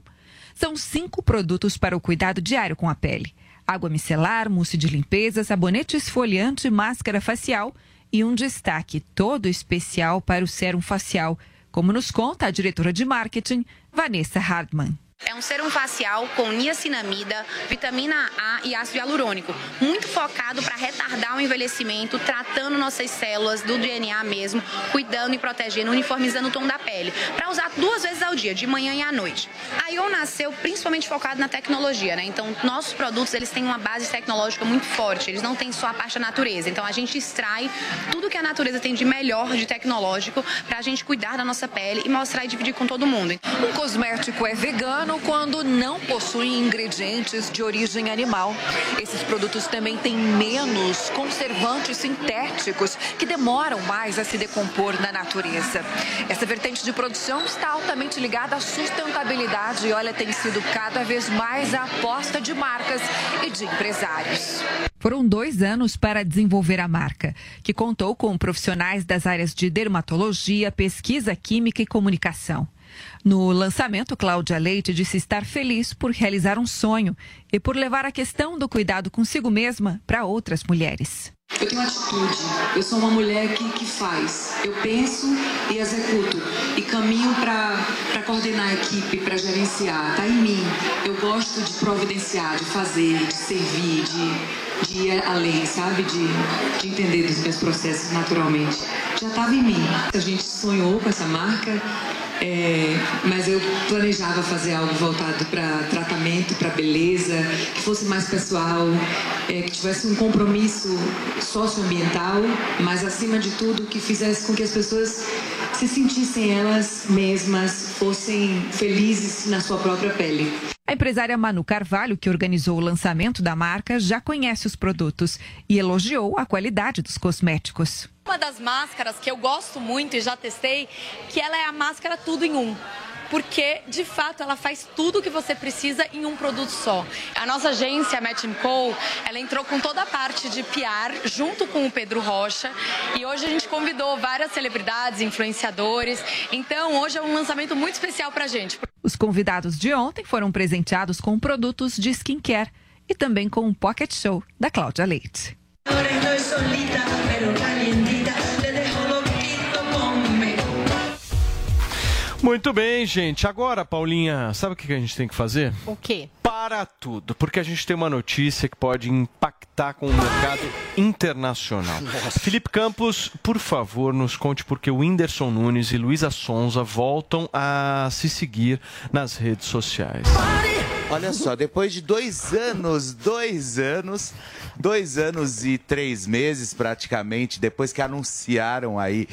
São 5 produtos para o cuidado diário com a pele. Água micelar, mousse de limpeza, sabonete esfoliante, máscara facial e um destaque todo especial para o sérum facial, como nos conta a diretora de marketing, Wanessa Hardman. É um sérum facial com niacinamida, vitamina A e ácido hialurônico, muito focado para retardar o envelhecimento, tratando nossas células do DNA mesmo, cuidando e protegendo, uniformizando o tom da pele, para usar 2 vezes ao dia, de manhã e à noite. A Ion nasceu principalmente focado na tecnologia, né? Então, nossos produtos, eles têm uma base tecnológica muito forte, eles não têm só a parte da natureza. Então, a gente extrai tudo que a natureza tem de melhor, de tecnológico, para a gente cuidar da nossa pele e mostrar e dividir com todo mundo. Um cosmético é vegano quando não possui ingredientes de origem animal. Esses produtos também têm menos conservantes sintéticos que demoram mais a se decompor na natureza. Essa vertente de produção está altamente ligada à sustentabilidade e, olha, tem sido cada vez mais a aposta de marcas e de empresários. Foram 2 anos para desenvolver a marca, que contou com profissionais das áreas de dermatologia, pesquisa química e comunicação. No lançamento, Cláudia Leite disse estar feliz por realizar um sonho e por levar a questão do cuidado consigo mesma para outras mulheres. Eu tenho atitude, eu sou uma mulher que faz, eu penso e executo, e caminho para coordenar a equipe, para gerenciar, está em mim. Eu gosto de providenciar, de fazer, de servir, de ir além, sabe? De entender dos meus processos naturalmente. Já estava em mim. A gente sonhou com essa marca. Mas eu planejava fazer algo voltado para tratamento, para beleza, que fosse mais pessoal, que tivesse um compromisso socioambiental, mas acima de tudo que fizesse com que as pessoas se sentissem elas mesmas, fossem felizes na sua própria pele. A empresária Manu Carvalho, que organizou o lançamento da marca, já conhece os produtos e elogiou a qualidade dos cosméticos. Uma das máscaras que eu gosto muito e já testei, que ela é a máscara tudo em um. Porque, de fato, ela faz tudo o que você precisa em um produto só. A nossa agência, a Match & Co, ela entrou com toda a parte de PR, junto com o Pedro Rocha. E hoje a gente convidou várias celebridades, influenciadores. Então, hoje é um lançamento muito especial pra gente. Os convidados de ontem foram presenteados com produtos de skincare e também com um pocket show da Cláudia Leite. Muito bem, gente. Agora, Paulinha, sabe o que a gente tem que fazer? O quê? Para tudo, porque a gente tem uma notícia que pode impactar com o mercado internacional. Nossa. Felipe Campos, por favor, nos conte porque o Whindersson Nunes e Luísa Sonza voltam a se seguir nas redes sociais. Olha só, depois de 2 anos e 3 meses praticamente, depois que anunciaram aí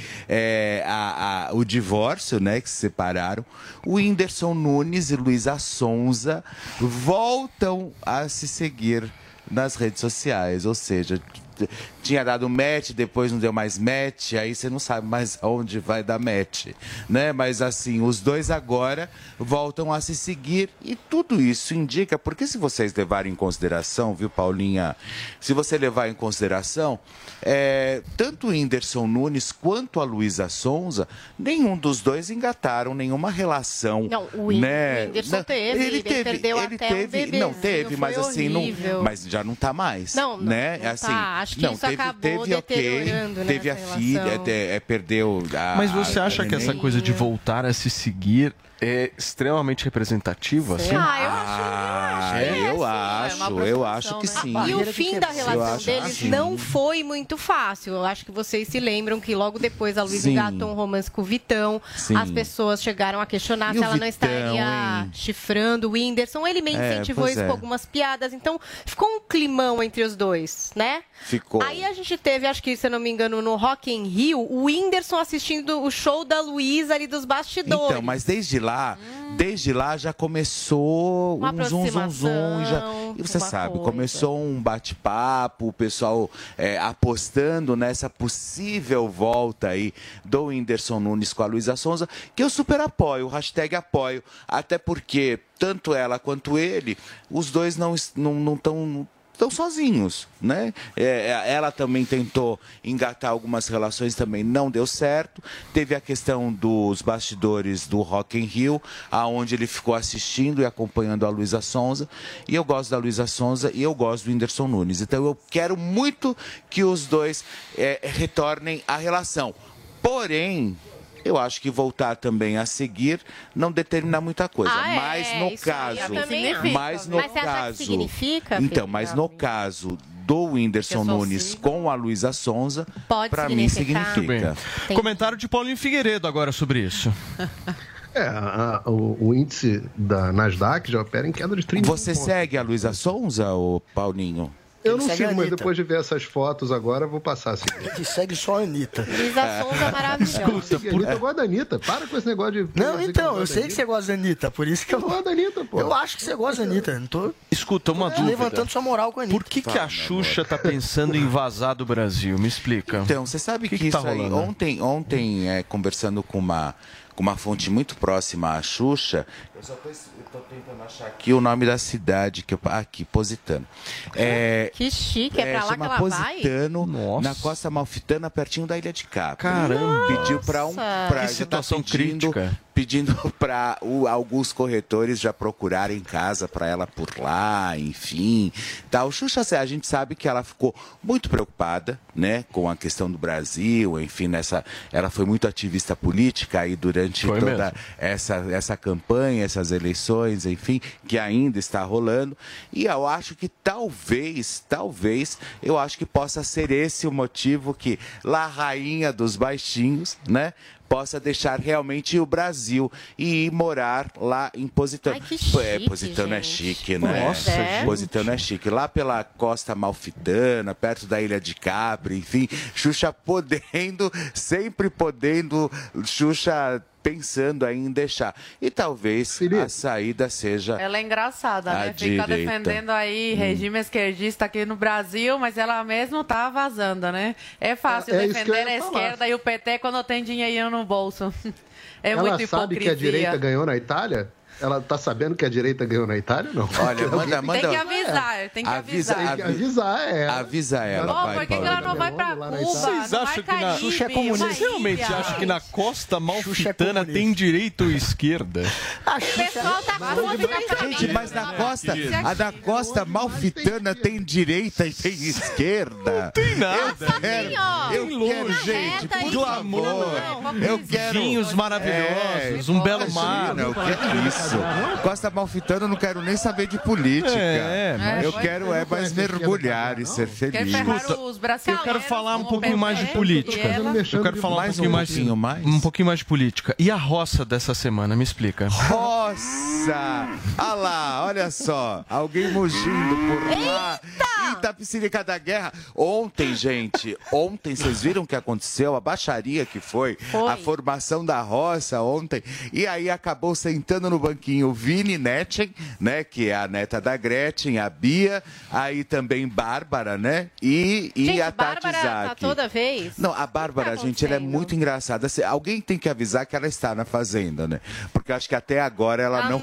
o divórcio, né, que se separaram, o Whindersson Nunes e Luísa Sonza voltam a se seguir nas redes sociais, ou seja, tinha dado match, depois não deu mais match, aí você não sabe mais onde vai dar match, né? Mas assim, os dois agora voltam a se seguir e tudo isso indica, porque se vocês levarem em consideração, viu, Paulinha? Se você levar em consideração, tanto o Whindersson Nunes quanto a Luísa Sonza, nenhum dos dois engataram nenhuma relação. Não, o Whindersson teve, ele perdeu ele até teve, um bebezinho, não teve, mas horrível. Assim, não, mas já não tá mais, não, né? Não assim, tá. Acho que não, isso acabou deteriorando, né, teve a filha, perdeu a... Mas você acha que essa coisa de voltar a se seguir é extremamente representativo, assim? Eu acho que sim. E o fim da relação deles não foi muito fácil. Eu acho que vocês se lembram que logo depois a Luísa engatou um romance com o Vitão. Sim. As pessoas chegaram a questionar se ela não estaria chifrando o Whindersson. Ele meio incentivou isso com algumas piadas. Então, ficou um climão entre os dois, né? Ficou. Aí a gente teve, acho que, se eu não me engano, no Rock in Rio, o Whindersson assistindo o show da Luísa ali dos bastidores. Então, mas desde lá já começou uma um zum zum zum. E você sabe, começou um bate-papo, o pessoal apostando nessa possível volta aí do Whindersson Nunes com a Luísa Sonza, que eu super apoio, #apoio, até porque tanto ela quanto ele, os dois não estão estão sozinhos, né? Ela também tentou engatar algumas relações, também não deu certo. Teve a questão dos bastidores do Rock in Rio, aonde ele ficou assistindo e acompanhando a Luísa Sonza. E eu gosto da Luísa Sonza e eu gosto do Whindersson Nunes. Então eu quero muito que os dois retornem à relação. Porém, eu acho que voltar também a seguir não determina muita coisa. Mas no caso do Whindersson Nunes com a Luísa Sonza, para mim significa. Comentário de Paulinho Figueiredo agora sobre isso. O índice da Nasdaq já opera em queda de 30 pontos. Você segue a Luísa Sonza, ô Paulinho? Eu não sigo, mas depois de ver essas fotos agora, vou passar assim. Que segue só a Anitta. Luísa Sonza maravilhosa. Eu gosto da Anitta. Para com esse negócio de... Não, então, eu sei que você gosta da Anitta, por isso que eu gosto da Anitta, pô. Eu acho que você gosta da Anitta. Não tô... Escuta, uma dúvida. Levantando sua moral com a Anitta. Por que a Xuxa tá pensando em vazar do Brasil? Me explica. Então, você sabe que isso aí... Ontem, conversando com uma fonte muito próxima à Xuxa, eu só estou tentando achar aqui o nome da cidade, aqui, Positano. Que chique, é para lá que ela Positano, vai? Nossa. Na costa amalfitana, pertinho da Ilha de Capri. Caramba! Pediu para situação crítica. Pedindo para alguns corretores já procurarem casa para ela por lá, enfim. Tal. Xuxa, a gente sabe que ela ficou muito preocupada, né, com a questão do Brasil, enfim, ela foi muito ativista política aí durante toda essa campanha, essas eleições, enfim, que ainda está rolando. E eu acho que talvez, eu acho que possa ser esse o motivo que lá a rainha dos baixinhos, né, possa deixar realmente o Brasil e ir morar lá em Positano. Ai, que chique, Positano, gente. É chique, né? Nossa, Positano é chique. Lá pela costa amalfitana, perto da Ilha de Capri, enfim, Xuxa Xuxa pensando aí em deixar. E talvez a saída seja... Ela é engraçada, né? Fica defendendo aí regime esquerdista aqui no Brasil, mas ela mesmo tá vazando, né? É fácil defender a esquerda e o PT quando tem dinheirinho no bolso. É muito hipocrisia. Ela sabe que a direita ganhou na Itália? Ela tá sabendo que a direita ganhou na Itália ou não? Olha, manda. Tem que avisar, Avisa ela, vai. Por que ela não vai pra Cuba? Vocês acham que na Xuxa é comunista? Vocês realmente acham que na costa amalfitana tem direita ou esquerda? O pessoal tá contra. Gente, mas na costa amalfitana tem direita e tem esquerda? Não tem nada. Eu quero, gente, por favor. Eu quero vinhos maravilhosos, um belo mar. Eu quero isso. Costa amalfitana, eu não quero nem saber de política. Eu quero mais mergulhar e ser feliz. Eu quero falar um pouquinho mais de política. Eu quero falar um pouquinho mais de política. E a roça dessa semana, me explica. Roça! Ah lá, olha só. Alguém mugindo por lá. Eita, piscílica da guerra. Ontem, gente, vocês viram o que aconteceu? A baixaria que foi a formação da roça ontem. E aí acabou sentando no banquinho o Vini Netchen, né, que é a neta da Gretchen, a Bia, aí também Bárbara, né, e a Tati Zaki. Bárbara tá toda vez? Não, a Bárbara, gente, ela é muito engraçada. Alguém tem que avisar que ela está na Fazenda, né, porque acho que até agora ela não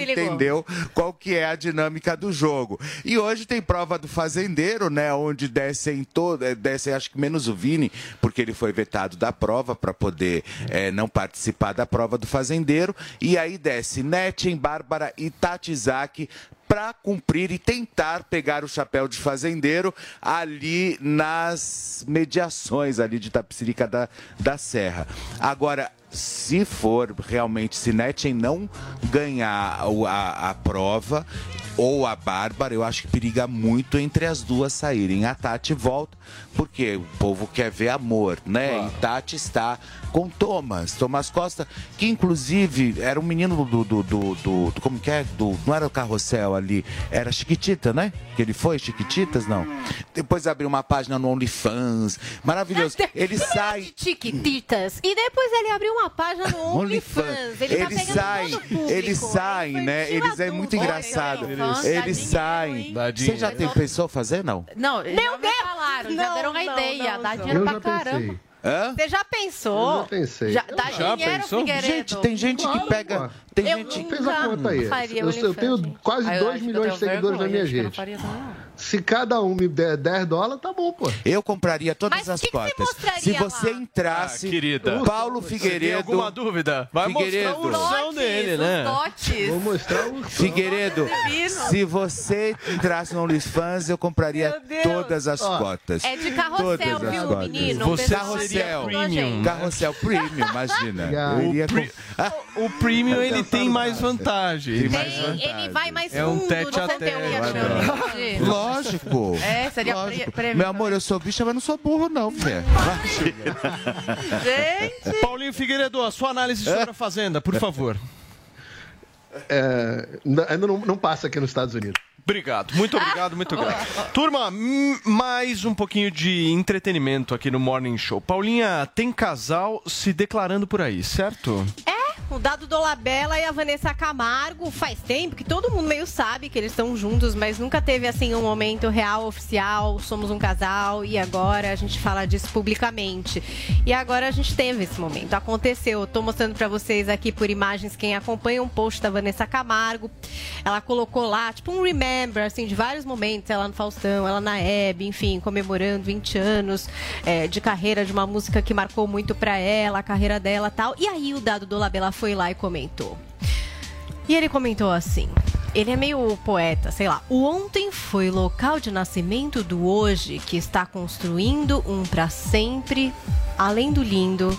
entendeu qual que é a dinâmica do jogo. E hoje tem prova do fazendeiro, né, onde descem acho que menos o Vini, porque ele foi vetado da prova para poder não participar da prova do fazendeiro, e aí desce Netchen, Bárbara e Tati Zaki para cumprir e tentar pegar o chapéu de fazendeiro ali nas mediações ali de Itapecerica da Serra. Agora, se for realmente, se Netchen não ganhar a prova ou a Bárbara, eu acho que periga muito entre as duas saírem. A Tati volta, porque o povo quer ver amor, né? Uau. E Tati está com Thomas Costa, que inclusive era um menino do como que é? Não era o Carrossel ali, era Chiquitita, né? Que ele foi, Chiquititas, não. Depois abriu uma página no OnlyFans, maravilhoso. Ele sai... de Chiquititas, e depois ele abriu uma página no OnlyFans. Eles saem, né? Eles é muito engraçado. Eles saem. Você já pensou fazer, não? Não, meu Deus! Já deram a ideia, dá dinheiro pra caramba. Hã? Você já pensou? Eu já pensei. Já pensou? Gente, tem gente que pega... Tem gente que fez a conta aí. Eu tenho quase 2 milhões de seguidores na minha gente. Se cada um me der 10 dólares, tá bom, pô. Eu compraria todas as cotas. Se você entrasse, querida. Paulo Figueiredo... Tem alguma dúvida? Vai Figueiredo. Mostrar o ursão dele, né? Vou mostrar o ursão. Figueiredo, se você entrasse no OnlyFans, eu compraria todas as cotas. É de carrossel, viu, menino? Você seria premium. Carrossel premium, imagina. O premium, ele tem mais vantagem. Ele vai mais fundo, não tem teoria, não. Lógico. É, seria prêmio. Meu amor, eu sou bicha, mas não sou burro, não, velho. Gente! Paulinho Figueiredo, a sua análise sobre a Fazenda, por favor. Ainda não passa aqui nos Estados Unidos. Obrigado, muito obrigado, muito obrigado. Turma, mais um pouquinho de entretenimento aqui no Morning Show. Paulinha, tem casal se declarando por aí, certo? O Dado Dolabella e a Wanessa Camargo, faz tempo que todo mundo meio sabe que eles estão juntos, mas nunca teve assim um momento real, oficial, somos um casal e agora a gente fala disso publicamente. E agora a gente teve esse momento, aconteceu. Estou mostrando para vocês aqui por imagens, quem acompanha, um post da Wanessa Camargo. Ela colocou lá, tipo um remember, assim, de vários momentos, ela no Faustão, ela na Hebe, enfim, comemorando 20 anos de carreira, de uma música que marcou muito para ela, a carreira dela e tal. E aí o Dado Dolabella foi lá e comentou. E ele comentou assim, ele é meio poeta, sei lá. O ontem foi local de nascimento do hoje, que está construindo um pra sempre, além do lindo,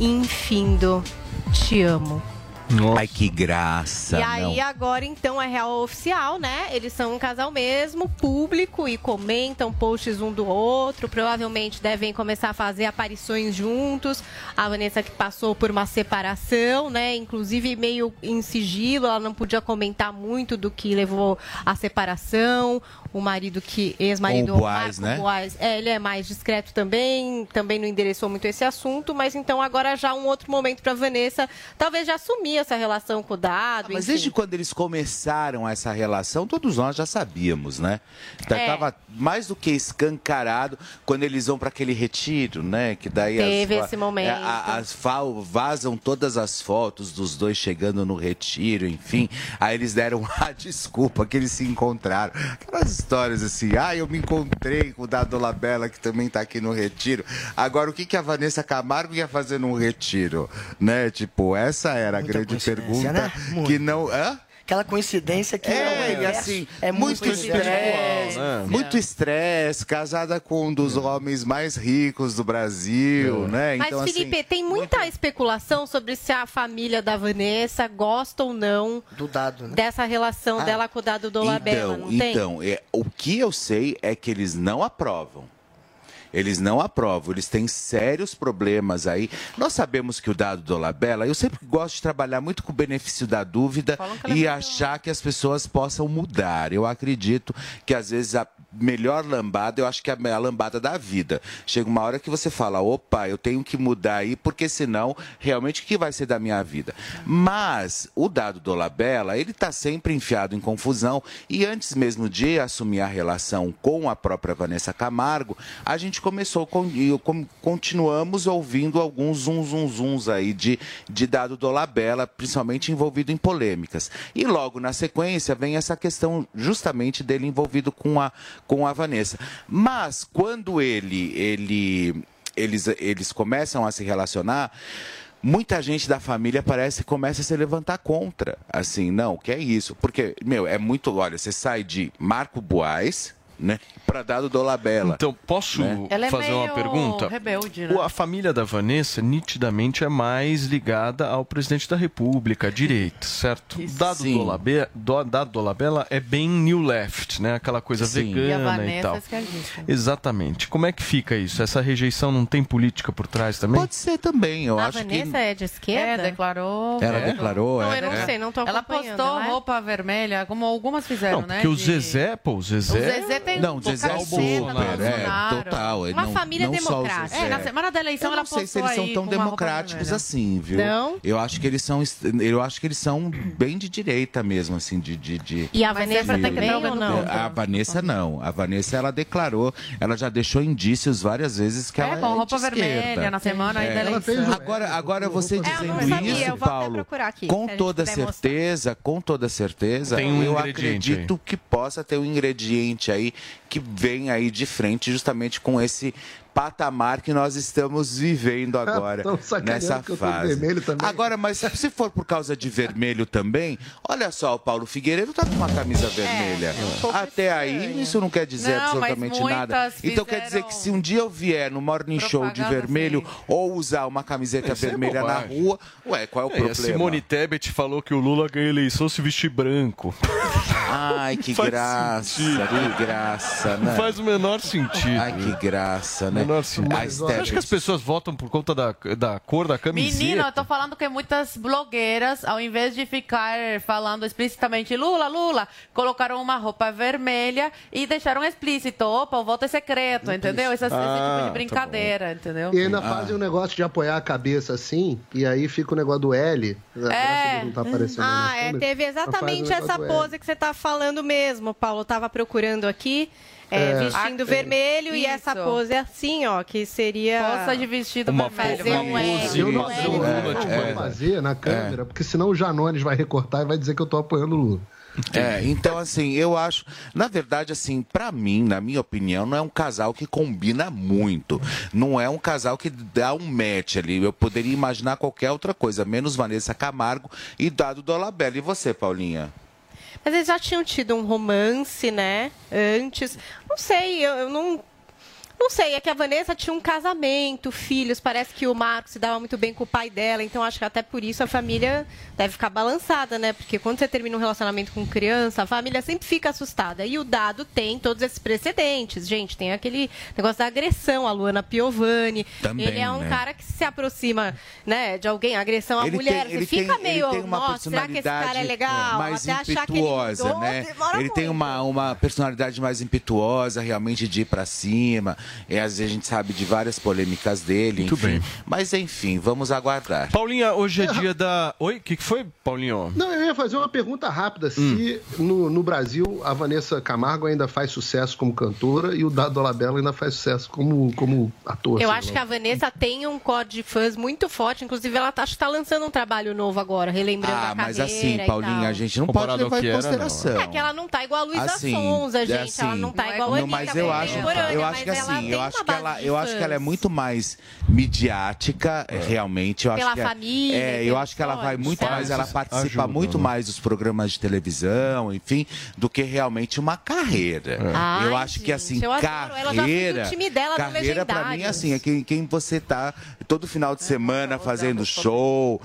infindo, te amo. Nossa. Ai, que graça. E aí, agora, então, é real oficial, né? Eles são um casal mesmo, público, e comentam posts um do outro. Provavelmente devem começar a fazer aparições juntos. A Wanessa, que passou por uma separação, né? Inclusive, meio em sigilo, ela não podia comentar muito do que levou à separação. O marido que... Ex-marido, o Marco, né? Boaz, ele é mais discreto também, também não endereçou muito esse assunto. Mas, então, agora já um outro momento para a Wanessa. Talvez já assumir essa relação com o Dado. Mas enfim, desde quando eles começaram essa relação, todos nós já sabíamos, né? Estava mais do que escancarado quando eles vão para aquele retiro, né? Que daí teve esse momento. Vazam todas as fotos dos dois chegando no retiro, enfim. Aí eles deram a desculpa que eles se encontraram. Aquelas histórias assim, eu me encontrei com o Dado Dolabella, que também está aqui no retiro. Agora, o que, que a Wanessa Camargo ia fazer num retiro? Né? Tipo, essa era a grande pergunta, né? Que não... Aquela coincidência que assim, é muito estresse, né? Muito estresse, casada com um dos homens mais ricos do Brasil, né? Então, mas, Felipe, assim, tem muita especulação sobre se a família da Wanessa gosta ou não do Dado, né? Dessa relação dela com o Dado Dolabella, não tem? Então, o que eu sei é que eles não aprovam. Eles não aprovam, eles têm sérios problemas aí. Nós sabemos que o Dado Dolabella, eu sempre gosto de trabalhar muito com o benefício da dúvida e achar que as pessoas possam mudar. Eu acredito que, às vezes, a melhor lambada, eu acho que é a lambada da vida. Chega uma hora que você fala, opa, eu tenho que mudar aí, porque senão, realmente, o que vai ser da minha vida? Mas o Dado Dolabella, ele está sempre enfiado em confusão e antes mesmo de assumir a relação com a própria Wanessa Camargo, a gente continuamos ouvindo alguns zum-zum-zums aí de Dado Dolabella, principalmente envolvido em polêmicas. E logo na sequência vem essa questão justamente dele envolvido com a Wanessa. Mas quando eles começam a se relacionar, muita gente da família parece que começa a se levantar contra. Assim, não, o que é isso? Porque, meu, é muito... Olha, você sai de Marco Boaz... Né? Para Dado Dolabella. Então, posso fazer uma pergunta? Rebelde, né? A família da Wanessa nitidamente é mais ligada ao presidente da República, à direita, certo? Dado Dolabella é bem new left, né? Aquela coisa vegana e tal. Exatamente. Como é que fica isso? Essa rejeição não tem política por trás também? Pode ser também, eu acho que... A Wanessa é de esquerda? Declarou. Ela declarou, Não, eu não sei, não tô acompanhando. Ela postou roupa vermelha, como algumas fizeram, né? Porque o Zezé, pô, o Zezé tem total. Uma família democrática. Na semana da eleição ela postou aí. Eu não sei se eles são tão democráticos assim, viu? Não? Eu acho que eles são bem de direita mesmo, assim, E a Wanessa também ou não? A Wanessa não. A Wanessa, ela declarou, ela já deixou indícios várias vezes que ela é de esquerda. É, com roupa vermelha na semana da eleição. Agora você dizendo isso, Paulo, com toda certeza, eu acredito que possa ter um ingrediente aí que vem aí de frente justamente com esse patamar que nós estamos vivendo agora, nessa fase. Agora, mas se for por causa de vermelho também, olha só, o Paulo Figueiredo tá com uma camisa vermelha. Até aí, isso não quer dizer absolutamente nada. Então quer dizer que se um dia eu vier no Morning Show de vermelho ou usar uma camiseta vermelha na rua, ué, qual é o problema? A Simone Tebet falou que o Lula ganha eleição se vestir branco. Ai, que graça, que graça, né? Não faz o menor sentido. Ai, que graça, né? Nossa, você acha que as pessoas votam por conta da cor da camiseta? Menina, eu tô falando que muitas blogueiras, ao invés de ficar falando explicitamente Lula, Lula, colocaram uma roupa vermelha e deixaram explícito, opa, o voto é secreto, entendeu? Esse tipo de brincadeira, entendeu? E ainda fazem um negócio de apoiar a cabeça assim, e aí fica o negócio do L. É. Não tá aparecendo teve exatamente essa pose que você tá falando mesmo, Paulo. Eu tava procurando aqui. Vestindo vermelho e essa pose assim, ó, que seria... Poça de vestido vermelho. Eu não vou fazer na câmera, porque senão o Janones vai recortar e vai dizer que eu tô apoiando o Lula. Então assim, eu acho, na verdade assim, pra mim, na minha opinião, não é um casal que combina muito, não é um casal que dá um match ali, eu poderia imaginar qualquer outra coisa, menos Wanessa Camargo e Dado Dolabella. E você, Paulinha? Mas eles já tinham tido um romance, né? Antes. Não sei, eu não sei, é que a Wanessa tinha um casamento, filhos, parece que o Marcos se dava muito bem com o pai dela, então acho que até por isso a família deve ficar balançada, né? Porque quando você termina um relacionamento com criança, a família sempre fica assustada. E o Dado tem todos esses precedentes, gente, tem aquele negócio da agressão, a Luana Piovani. Também, ele é um cara que se aproxima, né, de alguém, agressão à mulher, você fica meio, nossa, será que esse cara é legal? Até achar que ele mudou, né? Ele tem uma personalidade mais impetuosa, realmente de ir pra cima... às vezes a gente sabe de várias polêmicas dele, enfim. Muito bem. Mas, enfim, vamos aguardar. Paulinha, hoje é dia da... Oi? O que foi, Paulinho? Não, eu ia fazer uma pergunta rápida. Se no Brasil a Wanessa Camargo ainda faz sucesso como cantora e o Dado Dolabella ainda faz sucesso como ator. Eu acho que a Wanessa tem um core de fãs muito forte. Inclusive, ela acho que está lançando um trabalho novo agora, relembrando a carreira. Ah, mas assim, Paulinha, a gente não pode levar em consideração. É que ela não tá igual a Luísa Sonza, gente. Assim, ela não tá igual a Anitta. Mas eu acho que assim... eu acho que ela é muito mais midiática, realmente. Eu acho que família. Eu acho que ela vai muito mais, ela participa muito mais dos programas de televisão, enfim, do que realmente uma carreira. Eu acho que assim, carreira pra mim, assim, é quem você tá todo final de semana fazendo show,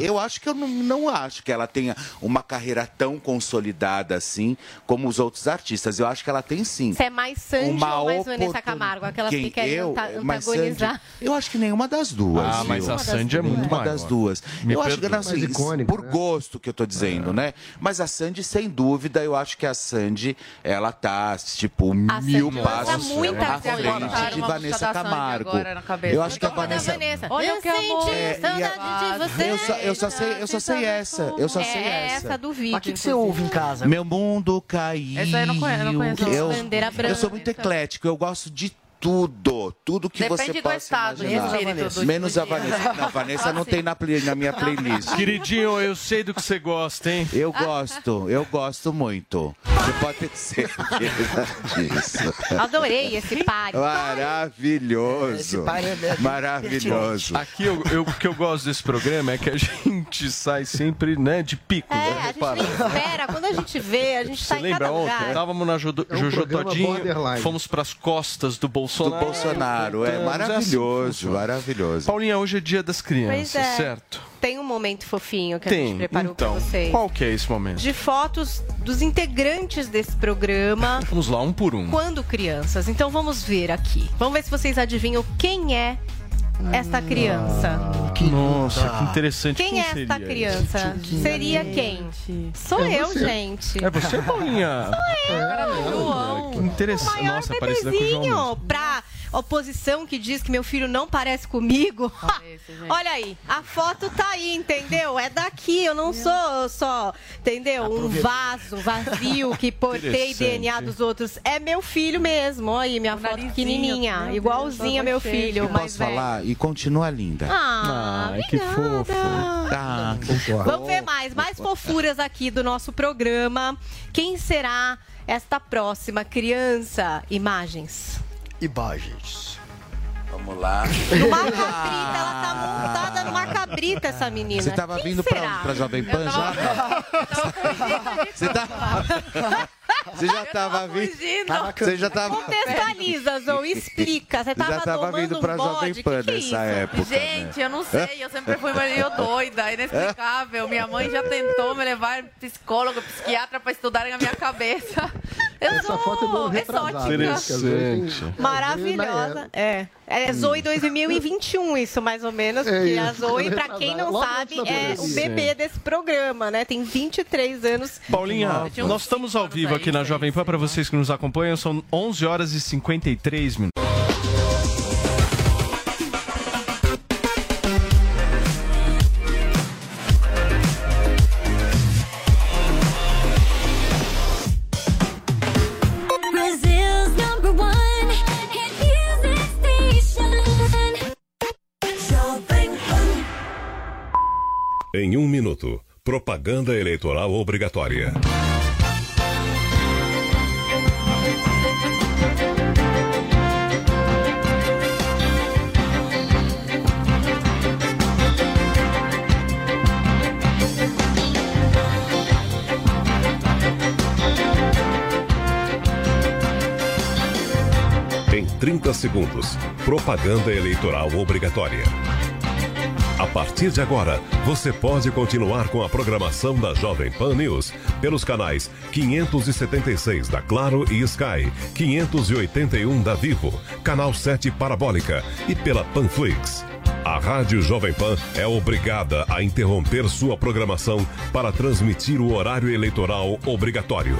eu acho que eu não acho que ela tenha uma carreira tão consolidada assim como os outros artistas. Eu acho que ela tem sim. Você é mais Sandy ou mais Wanessa Camargo, aquela que quer antagonizar. Sandy, eu acho que nenhuma das duas. Mas a Sandy é muito maior. Das duas. Eu acho que ela é icônica, por gosto que eu tô dizendo, né? Mas a Sandy, sem dúvida, eu acho que a Sandy, ela tá, tipo, mil passos à frente de Wanessa Camargo. Eu acho que a Wanessa... Olha o que amor! Eu só sei essa. Eu só sei essa. Essa do vídeo. Mas o que você ouve em casa? Meu mundo caiu. Essa eu não conheço. Eu sou muito eclético. Eu gosto de tudo que depende você possa imaginar. Menos a Wanessa. Não, a Wanessa não tem na minha playlist. Queridinho, eu sei do que você gosta, hein? Eu gosto muito. Você pode ter certeza disso. Adorei esse par. Maravilhoso. Esse par é maravilhoso. Aqui, o que eu gosto desse programa é que a gente sai sempre, né, de pico. A gente nem espera. Quando a gente vê, a gente sai em cada lugar. Ontem? Estávamos na Jojo Todinho, fomos para as costas do Bolsonaro. Do Bolsonaro, maravilhoso, maravilhoso. Paulinha, hoje é dia das crianças, certo? Tem um momento fofinho que a gente preparou pra vocês. Qual que é esse momento? De fotos dos integrantes desse programa. Vamos lá, um por um. Quando crianças. Então vamos ver aqui. Vamos ver se vocês adivinham quem é esta criança. Nossa, que interessante. Quem é esta criança? Seria quem? Sou eu, gente. É você, Paulinha? Sou eu, João. Que interessante. Nossa, parece com o João. Pra oposição que diz que meu filho não parece comigo. Olha aí, a foto tá aí, entendeu? É daqui, eu não sou só, entendeu? Um vaso vazio que portei DNA dos outros. É meu filho mesmo. Olha aí, minha foto pequenininha, igualzinha meu filho. Posso falar? E continua linda. Ai, que fofo. Tá, vamos ver mais fofuras aqui do nosso programa. Quem será esta próxima criança. Imagens. Vamos lá. Numa cabrita, ela tá montada numa cabrita, essa menina. Você tava vindo pra Jovem Pan já? Você já tava vindo. Contextualiza, Zou, explica. Você tava vindo pra Jovem Pan nessa época. Gente, né? Eu não sei, eu sempre fui meio doida, inexplicável. Minha mãe já tentou me levar psicólogo, psiquiatra pra estudarem a minha cabeça. Essa foto é do exótica. Maravilhosa. É Zoe 2021, isso mais ou menos. Porque a Zoe, pra quem não sabe, é o bebê desse programa, né? Tem 23 anos. Paulinha, nós estamos ao vivo aqui na Jovem Pan, para vocês que nos acompanham, são 11h53. Em um minuto, propaganda eleitoral obrigatória. Em 30 segundos, propaganda eleitoral obrigatória. A partir de agora, você pode continuar com a programação da Jovem Pan News pelos canais 576 da Claro e Sky, 581 da Vivo, Canal 7 Parabólica e pela Panflix. A Rádio Jovem Pan é obrigada a interromper sua programação para transmitir o horário eleitoral obrigatório.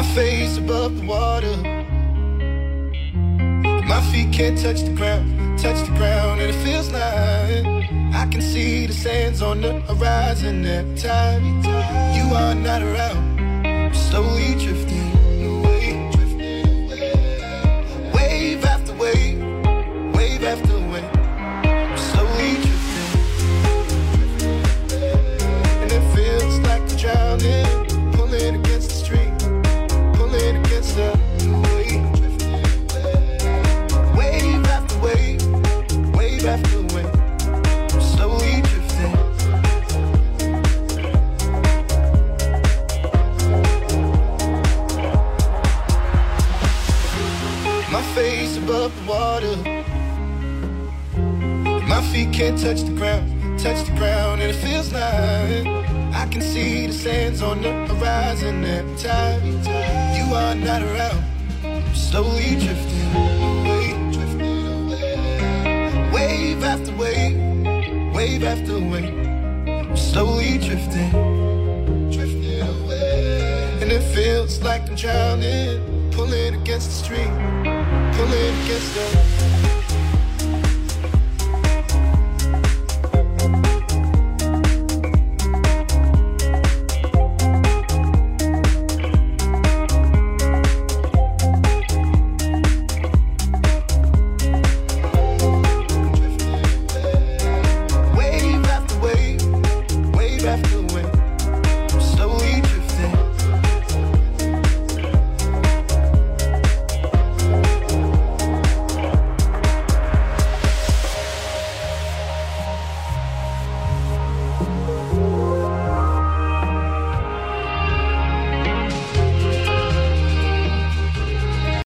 my face above the water. My feet can't touch the ground, and it feels like I can see the sands on the horizon every time you are not around. I'm slowly drifting away, drifting away. Wave after wave, wave after wave. I'm slowly drifting, and it feels like I'm drowning, pulling against the stream, pulling against the. Can't touch the ground, and it feels like I can see the sands on the horizon every time you are not around. I'm slowly drifting away, drifting away. Wave after wave, wave after wave. I'm slowly drifting, drifting away, and it feels like I'm drowning, pulling against the stream, pulling against the.